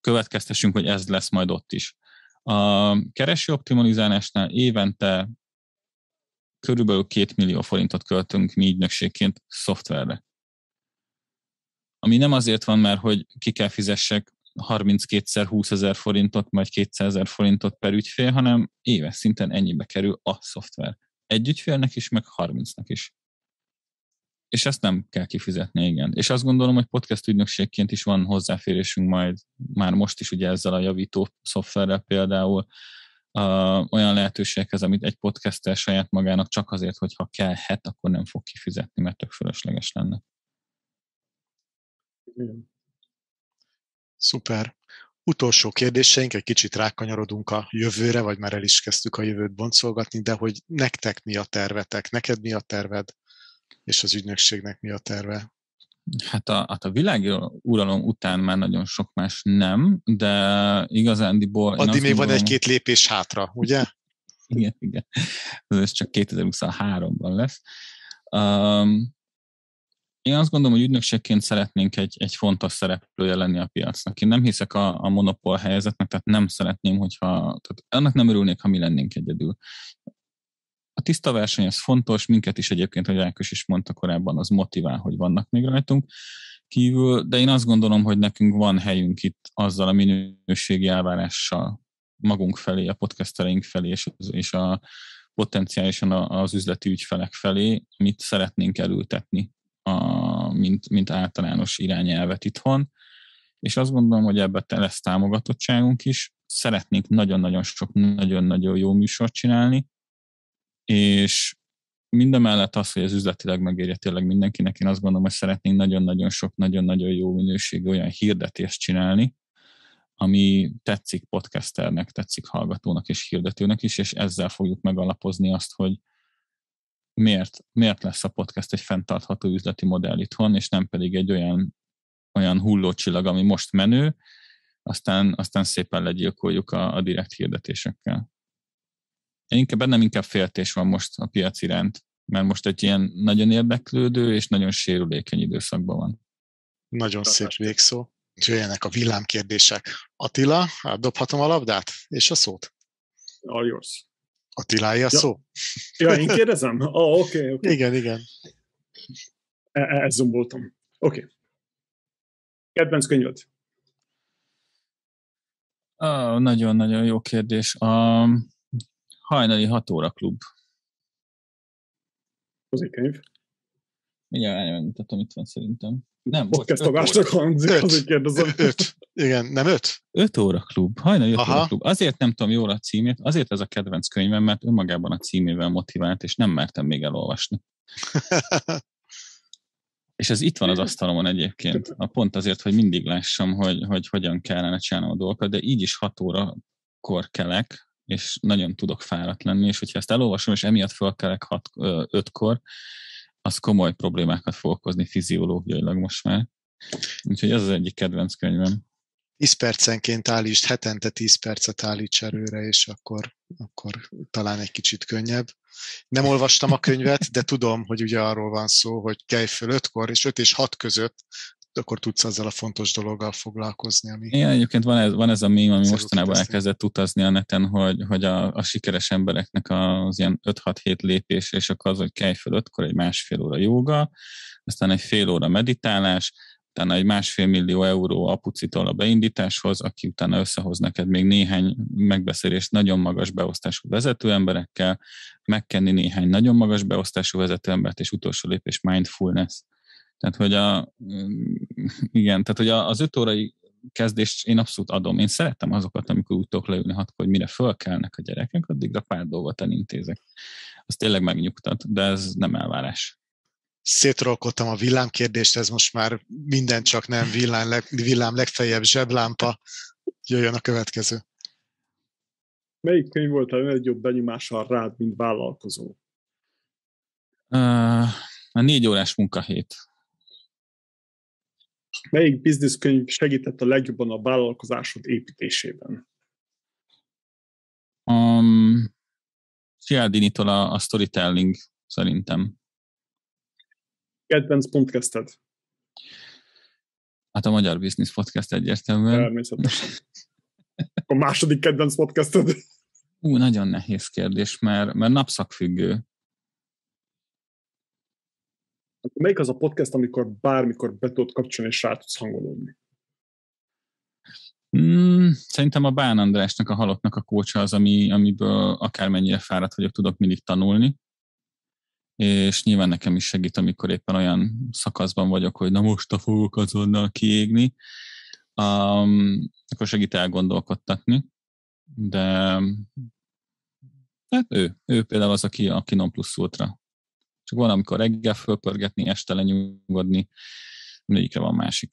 következtessünk, hogy ez lesz majd ott is. A kereső optimalizálásnál évente körülbelül két millió forintot költünk mi ügynökségként szoftverre. Ami nem azért van már, hogy ki kell fizessek harminckétszer húszezer forintot, majd kétszázezer forintot per ügyfél, hanem éves szinten ennyibe kerül a szoftver. Egy ügyfélnek is, meg harmincnak is. És ezt nem kell kifizetni, igen. És azt gondolom, hogy podcast ügynökségként is van hozzáférésünk majd, már most is ugye ezzel a javító szoftverrel például, uh, olyan lehetőséghez, amit egy podcaster saját magának csak azért, hogyha kellhet, akkor nem fog kifizetni, mert tök fölösleges lenne. Igen. Szuper. Utolsó kérdéseink, egy kicsit rákanyarodunk a jövőre, vagy már el is kezdtük a jövőt boncolgatni, de hogy nektek mi a tervetek, neked mi a terved, és az ügynökségnek mi a terve? Hát a, hát a világuralom után már nagyon sok más nem, de igazándiból... Addig még gondolom, van egy-két lépés hátra, ugye? Igen, igen. Ez csak kétezer-huszonháromban lesz. Um, Én azt gondolom, hogy ügynökségként szeretnénk egy, egy fontos szereplője lenni a piacnak. Én nem hiszek a, a monopól helyzetnek, tehát nem szeretném, hogyha... Tehát annak nem örülnék, ha mi lennénk egyedül. A tiszta verseny, ez fontos, minket is egyébként, hogy Ákos is mondta korábban, az motivál, hogy vannak még rajtunk kívül, de én azt gondolom, hogy nekünk van helyünk itt azzal a minőségi elvárással, magunk felé, a podcastereink felé, és, és a potenciálisan az üzleti ügyfelek felé, mit szeretnénk elültetni, a, mint, mint általános irányelvet itthon. És azt gondolom, hogy ebben lesz támogatottságunk is. Szeretnénk nagyon-nagyon sok, nagyon-nagyon jó műsort csinálni, és mindemellett az, hogy ez üzletileg megérje tényleg mindenkinek, én azt gondolom, hogy szeretnénk nagyon-nagyon sok, nagyon-nagyon jó minőségű olyan hirdetést csinálni, ami tetszik podcasternek, tetszik hallgatónak és hirdetőnek is, és ezzel fogjuk megalapozni azt, hogy miért, miért lesz a podcast egy fenntartható üzleti modell itthon, és nem pedig egy olyan, olyan hullócsillag, ami most menő, aztán, aztán szépen legyilkoljuk a, a direkt hirdetésekkel. Inkább bennem inkább féltés van most a piac iránt, mert most egy ilyen nagyon érdeklődő és nagyon sérülékeny időszakban van. Nagyon szép végszó. Jöjjenek a villámkérdések. Attila, dobhatom a labdát és a szót? Aljosz. Attilái a ja. szó? Ja, én kérdezem? Ah, oh, oké. Okay, okay. Igen, igen. Elzomboltam. Oké. Okay. Kedvenc könyved? Ah, nagyon-nagyon jó kérdés. A Hajnali hat óra klub. Az egy könyv? Igen, megmutatom, itt van szerintem. Nem, podcastogásnak hangzik, azért kérdezem. Öt. Igen, nem öt? Öt óra klub, hajnali öt Aha. óra klub. Azért nem tudom jól a címét, azért ez a kedvenc könyvem, mert önmagában a címével motivált, és nem mertem még elolvasni. És ez itt van az asztalomon egyébként. A pont azért, hogy mindig lássam, hogy, hogy hogyan kellene csinálnom a dolgokat, de így is hat órakor kelek, és nagyon tudok fáradt lenni, és hogyha ezt elolvasom, és emiatt felkelek hat, ötkor, az komoly problémákat fog okozni fiziológiailag most már. Úgyhogy ez az egyik kedvenc könyvem. tíz percenként állítsd, hetente tíz percet állíts erőre, és akkor, akkor talán egy kicsit könnyebb. Nem olvastam a könyvet, de tudom, hogy ugye arról van szó, hogy kelj föl ötkor, és öt és hat között, akkor tudsz azzal a fontos dologgal foglalkozni. Ami igen, egyébként van ez, van ez a mém, ami mostanában elkezdett utazni a neten, hogy, hogy a, a sikeres embereknek az ilyen öt-hat-hét lépés, és akkor az, hogy kelj fel ötkor, egy másfél óra jóga, aztán egy fél óra meditálás, utána egy másfél millió euró apucitól a beindításhoz, aki utána összehoz neked még néhány megbeszélést nagyon magas beosztású vezető emberekkel, megkenni néhány nagyon magas beosztású vezető embert, és utolsó lépés mindfulness. Tehát, hogy, a, igen, tehát, hogy az öt órai kezdést én abszolút adom. Én szeretem azokat, amikor úgy tudok leülni hatkor, hogy mire fölkelnek a gyerekek, addigra pár dolgot elintézek. Az tényleg megnyugtat, de ez nem elvárás. Szétrolkodtam a villámkérdést, ez most már minden csak nem villám, leg, villám legfeljebb zseblámpa. Jöjjön a következő. Melyik könyv volt a legjobb benyomással rád, mint vállalkozó? A négy órás munkahét. Melyik bizniszkönyv segített a legjobban a vállalkozásod építésében? Um, Cialdinitól a, a storytelling szerintem. Kedvenc podcasted? Hát a Magyar Business Podcast egyértelműen. Természetesen. A második kedvenc podcasted? Ú, nagyon nehéz kérdés, mert, mert napszakfüggő. Melyik az a podcast, amikor bármikor be tudod kapcsolni, és rá tudsz hangolódni? Mm, szerintem a Bán Andrásnak, a Halottnak a kócsa az, ami, amiből akármennyire fáradt vagyok, tudok mindig tanulni. És nyilván nekem is segít, amikor éppen olyan szakaszban vagyok, hogy na most a fogok azonnal kiégni. Um, akkor segít elgondolkodtatni. De hát ő, ő például az, aki a Kinon Plus Ultra. Csak van, amikor reggel fölpörgetni, este lenyugodni, mindegyikre van másik.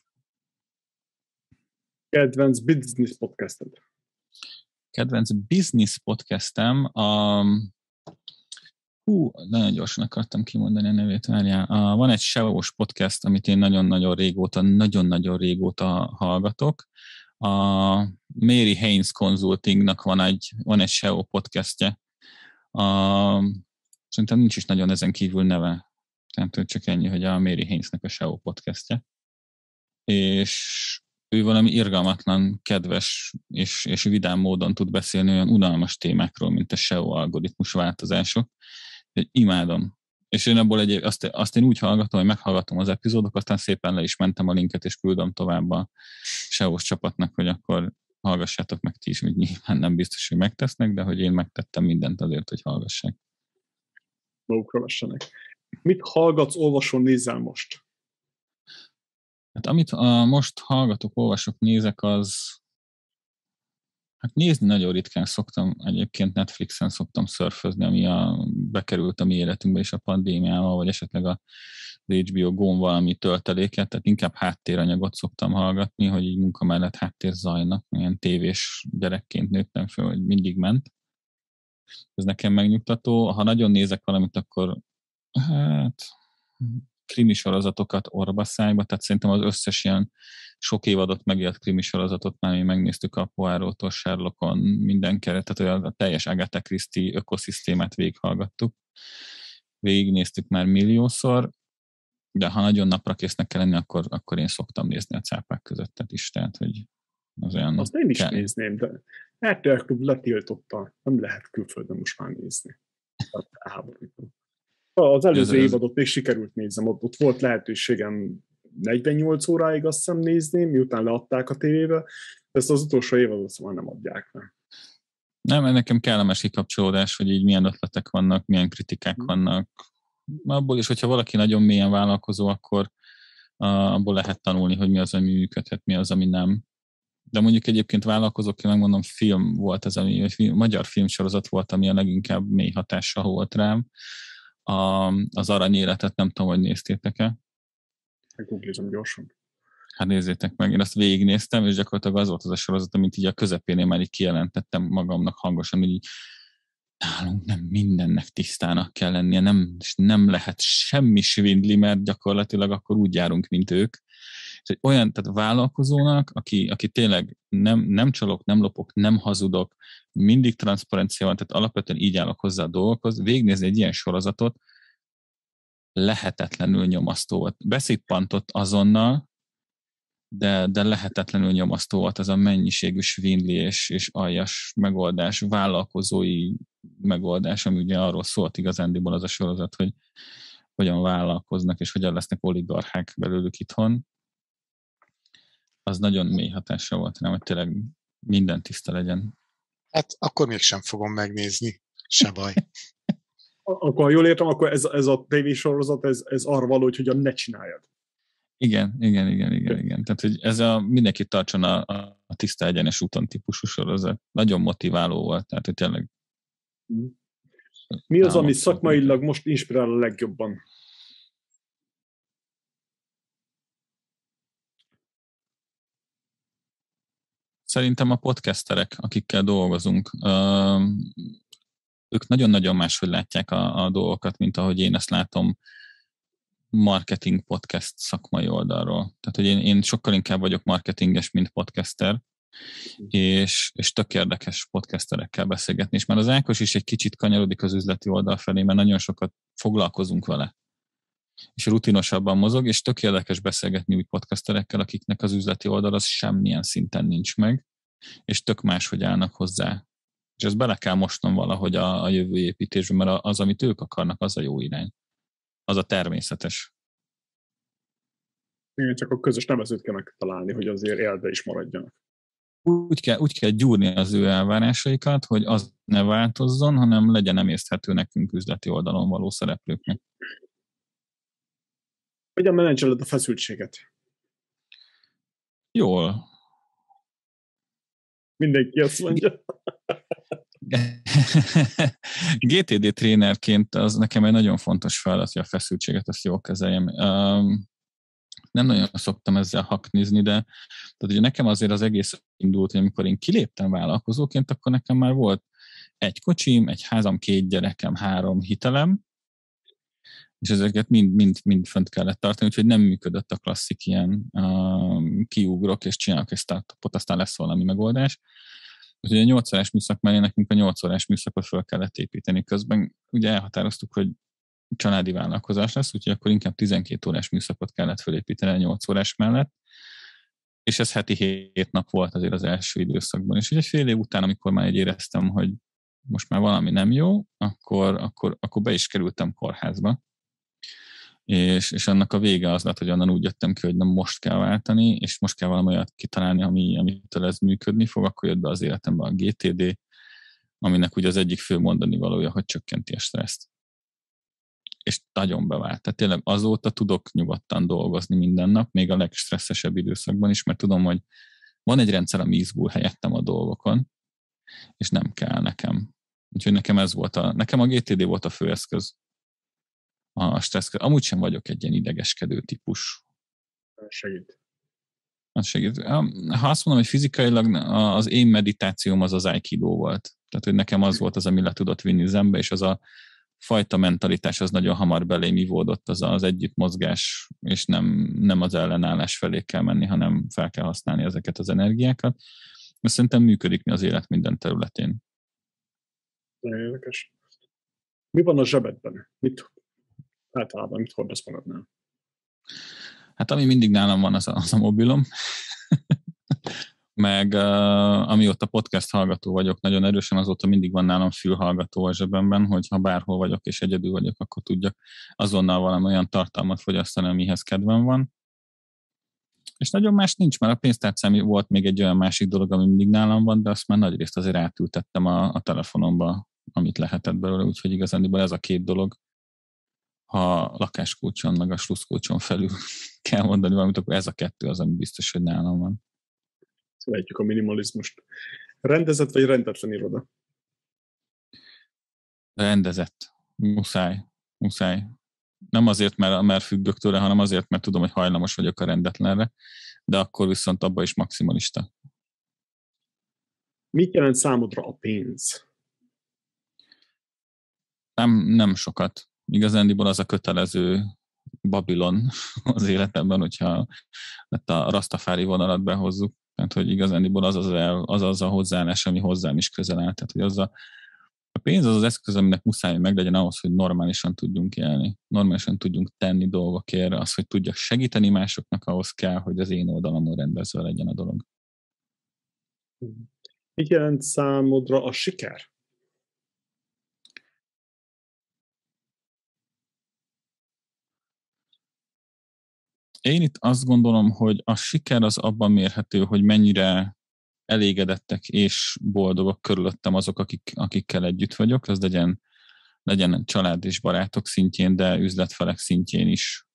Kedvenc business podcasted? Kedvenc business podcastem a... Hú, nagyon gyorsan akartam kimondani a nevét, várjál. A, van egy es e o-s podcast, amit én nagyon-nagyon régóta, nagyon-nagyon régóta hallgatok. A Mary Haynes Consultingnak van egy, van egy es e o podcastje. A... Szerintem nincs is nagyon ezen kívül neve. Tehát csak ennyi, hogy a Mary Haynes-nek a es e o podcastje. És ő valami irgalmatlan, kedves és, és vidám módon tud beszélni olyan unalmas témákról, mint a es e o algoritmus változások. Imádom. És én abból egy, azt, azt én úgy hallgatom, hogy meghallgatom az epizódok, aztán szépen le is mentem a linket, és küldöm tovább a es e o-s csapatnak, hogy akkor hallgassátok meg ti is, úgy nyilván nem biztos, hogy megtesznek, de hogy én megtettem mindent azért, hogy hallgassák. Magukra vessenek. Mit hallgatsz, olvasol, nézel most? Hát amit a, most hallgatok, olvasok, nézek, az hát nézni nagyon ritkán szoktam, egyébként Netflixen szoktam szörfözni, ami a, bekerült a mi életünkbe és a pandémiával, vagy esetleg a há bé o Go-n valami tölteléket, tehát inkább háttéranyagot szoktam hallgatni, hogy így munka mellett háttér zajnak, ilyen tévés gyerekként nőttem föl, hogy mindig ment. Ez nekem megnyugtató. Ha nagyon nézek valamit, akkor hát krimisorozatokat orbaszájba, tehát szerintem az összes ilyen sok évadot megélt krimisorozatot már mi megnéztük a Poirot-tól, Sherlockon, minden keret, tehát a teljes Agatha Christie ökoszisztémát végighallgattuk. Végignéztük már milliószor, de ha nagyon napra késznek kell lenni, akkor, akkor én szoktam nézni a cápák közöttet is, tehát hogy az olyan... Azt én is kell nézném, de er té el Klub letiltotta, nem lehet külföldön most már nézni. Az előző évadot még sikerült nézem, ott volt lehetőségem negyvennyolc óráig azt hiszem nézni, miután leadták a tévébe, ezt az utolsó évadot szóval nem adják meg. Nem, nekem kellemes kikapcsolódás, hogy így milyen ötletek vannak, milyen kritikák hmm. vannak. Abból is, hogyha valaki nagyon mélyen vállalkozó, akkor abból lehet tanulni, hogy mi az, ami működhet, mi az, ami nem. De mondjuk egyébként vállalkozók, megmondom, film volt az, ami film, magyar filmsorozat volt, ami a leginkább mély hatással volt rám. A, az Aranyéletet nem tudom, hogy néztétek-e. Meggooglizom gyorsan. Hát nézzétek meg, én azt végignéztem, és gyakorlatilag az volt az a sorozat, amit így a közepén én már így kijelentettem magamnak hangosan, hogy így, nálunk nem mindennek tisztának kell lennie, nem, nem lehet semmi svindli, mert gyakorlatilag akkor úgy járunk, mint ők. És olyan, tehát vállalkozónak, aki, aki tényleg nem, nem csalok, nem lopok, nem hazudok, mindig transzparencia van, tehát alapvetően így állok hozzá a dolgokhoz, végignézni egy ilyen sorozatot, lehetetlenül nyomasztó volt. Beszippantott azonnal, de, de lehetetlenül nyomasztó volt az a mennyiségű svindli és, és aljas megoldás, vállalkozói megoldás, ami ugye arról szólt igazándiból az a sorozat, hogy hogyan vállalkoznak és hogyan lesznek oligarchák belőlük itthon. Az nagyon mély hatása volt, nem, hogy tényleg minden tiszta legyen. Hát akkor mégsem fogom megnézni, se baj. Akkor, ha jól értem, akkor ez, ez a tévésorozat, ez, ez arra való, hogy hogyan ne csináljad. Igen, igen, igen, igen, igen. Tehát, hogy ez a mindenki tartson a, a tiszta egyenes úton típusú sorozat. Nagyon motiváló volt, tehát, hogy tényleg... Mi az, ami szakmailag most inspirál a legjobban? Szerintem a podcasterek, akikkel dolgozunk, ők nagyon-nagyon máshogy látják a, a dolgokat, mint ahogy én ezt látom marketing podcast szakmai oldalról. Tehát, hogy én, én sokkal inkább vagyok marketinges, mint podcaster, és, és tök érdekes podcasterekkel beszélgetni. És már az Ákos is egy kicsit kanyarodik az üzleti oldal felé, mert nagyon sokat foglalkozunk vele. És rutinosabban mozog, és tök érdekes beszélgetni úgy podcasterekkel, akiknek az üzleti oldal az semmilyen szinten nincs meg, és tök máshogy állnak hozzá. És ezt bele kell mostan valahogy a, a jövő építésben, mert az, amit ők akarnak, az a jó irány. Az a természetes. Igen, csak a közös nevezőt kell megtalálni, hogy azért élve is maradjanak. Úgy kell, úgy kell gyúrni az ő elvárásaikat, hogy az ne változzon, hanem legyen emészthető nekünk üzleti oldalon való szereplőknek. Hogyan menedzseled a feszültséget? Jól. Mindenki azt mondja. gé té dé trénerként az nekem egy nagyon fontos feladat, hogy a feszültséget azt jól kezeljem. Nem nagyon szoktam ezzel haknizni, de tehát ugye nekem azért az egész indult, hogy amikor én kiléptem vállalkozóként, akkor nekem már volt egy kocsim, egy házam, két gyerekem, három hitelem, és ezeket mind, mind, mind fönt kellett tartani, úgyhogy nem működött a klasszik ilyen uh, kiugrok, és csinálok egy startupot, aztán lesz valami megoldás. Úgyhogy a nyolc órás műszak mellé nekünk a nyolc órás műszakot fel kellett építeni. Közben ugye elhatároztuk, hogy családi vállalkozás lesz, úgyhogy akkor inkább tizenkét órás műszakot kellett felépíteni a nyolc órás mellett, és ez heti hét nap volt azért az első időszakban. És ugye fél év után, amikor már éreztem, hogy most már valami nem jó, akkor, akkor, akkor be is kerültem kórházba. és, és annak a vége az lett, hogy onnan úgy jöttem ki, hogy nem most kell váltani, és most kell valami olyat kitalálni, ami, amitől ez működni fog, akkor jött be az életembe a gé té dé, aminek ugye az egyik fő mondani valója, hogy csökkenti a stresszt. És nagyon bevált. Tehát tényleg azóta tudok nyugodtan dolgozni minden nap, még a legstresszesebb időszakban is, mert tudom, hogy van egy rendszer, ami izgul helyettem a dolgokon, és nem kell nekem. Úgyhogy nekem ez volt a, nekem a gé té dé volt a fő eszköz. A stressz, amúgy sem vagyok egy ilyen idegeskedő típus. Segít. Az segít. Ha azt mondom, hogy fizikailag az én meditációm az az aikidó volt. Tehát, hogy nekem az volt az, ami le tudott vinni zembe, és az a fajta mentalitás az nagyon hamar belém ivódott, az az együttmozgás, és nem, nem az ellenállás felé kell menni, hanem fel kell használni ezeket az energiákat. Mert szerintem működik az élet minden területén. Nagyon érdekes. Mi van a zsebedben? Mit, általában mit hordasz magadnál? Hát ami mindig nálam van, az a, az a mobilom. Meg uh, amióta podcast hallgató vagyok, nagyon erősen azóta mindig van nálam fülhallgató a zsebemben, hogy ha bárhol vagyok és egyedül vagyok, akkor tudjak azonnal valami olyan tartalmat fogyasztani, amihez kedvem van. És nagyon más nincs, mert a pénztárcám volt még egy olyan másik dolog, ami mindig nálam van, de azt már nagyrészt azért átültettem a, a telefonomba, amit lehetett belőle, úgyhogy igazándiból ez a két dolog, ha a lakáskulcson meg a sluszkulcson felül kell mondani valamit, akkor ez a kettő az, ami biztos, hogy nálam van. Lehetjük a minimalizmust. Rendezett vagy rendetlen iroda? Rendezett. Muszáj. Muszáj. Nem azért, mert, mert függök tőle, hanem azért, mert tudom, hogy hajlamos vagyok a rendetlenre, de akkor viszont abban is maximalista. Mit jelent számodra a pénz? Nem, nem sokat. Igazándiból az a kötelező Babilon az életemben, hogyha a rastafári vonalat behozzuk. Tehát, hogy igazándiból az az, el, az az a hozzáállás, ami hozzám is közel áll. Tehát, hogy az a, a pénz az az eszköz, aminek muszáj, hogy meglegyen ahhoz, hogy normálisan tudjunk élni. Normálisan tudjunk tenni dolgokért, az, hogy tudjak segíteni másoknak, ahhoz kell, hogy az én oldalamon rendezve legyen a dolog. Mit jelent számodra a siker? Én itt azt gondolom, hogy a siker az abban mérhető, hogy mennyire elégedettek és boldogok körülöttem azok, akik, akikkel együtt vagyok. Ez legyen, legyen család és barátok szintjén, de üzletfelek szintjén is.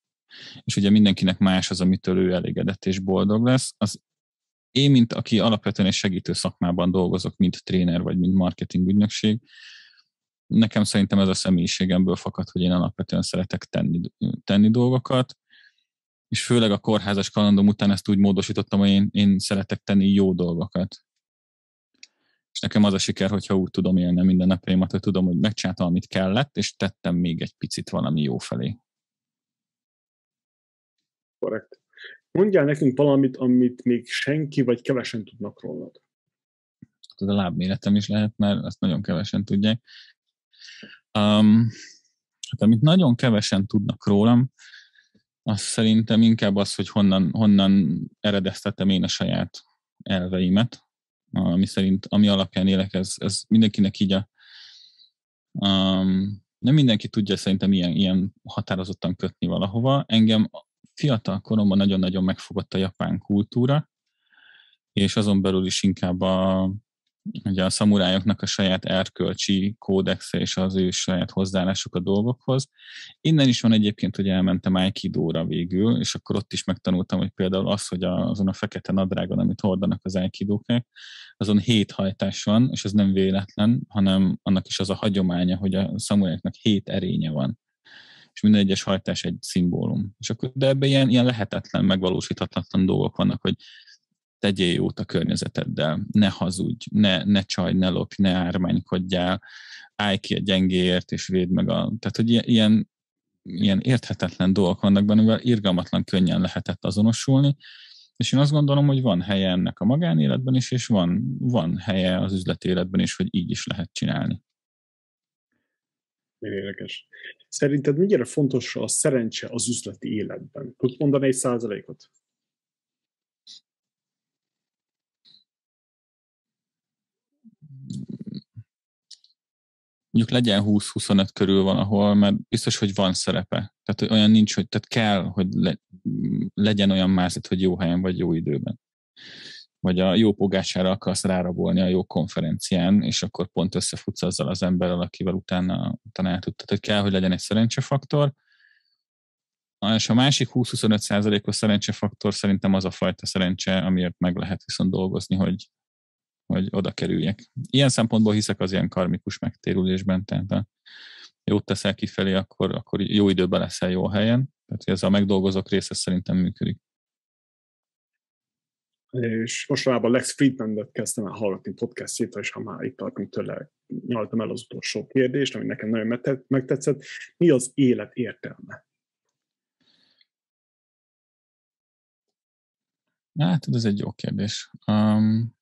És ugye mindenkinek más az, amitől ő elégedett és boldog lesz. Az én, mint aki alapvetően egy segítő szakmában dolgozok, mint tréner vagy mint marketing ügynökség, nekem szerintem ez a személyiségemből fakad, hogy én alapvetően szeretek tenni, tenni dolgokat, és főleg a kórházas kalandom után ezt úgy módosítottam, hogy én, én szeretek tenni jó dolgokat. És nekem az a siker, hogyha úgy tudom élni minden napjaimat, hogy tudom, hogy megcsináltam, amit kellett, és tettem még egy picit valami jó felé. Korrekt. Mondjál nekünk valamit, amit még senki vagy kevesen tudnak rólad. A lábméretem is lehet, mert ezt nagyon kevesen tudják. Um, hát amit nagyon kevesen tudnak rólam, az szerintem inkább az, hogy honnan, honnan eredeztettem én a saját elveimet, ami szerint, ami alapján élek, ez, ez mindenkinek így a... Um, nem mindenki tudja szerintem ilyen, ilyen határozottan kötni valahova. Engem fiatal koromban nagyon-nagyon megfogott a japán kultúra, és azon belül is inkább a, ugye a szamurájoknak a saját erkölcsi kódexe és az ő saját hozzáállásuk a dolgokhoz. Innen is van egyébként, hogy elmentem aikidóra végül, és akkor ott is megtanultam, hogy például az, hogy azon a fekete nadrágon, amit hordanak az aikidókák, azon hét hajtás van, és ez nem véletlen, hanem annak is az a hagyománya, hogy a szamurájoknak hét erénye van. És minden egyes hajtás egy szimbólum. És akkor, de ebben ilyen, ilyen lehetetlen, megvalósíthatatlan dolgok vannak, hogy tegyél jót a környezeteddel, ne hazudj, ne, ne csalj, ne lopj, ne ármánykodjál, állj ki a gyengéért, és védd meg a... Tehát, hogy ilyen, ilyen érthetetlen dolgok vannak benne, mivel irgalmatlan könnyen lehetett azonosulni, és én azt gondolom, hogy van helye ennek a magánéletben is, és van, van helye az üzleti életben is, hogy így is lehet csinálni. Érdekes. Szerinted mennyire fontos a szerencse az üzleti életben? Tudsz mondani egy százalékot? mondjuk legyen húsz-huszonöt körül van, ahol már biztos, hogy van szerepe. Tehát olyan nincs, hogy tehát kell, hogy le, legyen olyan mázlit, hogy jó helyen vagy jó időben. Vagy a jó pogácsára akarsz rárabolni a jó konferencián, és akkor pont összefutsz azzal az emberrel, akivel utána, utána el tudtad. Tehát kell, hogy legyen egy szerencsefaktor. És a másik húsz-huszonöt százalékos szerencsefaktor szerintem az a fajta szerencse, amiért meg lehet viszont dolgozni, hogy hogy oda kerüljek. Ilyen szempontból hiszek az ilyen karmikus megtérülésben, tehát ha jót teszel kifelé, akkor, akkor jó időben leszel jó helyen. Tehát ez a megdolgozók része szerintem működik. És mostanában Lex Friedmanet kezdtem el hallgatni podcastjét, és ha már itt tartunk tőle, nyaltam el az utolsó kérdést, ami nekem nagyon megtetszett. Mi az élet értelme? Hát, ez egy jó kérdés. Um,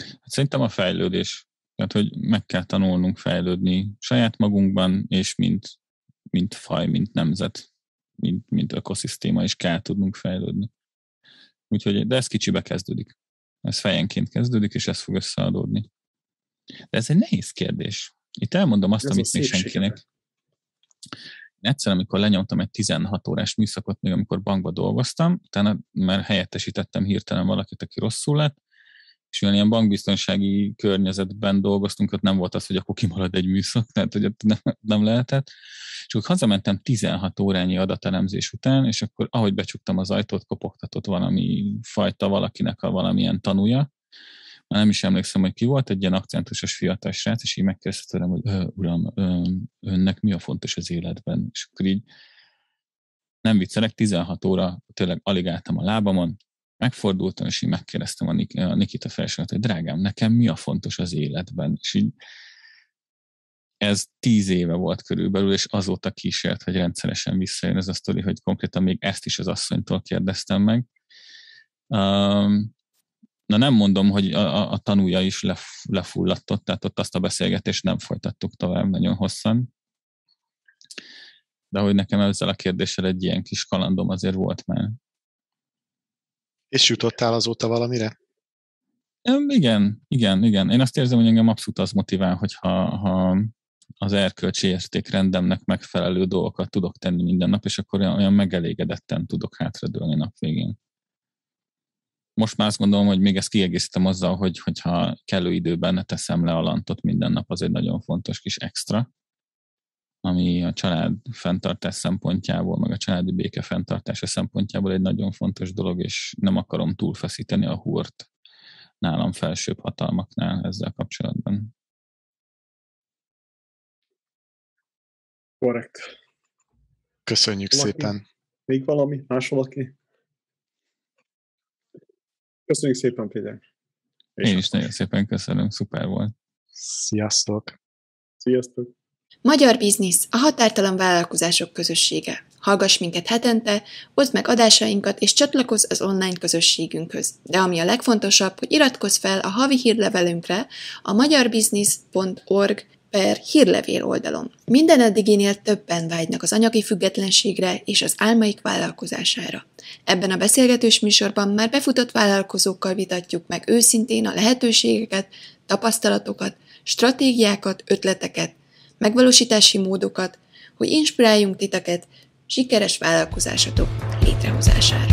Hát szerintem a fejlődés. Tehát, hogy meg kell tanulnunk fejlődni saját magunkban, és mint, mint faj, mint nemzet, mint, mint ökoszisztéma, és kell tudnunk fejlődni. Úgyhogy, de ez kicsibe kezdődik. Ez fejenként kezdődik, és ez fog összeadódni. De ez egy nehéz kérdés. Itt elmondom azt, ez amit még senkinek. Egyszer, amikor lenyomtam egy tizenhat órás műszakot, még amikor bankba dolgoztam, utána már helyettesítettem hirtelen valakit, aki rosszul lett, és olyan ilyen bankbiztonsági környezetben dolgoztunk, ott nem volt az, hogy akkor kimarad egy műszak, tehát hogy ott nem, nem lehetett. És akkor hazamentem tizenhat órányi adatelemzés után, és akkor ahogy becsuktam az ajtót, kopogtatott valami fajta valakinek a valamilyen tanúja. Már nem is emlékszem, hogy ki volt, egy ilyen akcentusos fiatal srác, és így megkérdeztem, hogy uram, önnek mi a fontos az életben? És akkor így nem viccelek, tizenhat óra, tényleg alig álltam a lábamon, megfordultam, és így megkérdeztem a, Nik- a Nikita felsőt, hogy drágám, nekem mi a fontos az életben? És így ez tíz éve volt körülbelül, és azóta kísért, hogy rendszeresen visszajön ez a sztori, hogy konkrétan még ezt is az asszonytól kérdeztem meg. Um, na nem mondom, hogy a, a tanúja is lef- lefulladtott, tehát ott azt a beszélgetést nem folytattuk tovább nagyon hosszan. De hogy nekem ezzel a kérdéssel egy ilyen kis kalandom azért volt már. És jutottál azóta valamire? Igen, igen, igen. Én azt érzem, hogy engem abszolút az motivál, hogyha ha az erkölcsi értékrendemnek megfelelő dolgokat tudok tenni minden nap, és akkor olyan megelégedetten tudok hátradőlni nap végén. Most már azt gondolom, hogy még ezt kiegészítem azzal, hogy, hogyha kellő időben teszem le a lantot minden nap, az egy nagyon fontos kis extra, ami a család fenntartás szempontjából, meg a családi béke fenntartása szempontjából egy nagyon fontos dolog, és nem akarom túlfeszíteni a húrt nálam felsőbb hatalmaknál ezzel kapcsolatban. Korrekt. Köszönjük valaki? Szépen. Még valami? Más valaki? Köszönjük szépen, Péter. Én is akkor. Nagyon szépen köszönöm, szuper volt. Sziasztok. Sziasztok. Magyar Biznisz, a határtalan vállalkozások közössége. Hallgass minket hetente, oszd meg adásainkat és csatlakozz az online közösségünkhöz. De ami a legfontosabb, hogy iratkozz fel a havi hírlevelünkre a magyar business pont org per hírlevél oldalon. Minden eddiginél többen vágynak az anyagi függetlenségre és az álmaik vállalkozására. Ebben a beszélgetős műsorban már befutott vállalkozókkal vitatjuk meg őszintén a lehetőségeket, tapasztalatokat, stratégiákat, ötleteket, megvalósítási módokat, hogy inspiráljunk titeket sikeres vállalkozásatok létrehozására.